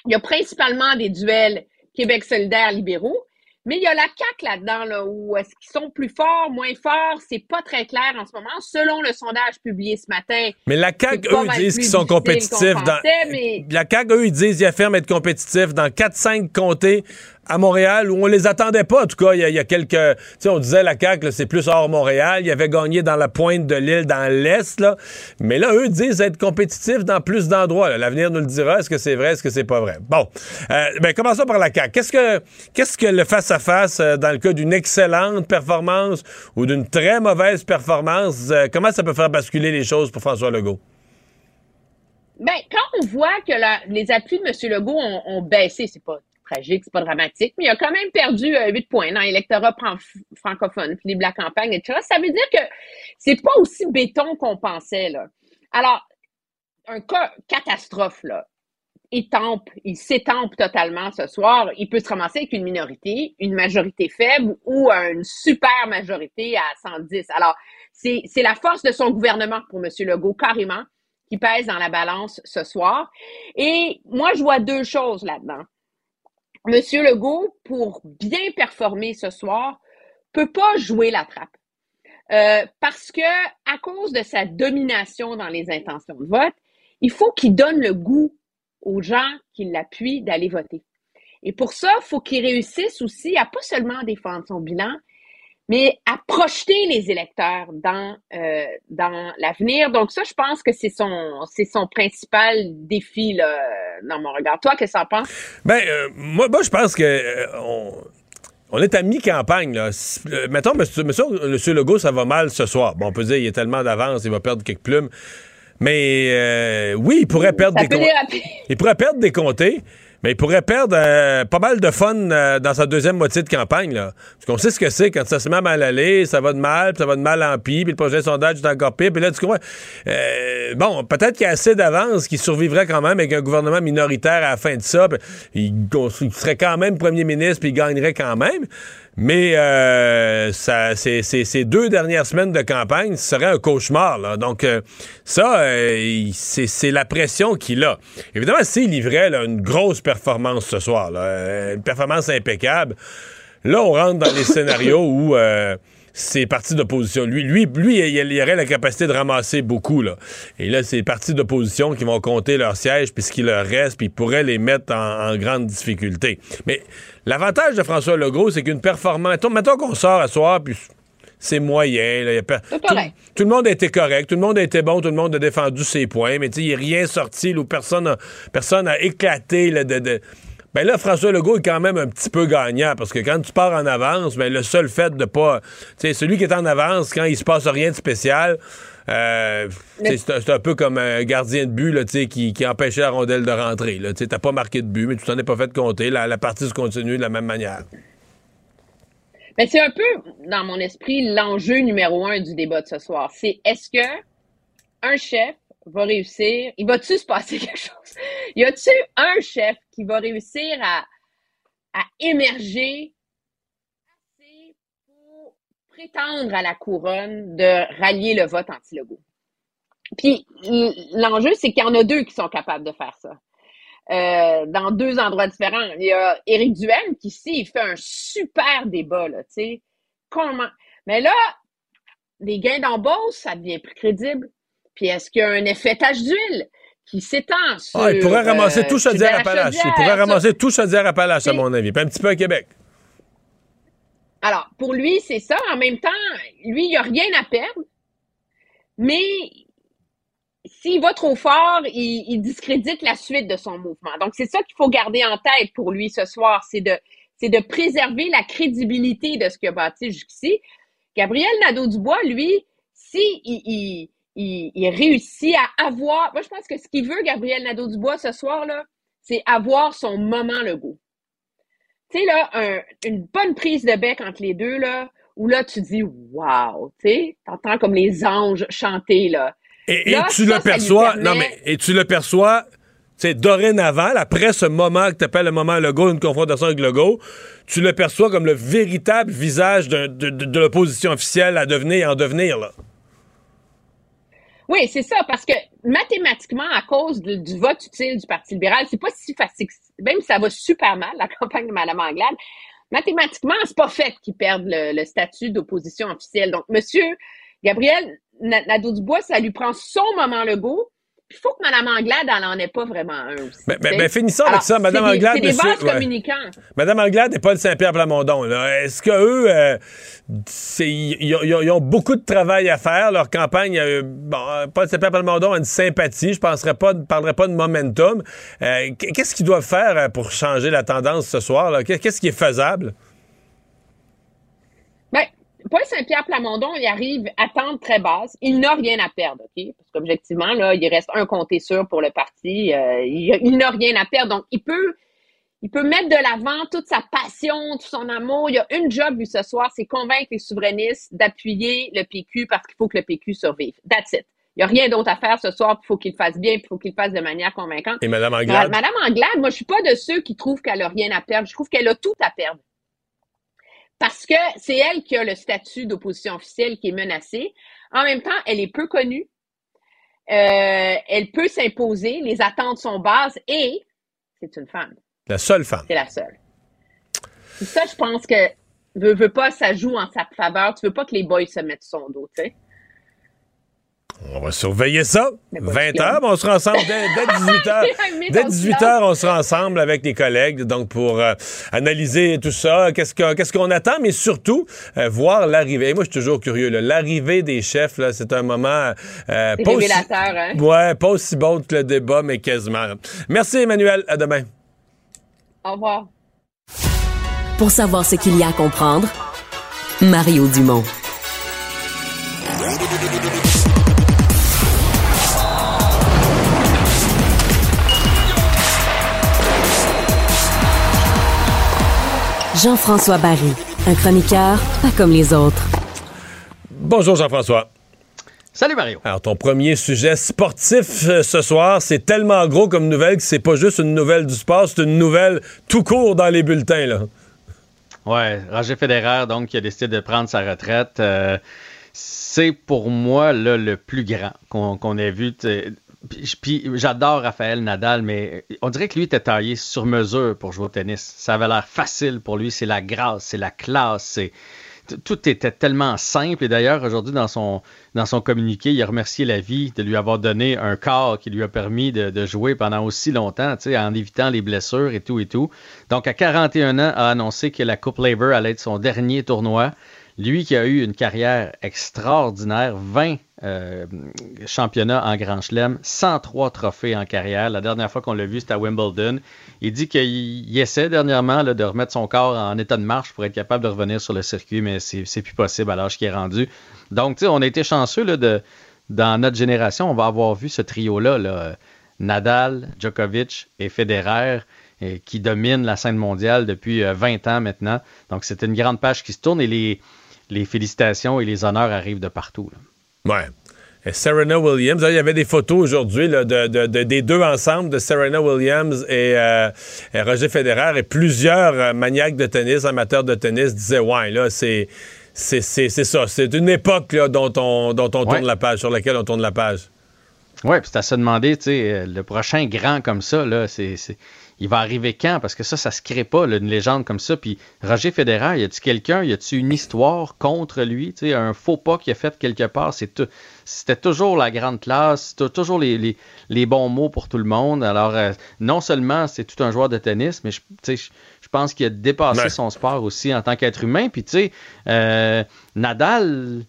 il y a principalement des duels Québec solidaire libéraux, mais il y a la C A Q là-dedans, là, où est-ce qu'ils sont plus forts, moins forts, c'est pas très clair en ce moment, selon le sondage publié ce matin. Mais la C A Q, eux, ils disent qu'ils sont compétitifs. Dans... Pensait, mais... La C A Q, eux, ils disent qu'ils affirment être compétitifs dans quatre cinq comtés à Montréal, où on les attendait pas, en tout cas, il y a, il y a quelques... Tu sais, on disait, la C A Q, là, c'est plus hors Montréal, ils avaient gagné dans la pointe de l'île, dans l'Est, là. Mais là, eux disent être compétitifs dans plus d'endroits. Là. L'avenir nous le dira, est-ce que c'est vrai, est-ce que c'est pas vrai? Bon, euh, ben commençons par la C A Q. Qu'est-ce que, qu'est-ce que le face-à-face, euh, dans le cas d'une excellente performance ou d'une très mauvaise performance, euh, comment ça peut faire basculer les choses pour François Legault? Ben, quand on voit que la, les appuis de M. Legault ont, ont baissé, c'est pas... tragique, c'est pas dramatique, mais il a quand même perdu euh, huit points dans l'électorat franf- francophone, puis les Black campagnes, et cetera. Ça veut dire que c'est pas aussi béton qu'on pensait, là. Alors, un cas catastrophe, là, étampe, il s'étampe totalement ce soir, il peut se ramasser avec une minorité, une majorité faible ou une super majorité à cent dix. Alors, c'est, c'est la force de son gouvernement pour M. Legault, carrément, qui pèse dans la balance ce soir. Et moi, je vois deux choses là-dedans. Monsieur Legault, pour bien performer ce soir, peut pas jouer la trappe. Euh, parce que, à cause de sa domination dans les intentions de vote, il faut qu'il donne le goût aux gens qui l'appuient d'aller voter. Et pour ça, il faut qu'il réussisse aussi à pas seulement défendre son bilan, mais à projeter les électeurs dans euh, dans l'avenir. Donc ça, je pense que c'est son c'est son principal défi là, dans mon regard. Toi, qu'est-ce que t'en penses? Ben euh, moi, moi, je pense que euh, on... On est à mi-campagne, là. Mettons, monsieur, monsieur Legault, ça va mal ce soir. Bon, on peut dire il est tellement d'avance, il va perdre quelques plumes. Mais euh, oui, il pourrait perdre ça des comtés. Il pourrait perdre des comtés. Mais il pourrait perdre euh, pas mal de fun euh, dans sa deuxième moitié de campagne, là. Parce qu'on sait ce que c'est, quand ça se met à mal aller, ça va de mal, puis ça va de mal en pis, puis le projet de sondage est encore pire, puis là, tu comprends. Euh, bon, peut-être qu'il y a assez d'avance qu'il survivrait quand même avec un gouvernement minoritaire à la fin de ça, puis il, il serait quand même premier ministre, puis il gagnerait quand même. Mais euh, ça, c'est, c'est, ces deux dernières semaines de campagne, ce serait un cauchemar, là. Donc, euh, ça, euh, c'est, c'est la pression qu'il a. Évidemment, s'il livrait là, une grosse performance ce soir, là, une performance impeccable, là, on rentre dans les scénarios où euh, c'est parti d'opposition. Lui, lui, lui, il y aurait la capacité de ramasser beaucoup, là. Et là, c'est les partis d'opposition qui vont compter leurs sièges, puis ce qui leur reste, puis ils pourraient les mettre en, en grande difficulté. Mais l'avantage de François Legault, c'est qu'une performance... Mettons qu'on sort à soir, puis c'est moyen. Là, y a per... tout, tout le monde a été correct, tout le monde a été bon, tout le monde a défendu ses points, mais il n'y a rien sorti, là, où personne n'a personne a éclaté. Là, de, de... Ben là, François Legault est quand même un petit peu gagnant, parce que quand tu pars en avance, ben, le seul fait de pas... T'sais, celui qui est en avance, quand il se passe rien de spécial... Euh, mais... c'est, un, c'est un peu comme un gardien de but là, qui, qui empêchait la rondelle de rentrer. Là, t'as pas marqué de but, mais tu t'en es pas fait compter. La, la partie se continue de la même manière. Mais c'est un peu, dans mon esprit, l'enjeu numéro un du débat de ce soir. C'est est-ce que un chef va réussir... Il va-tu se passer quelque chose? Y a-tu un chef qui va réussir à, à émerger prétendre à la couronne de rallier le vote anti-Legault? Puis l'enjeu, c'est qu'il y en a deux qui sont capables de faire ça. Euh, dans deux endroits différents. Il y a Éric Duhaime qui, ici, il fait un super débat, là, tu sais. Comment? Mais là, les gains d'embauche, ça devient plus crédible. Puis est-ce qu'il y a un effet tache d'huile qui s'étend sur... Ah, il pourrait ramasser euh, tout Chaudière-Appalaches. Il pourrait ramasser tout Chaudière-Appalaches, à mon avis. Puis un petit peu à Québec. Alors, pour lui, c'est ça. En même temps, lui, il n'a rien à perdre. Mais s'il va trop fort, il, il discrédite la suite de son mouvement. Donc, c'est ça qu'il faut garder en tête pour lui ce soir. C'est de, c'est de préserver la crédibilité de ce qu'il a bâti jusqu'ici. Gabriel Nadeau-Dubois, lui, s'il il, il, il, il réussit à avoir... Moi, je pense que ce qu'il veut, Gabriel Nadeau-Dubois, ce soir, là, c'est avoir son moment Legault. Tu sais, là, un, une bonne prise de bec entre les deux, là, où là, tu dis « wow », tu sais, t'entends comme les anges chanter, là. Et, là, et tu ça, le perçois, permet... non mais, et tu le perçois, tu sais, dorénavant, après ce moment que t'appelles le moment Legault, une confrontation avec Legault, tu le perçois comme le véritable visage de, de, de, de l'opposition officielle à devenir et en devenir, là. Oui, c'est ça, parce que mathématiquement, à cause de, du vote utile du Parti libéral, c'est pas si facile, même si ça va super mal, la campagne de Mme Anglade, mathématiquement, c'est pas fait qu'ils perdent le, le statut d'opposition officielle. Donc, monsieur Gabriel Nadeau-Dubois, ça lui prend son moment Legault, il faut que Mme Anglade n'en ait pas vraiment un aussi. Mais, mais, mais finissons alors, avec ça, Mme Anglade. C'est des vases communicants. Ouais. Mme Anglade et Paul Saint-Pierre Plamondon, là, est-ce qu'eux, euh, ils ont beaucoup de travail à faire, leur campagne, euh, bon, Paul Saint-Pierre Plamondon a une sympathie, je ne pas, parlerai pas de momentum. Euh, qu'est-ce qu'ils doivent faire pour changer la tendance ce soir? Là? Qu'est-ce qui est faisable? Bien, Paul Saint-Pierre Plamondon, il arrive à tendre très basse. Il n'a rien à perdre, OK? Parce qu'objectivement, là, il reste un comté sûr pour le parti. Euh, il, il n'a rien à perdre. Donc, il peut, il peut mettre de l'avant toute sa passion, tout son amour. Il y a une job, lui, ce soir, c'est convaincre les souverainistes d'appuyer le P Q parce qu'il faut que le P Q survive. That's it. Il n'y a rien d'autre à faire ce soir. Il faut qu'il le fasse bien, il faut qu'il le fasse de manière convaincante. Et Mme Anglade? Mme Anglade, moi, je suis pas de ceux qui trouvent qu'elle n'a rien à perdre. Je trouve qu'elle a tout à perdre. Parce que c'est elle qui a le statut d'opposition officielle qui est menacée. En même temps, elle est peu connue. Euh, elle peut s'imposer. Les attentes sont basses. Et c'est une femme. La seule femme. C'est la seule. Et ça, je pense que veux, veux pas, ça joue en sa faveur. Tu veux pas que les boys se mettent sur son dos, tu sais. On va surveiller ça. vingt heures, on sera ensemble dès dix-huit heures. Dès dix-huit heures, on sera ensemble avec les collègues donc pour euh, analyser tout ça, qu'est-ce, que, qu'est-ce qu'on attend, mais surtout euh, voir l'arrivée. Et moi, je suis toujours curieux. Là, l'arrivée des chefs, là, c'est un moment... Euh, c'est pas révélateur, aussi, hein? Ouais, pas aussi beau que le débat, mais quasiment. Là. Merci, Emmanuel. À demain. Au revoir. Pour savoir ce qu'il y a à comprendre, Mario Dumont. Jean-François Barry, un chroniqueur pas comme les autres. Bonjour Jean-François. Salut Mario. Alors ton premier sujet sportif euh, ce soir, c'est tellement gros comme nouvelle que c'est pas juste une nouvelle du sport, c'est une nouvelle tout court dans les bulletins là. Ouais, Roger Federer donc qui a décidé de prendre sa retraite, euh, c'est pour moi là, le plus grand qu'on, qu'on ait vu. T'sais, Puis j'adore Rafael Nadal, mais on dirait que lui était taillé sur mesure pour jouer au tennis. Ça avait l'air facile pour lui, c'est la grâce, c'est la classe, c'est... tout était tellement simple. Et d'ailleurs, aujourd'hui, dans son, dans son communiqué, il a remercié la vie de lui avoir donné un corps qui lui a permis de, de jouer pendant aussi longtemps, tu sais, en évitant les blessures et tout et tout. Donc à quarante et un ans, a annoncé que la Coupe Laver allait être son dernier tournoi. Lui qui a eu une carrière extraordinaire, vingt euh, championnats en Grand Chelem, cent trois trophées en carrière. La dernière fois qu'on l'a vu, c'était à Wimbledon. Il dit qu'il essaie dernièrement là, de remettre son corps en état de marche pour être capable de revenir sur le circuit, mais c'est, c'est plus possible à l'âge qu'il est rendu. Donc, tu sais, on a été chanceux là, de, dans notre génération, on va avoir vu ce trio-là, là, Nadal, Djokovic et Federer, et qui domine la scène mondiale depuis vingt ans maintenant. Donc, c'est une grande page qui se tourne et les, les félicitations et les honneurs arrivent de partout. Là. Ouais. Et Serena Williams, là, il y avait des photos aujourd'hui là, de, de, de, des deux ensemble, de Serena Williams et, euh, et Roger Federer, et plusieurs euh, maniaques de tennis, amateurs de tennis disaient « Ouais, là, c'est, c'est, c'est, c'est ça. C'est une époque là, dont on, dont on ouais. tourne la page, sur laquelle on tourne la page. » Oui, puis c'est à se demander, tu sais, le prochain grand comme ça, là, c'est, c'est, il va arriver quand? Parce que ça, ça se crée pas, là, une légende comme ça. Puis Roger Federer, y a-tu quelqu'un, y a-tu une histoire contre lui? Tu sais, un faux pas qu'il a fait quelque part, c'est tout, c'était toujours la grande classe, c'était toujours les, les, les bons mots pour tout le monde. Alors, euh, non seulement c'est tout un joueur de tennis, mais je, tu sais, je, je pense qu'il a dépassé ouais. son sport aussi en tant qu'être humain. Puis, tu sais, euh, Nadal...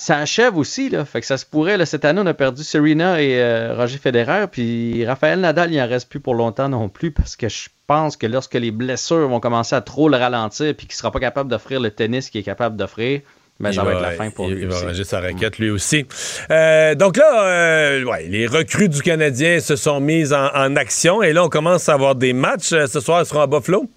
ça achève aussi, là. Fait que ça se pourrait, là, cette année, on a perdu Serena et euh, Roger Federer, puis Rafael Nadal, il en reste plus pour longtemps non plus, parce que je pense que lorsque les blessures vont commencer à trop le ralentir, puis qu'il ne sera pas capable d'offrir le tennis qu'il est capable d'offrir, ben, ça va, va être la fin pour il, lui il aussi. Il va ranger sa raquette, mmh. lui aussi. Euh, donc là, euh, ouais, les recrues du Canadien se sont mises en, en action, et là, on commence à avoir des matchs. Ce soir, ils seront à Buffalo.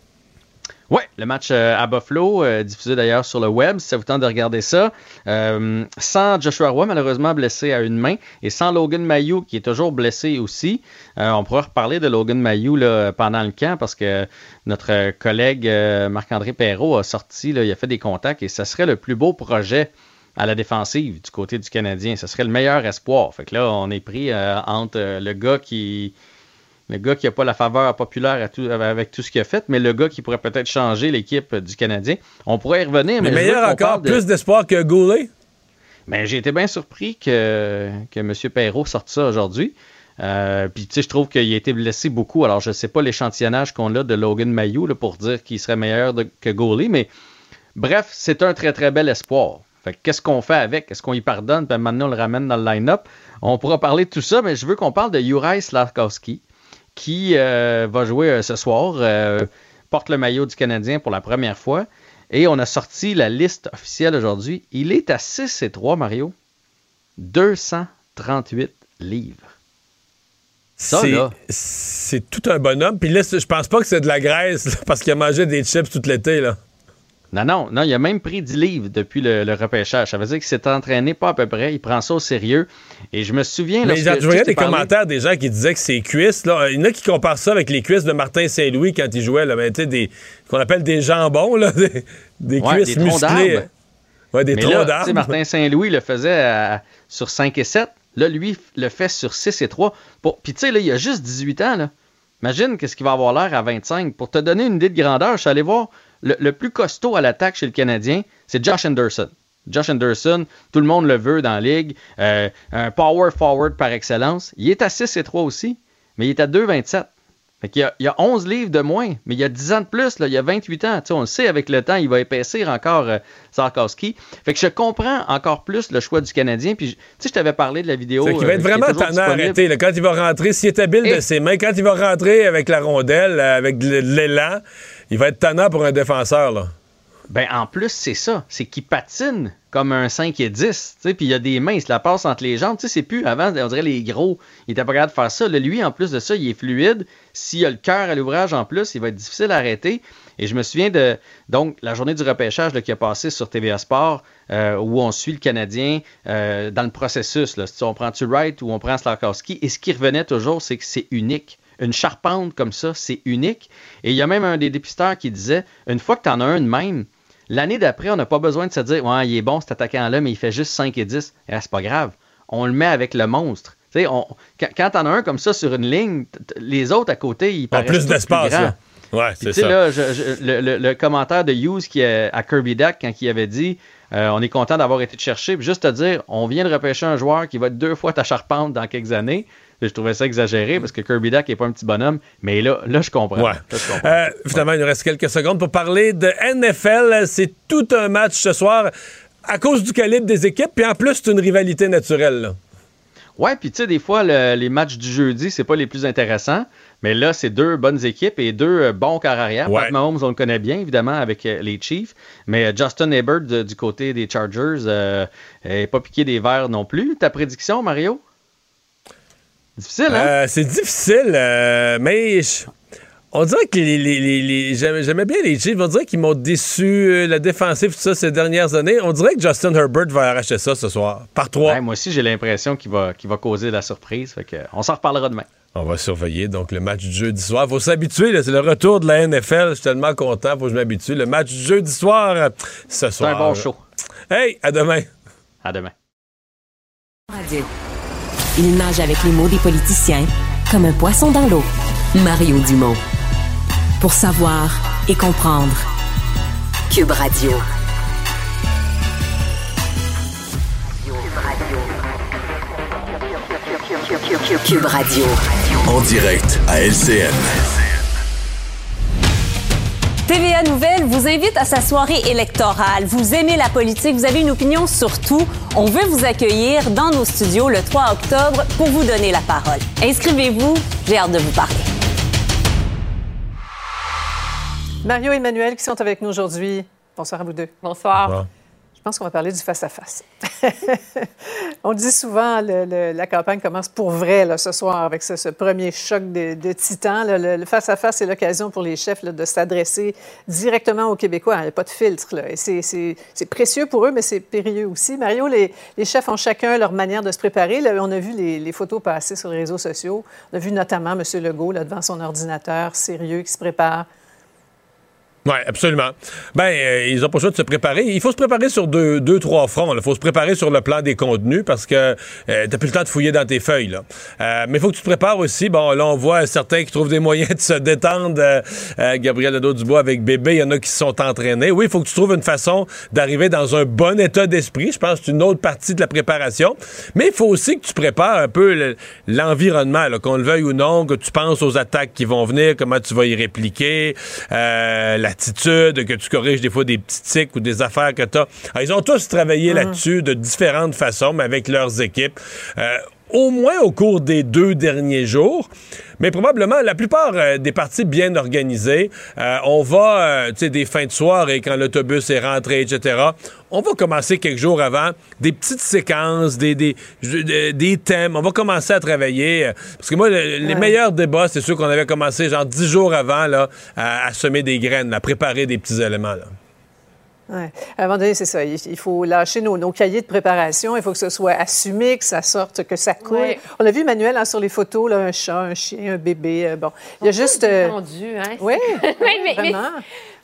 Oui, le match euh, à Buffalo, euh, diffusé d'ailleurs sur le web, si ça vous tente de regarder ça. Euh, sans Joshua Roy, malheureusement blessé à une main, et sans Logan Mayou, qui est toujours blessé aussi. Euh, on pourra reparler de Logan Mayou là, pendant le camp, parce que notre collègue euh, Marc-André Perreault a sorti, là, il a fait des contacts, et ça serait le plus beau projet à la défensive du côté du Canadien. Ça serait le meilleur espoir. Fait que là, on est pris euh, entre euh, le gars qui... Le gars qui n'a pas la faveur populaire à tout, avec tout ce qu'il a fait, mais le gars qui pourrait peut-être changer l'équipe du Canadien. On pourrait y revenir. Mais, mais meilleur encore, de... plus d'espoir que Goulet? Mais j'ai été bien surpris que, que M. Perreault sorte ça aujourd'hui. Euh, Puis, tu sais, je trouve qu'il a été blessé beaucoup. Alors, je ne sais pas l'échantillonnage qu'on a de Logan Mayou là, pour dire qu'il serait meilleur de, que Goulet. Mais bref, c'est un très, très bel espoir. Fait que qu'est-ce qu'on fait avec? Est-ce qu'on y pardonne? Puis maintenant, on le ramène dans le line-up. On pourra parler de tout ça, mais je veux qu'on parle de Juraj Slafkovský, qui euh, va jouer euh, ce soir, euh, porte le maillot du Canadien pour la première fois. Et on a sorti la liste officielle aujourd'hui. Il est à six et trois, Mario. deux cent trente-huit livres. Ça, c'est, là... c'est tout un bonhomme. Puis là, je pense pas que c'est de la graisse, là, parce qu'il a mangé des chips tout l'été, là. Non, non, non, il a même pris dix livres depuis le, le repêchage. Ça veut dire qu'il s'est entraîné pas à peu près. Il prend ça au sérieux. Et je me souviens... Mais je voyais des parlé... commentaires des gens qui disaient que ses cuisses... Là, il y en a qui comparent ça avec les cuisses de Martin Saint-Louis quand il jouait. Là, ben, des, qu'on appelle des jambons, là, des, des ouais, cuisses des musclées. Ouais, des Mais troncs là, d'arbres. Martin Saint-Louis le faisait à, sur cinq et sept. Là, lui, le fait sur six et trois. Pour... Puis tu sais, il a juste dix-huit ans. Là. Imagine qu'est-ce qu'il va avoir l'air à vingt-cinq. Pour te donner une idée de grandeur, je suis allé voir... Le, le plus costaud à l'attaque chez le Canadien, c'est Josh Anderson. Josh Anderson, tout le monde le veut dans la ligue. Euh, un power forward par excellence. Il est à six et trois aussi, mais il est à deux virgule vingt-sept. Fait qu'il y a, il y a onze livres de moins, mais il y a dix ans de plus, là, il y a vingt-huit ans. Tu sais, on le sait, avec le temps, il va épaissir encore euh, Slafkovský. Fait que je comprends encore plus le choix du Canadien. Puis, tu sais, je t'avais parlé de la vidéo. Il va être euh, vraiment tannant à arrêter. Là, quand il va rentrer, s'il est habile Et... de ses mains, quand il va rentrer avec la rondelle, avec de l'élan, il va être tannant pour un défenseur, là. Ben, en plus, c'est ça. C'est qu'il patine comme un cinq et dix. Puis il y a des mains, il se la passe entre les jambes. T'sais, c'est plus avant, on dirait les gros. Il n'était pas capable de faire ça. Là, lui, en plus de ça, il est fluide. S'il a le cœur à l'ouvrage en plus, il va être difficile à arrêter. Et je me souviens de donc la journée du repêchage là, qui a passé sur T V A Sport, euh, où on suit le Canadien euh, dans le processus. Là. On prend-tu Wright ou on prend Slafkovski? Et ce qui revenait toujours, c'est que c'est unique. Une charpente comme ça, c'est unique. Et il y a même un des dépisteurs qui disait, une fois que tu en as un de même, l'année d'après, on n'a pas besoin de se dire, ouais, il est bon cet attaquant-là, mais il fait juste cinq et dix. Et là, c'est pas grave. On le met avec le monstre. Tu sais, on, quand, quand t'en as un comme ça sur une ligne, les autres à côté, ils paraissent plus d'espace. Plus ouais, c'est ça. Là, je, je, le, le, le commentaire de Hughes qui est à Kirby Duck quand il avait dit euh, on est content d'avoir été te chercher, puis juste te dire on vient de repêcher un joueur qui va être deux fois ta charpente dans quelques années. Je trouvais ça exagéré parce que Kirby Duck n'est pas un petit bonhomme, mais là, là je comprends. Ouais. Là, je comprends. Euh, finalement, ouais. Il nous reste quelques secondes pour parler de N F L. C'est tout un match ce soir à cause du calibre des équipes, puis en plus, c'est une rivalité naturelle. Là. Ouais, puis tu sais, des fois, le, les matchs du jeudi, c'est pas les plus intéressants, mais là, c'est deux bonnes équipes et deux bons quarts arrière. Ouais. Pat Mahomes, on le connaît bien, évidemment, avec euh, les Chiefs, mais euh, Justin Herbert de, du côté des Chargers euh, est pas piqué des verts non plus. Ta prédiction, Mario? Difficile, hein? Euh, c'est difficile, euh, mais je... on dirait que les, les, les, les... j'aimais bien les Chiefs, on dirait qu'ils m'ont déçu, la défensive, tout ça, ces dernières années. On dirait que Justin Herbert va arracher ça ce soir, par trois. Ouais, moi aussi, j'ai l'impression qu'il va, qu'il va causer la surprise, fait que on s'en reparlera demain. On va surveiller, donc, le match du jeudi soir. Faut s'habituer, là, c'est le retour de la N F L, je suis tellement content, faut que je m'habitue. Le match du jeudi soir, ce soir. C'est un bon show. Hey, à demain. À demain. Il nage avec les mots des politiciens, comme un poisson dans l'eau. Mario Dumont. Pour savoir et comprendre. Cube Radio. Cube Radio. En direct à L C N. T V A Nouvelles vous invite à sa soirée électorale. Vous aimez la politique, vous avez une opinion sur tout. On veut vous accueillir dans nos studios le trois octobre pour vous donner la parole. Inscrivez-vous, j'ai hâte de vous parler. Mario et Emmanuel qui sont avec nous aujourd'hui. Bonsoir à vous deux. Bonsoir. Bonsoir. Je pense qu'on va parler du face-à-face. On dit souvent le, le, la campagne commence pour vrai là, ce soir avec ce, ce premier choc de, de titans. Là, le, le face-à-face, c'est l'occasion pour les chefs là, de s'adresser directement aux Québécois. Il n'y a pas de filtre. Là. Et c'est, c'est, c'est précieux pour eux, mais c'est périlleux aussi. Mario, les, les chefs ont chacun leur manière de se préparer. Là, on a vu les, les photos passer sur les réseaux sociaux. On a vu notamment M. Legault là, devant son ordinateur, sérieux, qui se prépare. Oui, absolument. Bien, euh, ils n'ont pas le choix de se préparer. Il faut se préparer sur deux, deux trois fronts. Il faut se préparer sur le plan des contenus parce que euh, t'as plus le temps de fouiller dans tes feuilles. Là. Euh, mais il faut que tu te prépares aussi. Bon, là, on voit certains qui trouvent des moyens de se détendre. Euh, euh, Gabriel Nadeau-Dubois avec bébé, il y en a qui se sont entraînés. Oui, il faut que tu trouves une façon d'arriver dans un bon état d'esprit. Je pense que c'est une autre partie de la préparation. Mais il faut aussi que tu prépares un peu le, l'environnement, là, qu'on le veuille ou non, que tu penses aux attaques qui vont venir, comment tu vas y répliquer, euh, la attitude, que tu corriges des fois des petits tics ou des affaires que t'as. Alors, ils ont tous travaillé mmh. là-dessus de différentes façons, mais avec leurs équipes, euh, au moins au cours des deux derniers jours. Mais probablement, la plupart euh, des parties bien organisées, euh, on va, euh, tu sais, des fins de soirée, quand l'autobus est rentré, et cetera, on va commencer quelques jours avant des petites séquences, des, des, des, des thèmes. On va commencer à travailler. Euh, parce que moi, le, ouais. les meilleurs débats, c'est ceux qu'on avait commencé genre dix jours avant là, à, à semer des graines, à préparer des petits éléments. Là. Ouais. À un moment donné, c'est ça. Il faut lâcher nos, nos cahiers de préparation. Il faut que ce soit assumé, que ça sorte, que ça coule. Ouais. On a vu, Emmanuel, hein, sur les photos, là, un chat, un chien, un bébé. Euh, bon, il y a juste... Euh... Tendu, hein? Oui, oui, mais, vraiment.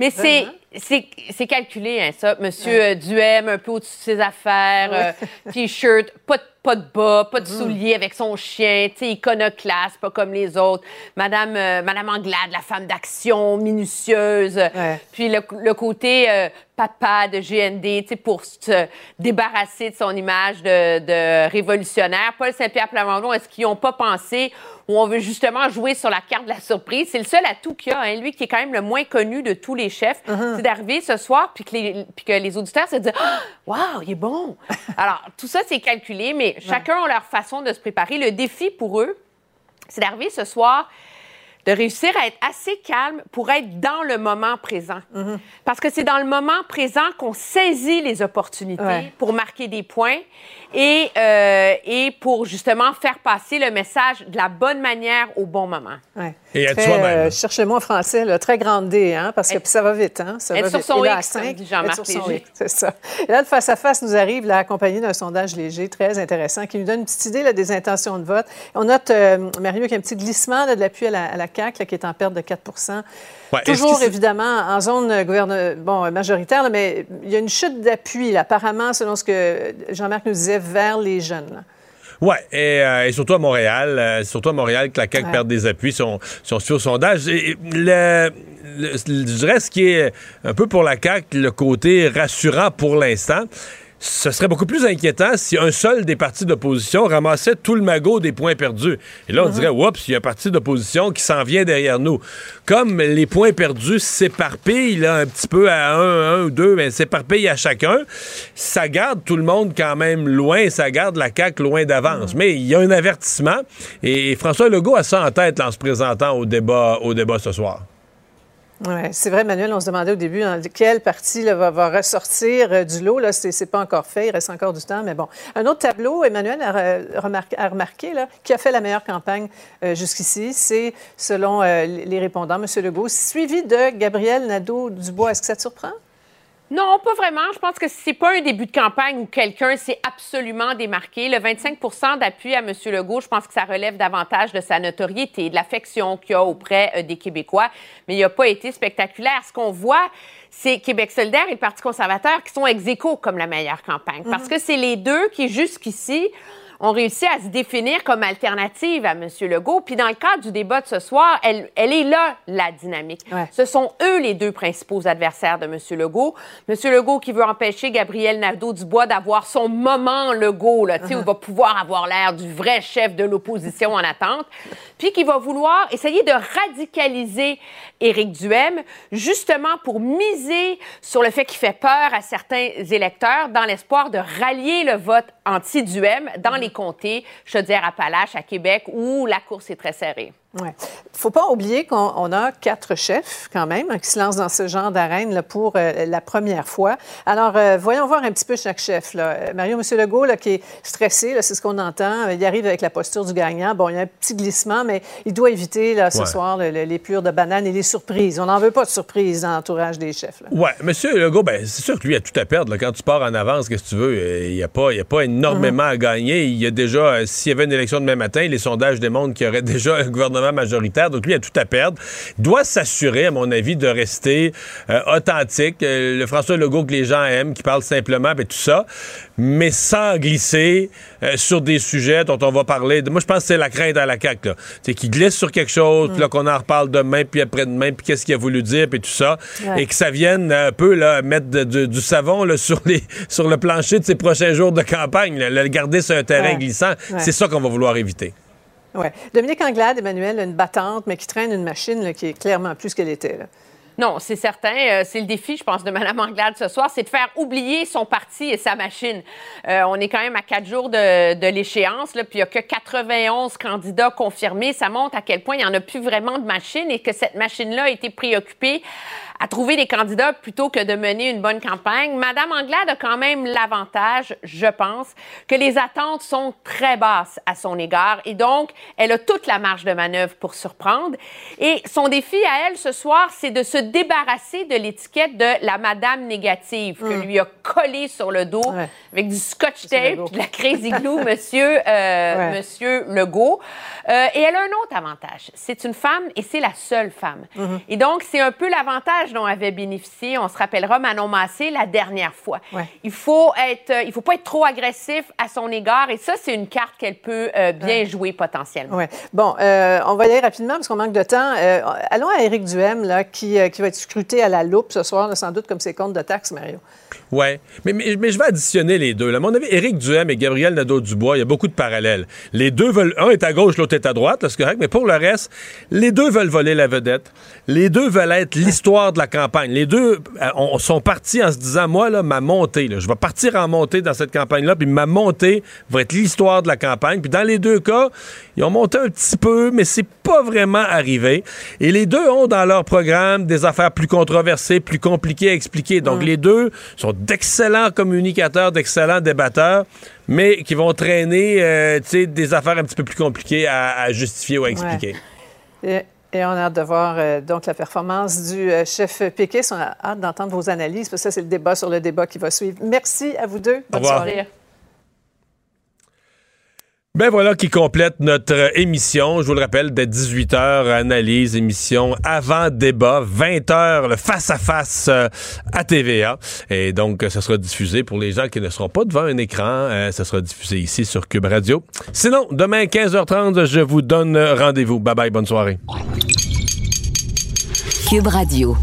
Mais, mais c'est... Vraiment. C'est, c'est calculé, hein, ça. Monsieur ouais. euh, Duhem, un peu au-dessus de ses affaires, ouais. euh, T-shirt, pas de, pas de bas, pas de mmh. souliers avec son chien, tu sais, iconoclaste, pas comme les autres. Madame, euh, Madame Anglade, la femme d'action, minutieuse. Ouais. Puis le, le côté euh, papa de G N D, tu sais, pour se débarrasser de son image de, de révolutionnaire. Paul Saint-Pierre Plamondon, est-ce qu'ils n'ont pas pensé où on veut justement jouer sur la carte de la surprise? C'est le seul atout qu'il y a, hein, lui, qui est quand même le moins connu de tous les chefs. Uh-huh. C'est d'arriver ce soir puis que les, puis que les auditeurs se disent « Wow, il est bon! » Alors, tout ça, c'est calculé, mais ouais. chacun a leur façon de se préparer. Le défi pour eux, c'est d'arriver ce soir de réussir à être assez calme pour être dans le moment présent. Mm-hmm. Parce que c'est dans le moment présent qu'on saisit les opportunités ouais. pour marquer des points et, euh, et pour justement faire passer le message de la bonne manière au bon moment. Ouais. Et être soi-même. Euh, Cherchez-moi en français, le très grand D, hein, parce que être, ça va vite. Hein, ça être va sur vite. Son là, X, cinq, Jean-Marc Léger. Son X, c'est ça. Et là, le face-à-face nous arrive là, accompagné d'un sondage léger très intéressant qui nous donne une petite idée là, des intentions de vote. On note, euh, Mario, qu'il y a un petit glissement là, de l'appui à la, à la C A Q là, qui est en perte de quatre pour cent. Ouais, toujours, évidemment, en zone gouverne... bon, majoritaire, là, mais il y a une chute d'appui, là, apparemment, selon ce que Jean-Marc nous disait, vers les jeunes. Là. Oui, et, euh, et surtout à Montréal, euh, surtout à Montréal que la C A Q ouais. perd des appuis, si on, si on suit au sondage. Et, le, le, je dirais ce qui est un peu pour la C A Q, le côté rassurant pour l'instant, ce serait beaucoup plus inquiétant si un seul des partis d'opposition ramassait tout le magot des points perdus. Et là, on mm-hmm. dirait, oups, il y a un parti d'opposition qui s'en vient derrière nous. Comme les points perdus s'éparpillent là, un petit peu à un, un ou deux, mais s'éparpillent à chacun, ça garde tout le monde quand même loin, ça garde la C A Q loin d'avance. Mm-hmm. Mais il y a un avertissement et François Legault a ça en tête là, en se présentant au débat, au débat ce soir. Oui, c'est vrai, Manuel, on se demandait au début hein, quelle partie là, va, va ressortir euh, du lot. Là, c'est, c'est pas encore fait, il reste encore du temps, mais bon. Un autre tableau, Emmanuel a, remarqué, a remarqué, là, qui a fait la meilleure campagne euh, jusqu'ici, c'est, selon euh, les répondants, M. Legault, suivi de Gabriel Nadeau-Dubois. Est-ce que ça te surprend? Non, pas vraiment. Je pense que c'est pas un début de campagne où quelqu'un s'est absolument démarqué. Le vingt-cinq pour cent d'appui à M. Legault, je pense que ça relève davantage de sa notoriété, de l'affection qu'il a auprès des Québécois. Mais il n'a pas été spectaculaire. Ce qu'on voit, c'est Québec solidaire et le Parti conservateur qui sont ex aequo comme la meilleure campagne. Mm-hmm. Parce que c'est les deux qui, jusqu'ici, ont réussi à se définir comme alternative à M. Legault. Puis dans le cadre du débat de ce soir, elle, elle est là, la dynamique. Ouais. Ce sont eux les deux principaux adversaires de M. Legault. M. Legault qui veut empêcher Gabriel Nadeau-Dubois d'avoir son moment Legault, là, tu sais, uh-huh. où il va pouvoir avoir l'air du vrai chef de l'opposition en attente. Puis qui va vouloir essayer de radicaliser Éric Duhaime, justement pour miser sur le fait qu'il fait peur à certains électeurs dans l'espoir de rallier le vote anti-Duhaime dans les comtés, Chaudière-Appalaches, à Québec, où la course est très serrée. Ouais. Faut pas oublier qu'on on a quatre chefs, quand même, hein, qui se lancent dans ce genre d'arène là, pour euh, la première fois. Alors, euh, voyons voir un petit peu chaque chef. Là. Mario, M. Legault, là, qui est stressé, là, c'est ce qu'on entend, il arrive avec la posture du gagnant. Bon, il y a un petit glissement, mais il doit éviter, là, ce ouais. soir, le, le, les plures de bananes et les surprises. On n'en veut pas de surprises dans l'entourage des chefs. Oui, M. Legault, ben, c'est sûr que lui, il a tout à perdre. Là. Quand tu pars en avance, qu'est-ce que tu veux? Il n'y a, a pas énormément mm-hmm. à gagner. Il y a déjà, euh, s'il y avait une élection demain matin, les sondages démontrent qu'il y aurait déjà un gouvernement majoritaire, donc lui a tout à perdre. Il doit s'assurer, à mon avis, de rester euh, authentique, euh, le François Legault que les gens aiment, qui parle simplement, ben, tout ça, mais sans glisser euh, sur des sujets dont on va parler. Moi, je pense que c'est la crainte à la C A Q, là. C'est qu'il glisse sur quelque chose, mm. là, qu'on en reparle demain, puis après-demain, puis qu'est-ce qu'il a voulu dire, puis tout ça, ouais. et que ça vienne un peu là, mettre de, de, du savon là, sur, les, sur le plancher de ces prochains jours de campagne, là, le garder sur un terrain ouais. glissant. Ouais. C'est ça qu'on va vouloir éviter. Ouais. Dominique Anglade, Emmanuel, une battante, mais qui traîne une machine là, qui est clairement plus qu'elle était. Là. Non, c'est certain. Euh, c'est le défi, je pense, de Mme Anglade ce soir, c'est de faire oublier son parti et sa machine. Euh, on est quand même à quatre jours de, de l'échéance, là, puis il n'y a que quatre-vingt-onze candidats confirmés. Ça montre à quel point il n'y en a plus vraiment de machine et que cette machine-là a été préoccupée à trouver des candidats plutôt que de mener une bonne campagne. Mme Anglade a quand même l'avantage, je pense, que les attentes sont très basses à son égard et donc, elle a toute la marge de manœuvre pour surprendre. Et son défi à elle ce soir, c'est de se débarrasser de l'étiquette de la madame négative mmh. que lui a collée sur le dos ouais. avec du scotch tape et de la crazy glue, monsieur, euh, ouais. monsieur Legault. Euh, et elle a un autre avantage. C'est une femme et c'est la seule femme. Mmh. Et donc, c'est un peu l'avantage dont avait bénéficié, on se rappellera, Manon Massé la dernière fois. Ouais. Il faut être, euh, il faut pas être trop agressif à son égard et ça, c'est une carte qu'elle peut euh, bien ouais. jouer potentiellement. Ouais. Bon, euh, on va y aller rapidement parce qu'on manque de temps. Euh, allons à Éric Duhaime, là, qui, euh, qui qui va être scruté à la loupe ce soir, là, sans doute, comme ses comptes de taxes, Mario. Oui, mais, mais, mais je vais additionner les deux. Là. À mon avis, Éric Duhaime et Gabriel Nadeau-Dubois, il y a beaucoup de parallèles. Les deux veulent... Un est à gauche, l'autre est à droite, là, c'est correct, mais pour le reste, les deux veulent voler la vedette. Les deux veulent être l'histoire de la campagne. Les deux on, sont partis en se disant, moi, là, ma montée, là, je vais partir en montée dans cette campagne-là, puis ma montée va être l'histoire de la campagne. Puis dans les deux cas, ils ont monté un petit peu, mais c'est pas vraiment arrivé. Et les deux ont dans leur programme des affaires plus controversées, plus compliquées à expliquer. Donc, mmh. les deux sont d'excellents communicateurs, d'excellents débatteurs, mais qui vont traîner euh, des affaires un petit peu plus compliquées à, à justifier ou à expliquer. Ouais. Et, et on a hâte de voir euh, donc la performance du euh, chef péquiste. On a hâte d'entendre vos analyses, parce que ça, c'est le débat sur le débat qui va suivre. Merci à vous deux. Bonne soirée. Ben voilà qui complète notre émission. Je vous le rappelle, dès dix-huit heures, analyse, émission avant débat, vingt heures, le face-à-face euh, à T V A. Et donc, ça sera diffusé pour les gens qui ne seront pas devant un écran. Euh, ça sera diffusé ici sur Cube Radio. Sinon, demain, quinze heures trente, je vous donne rendez-vous. Bye-bye, bonne soirée. Cube Radio.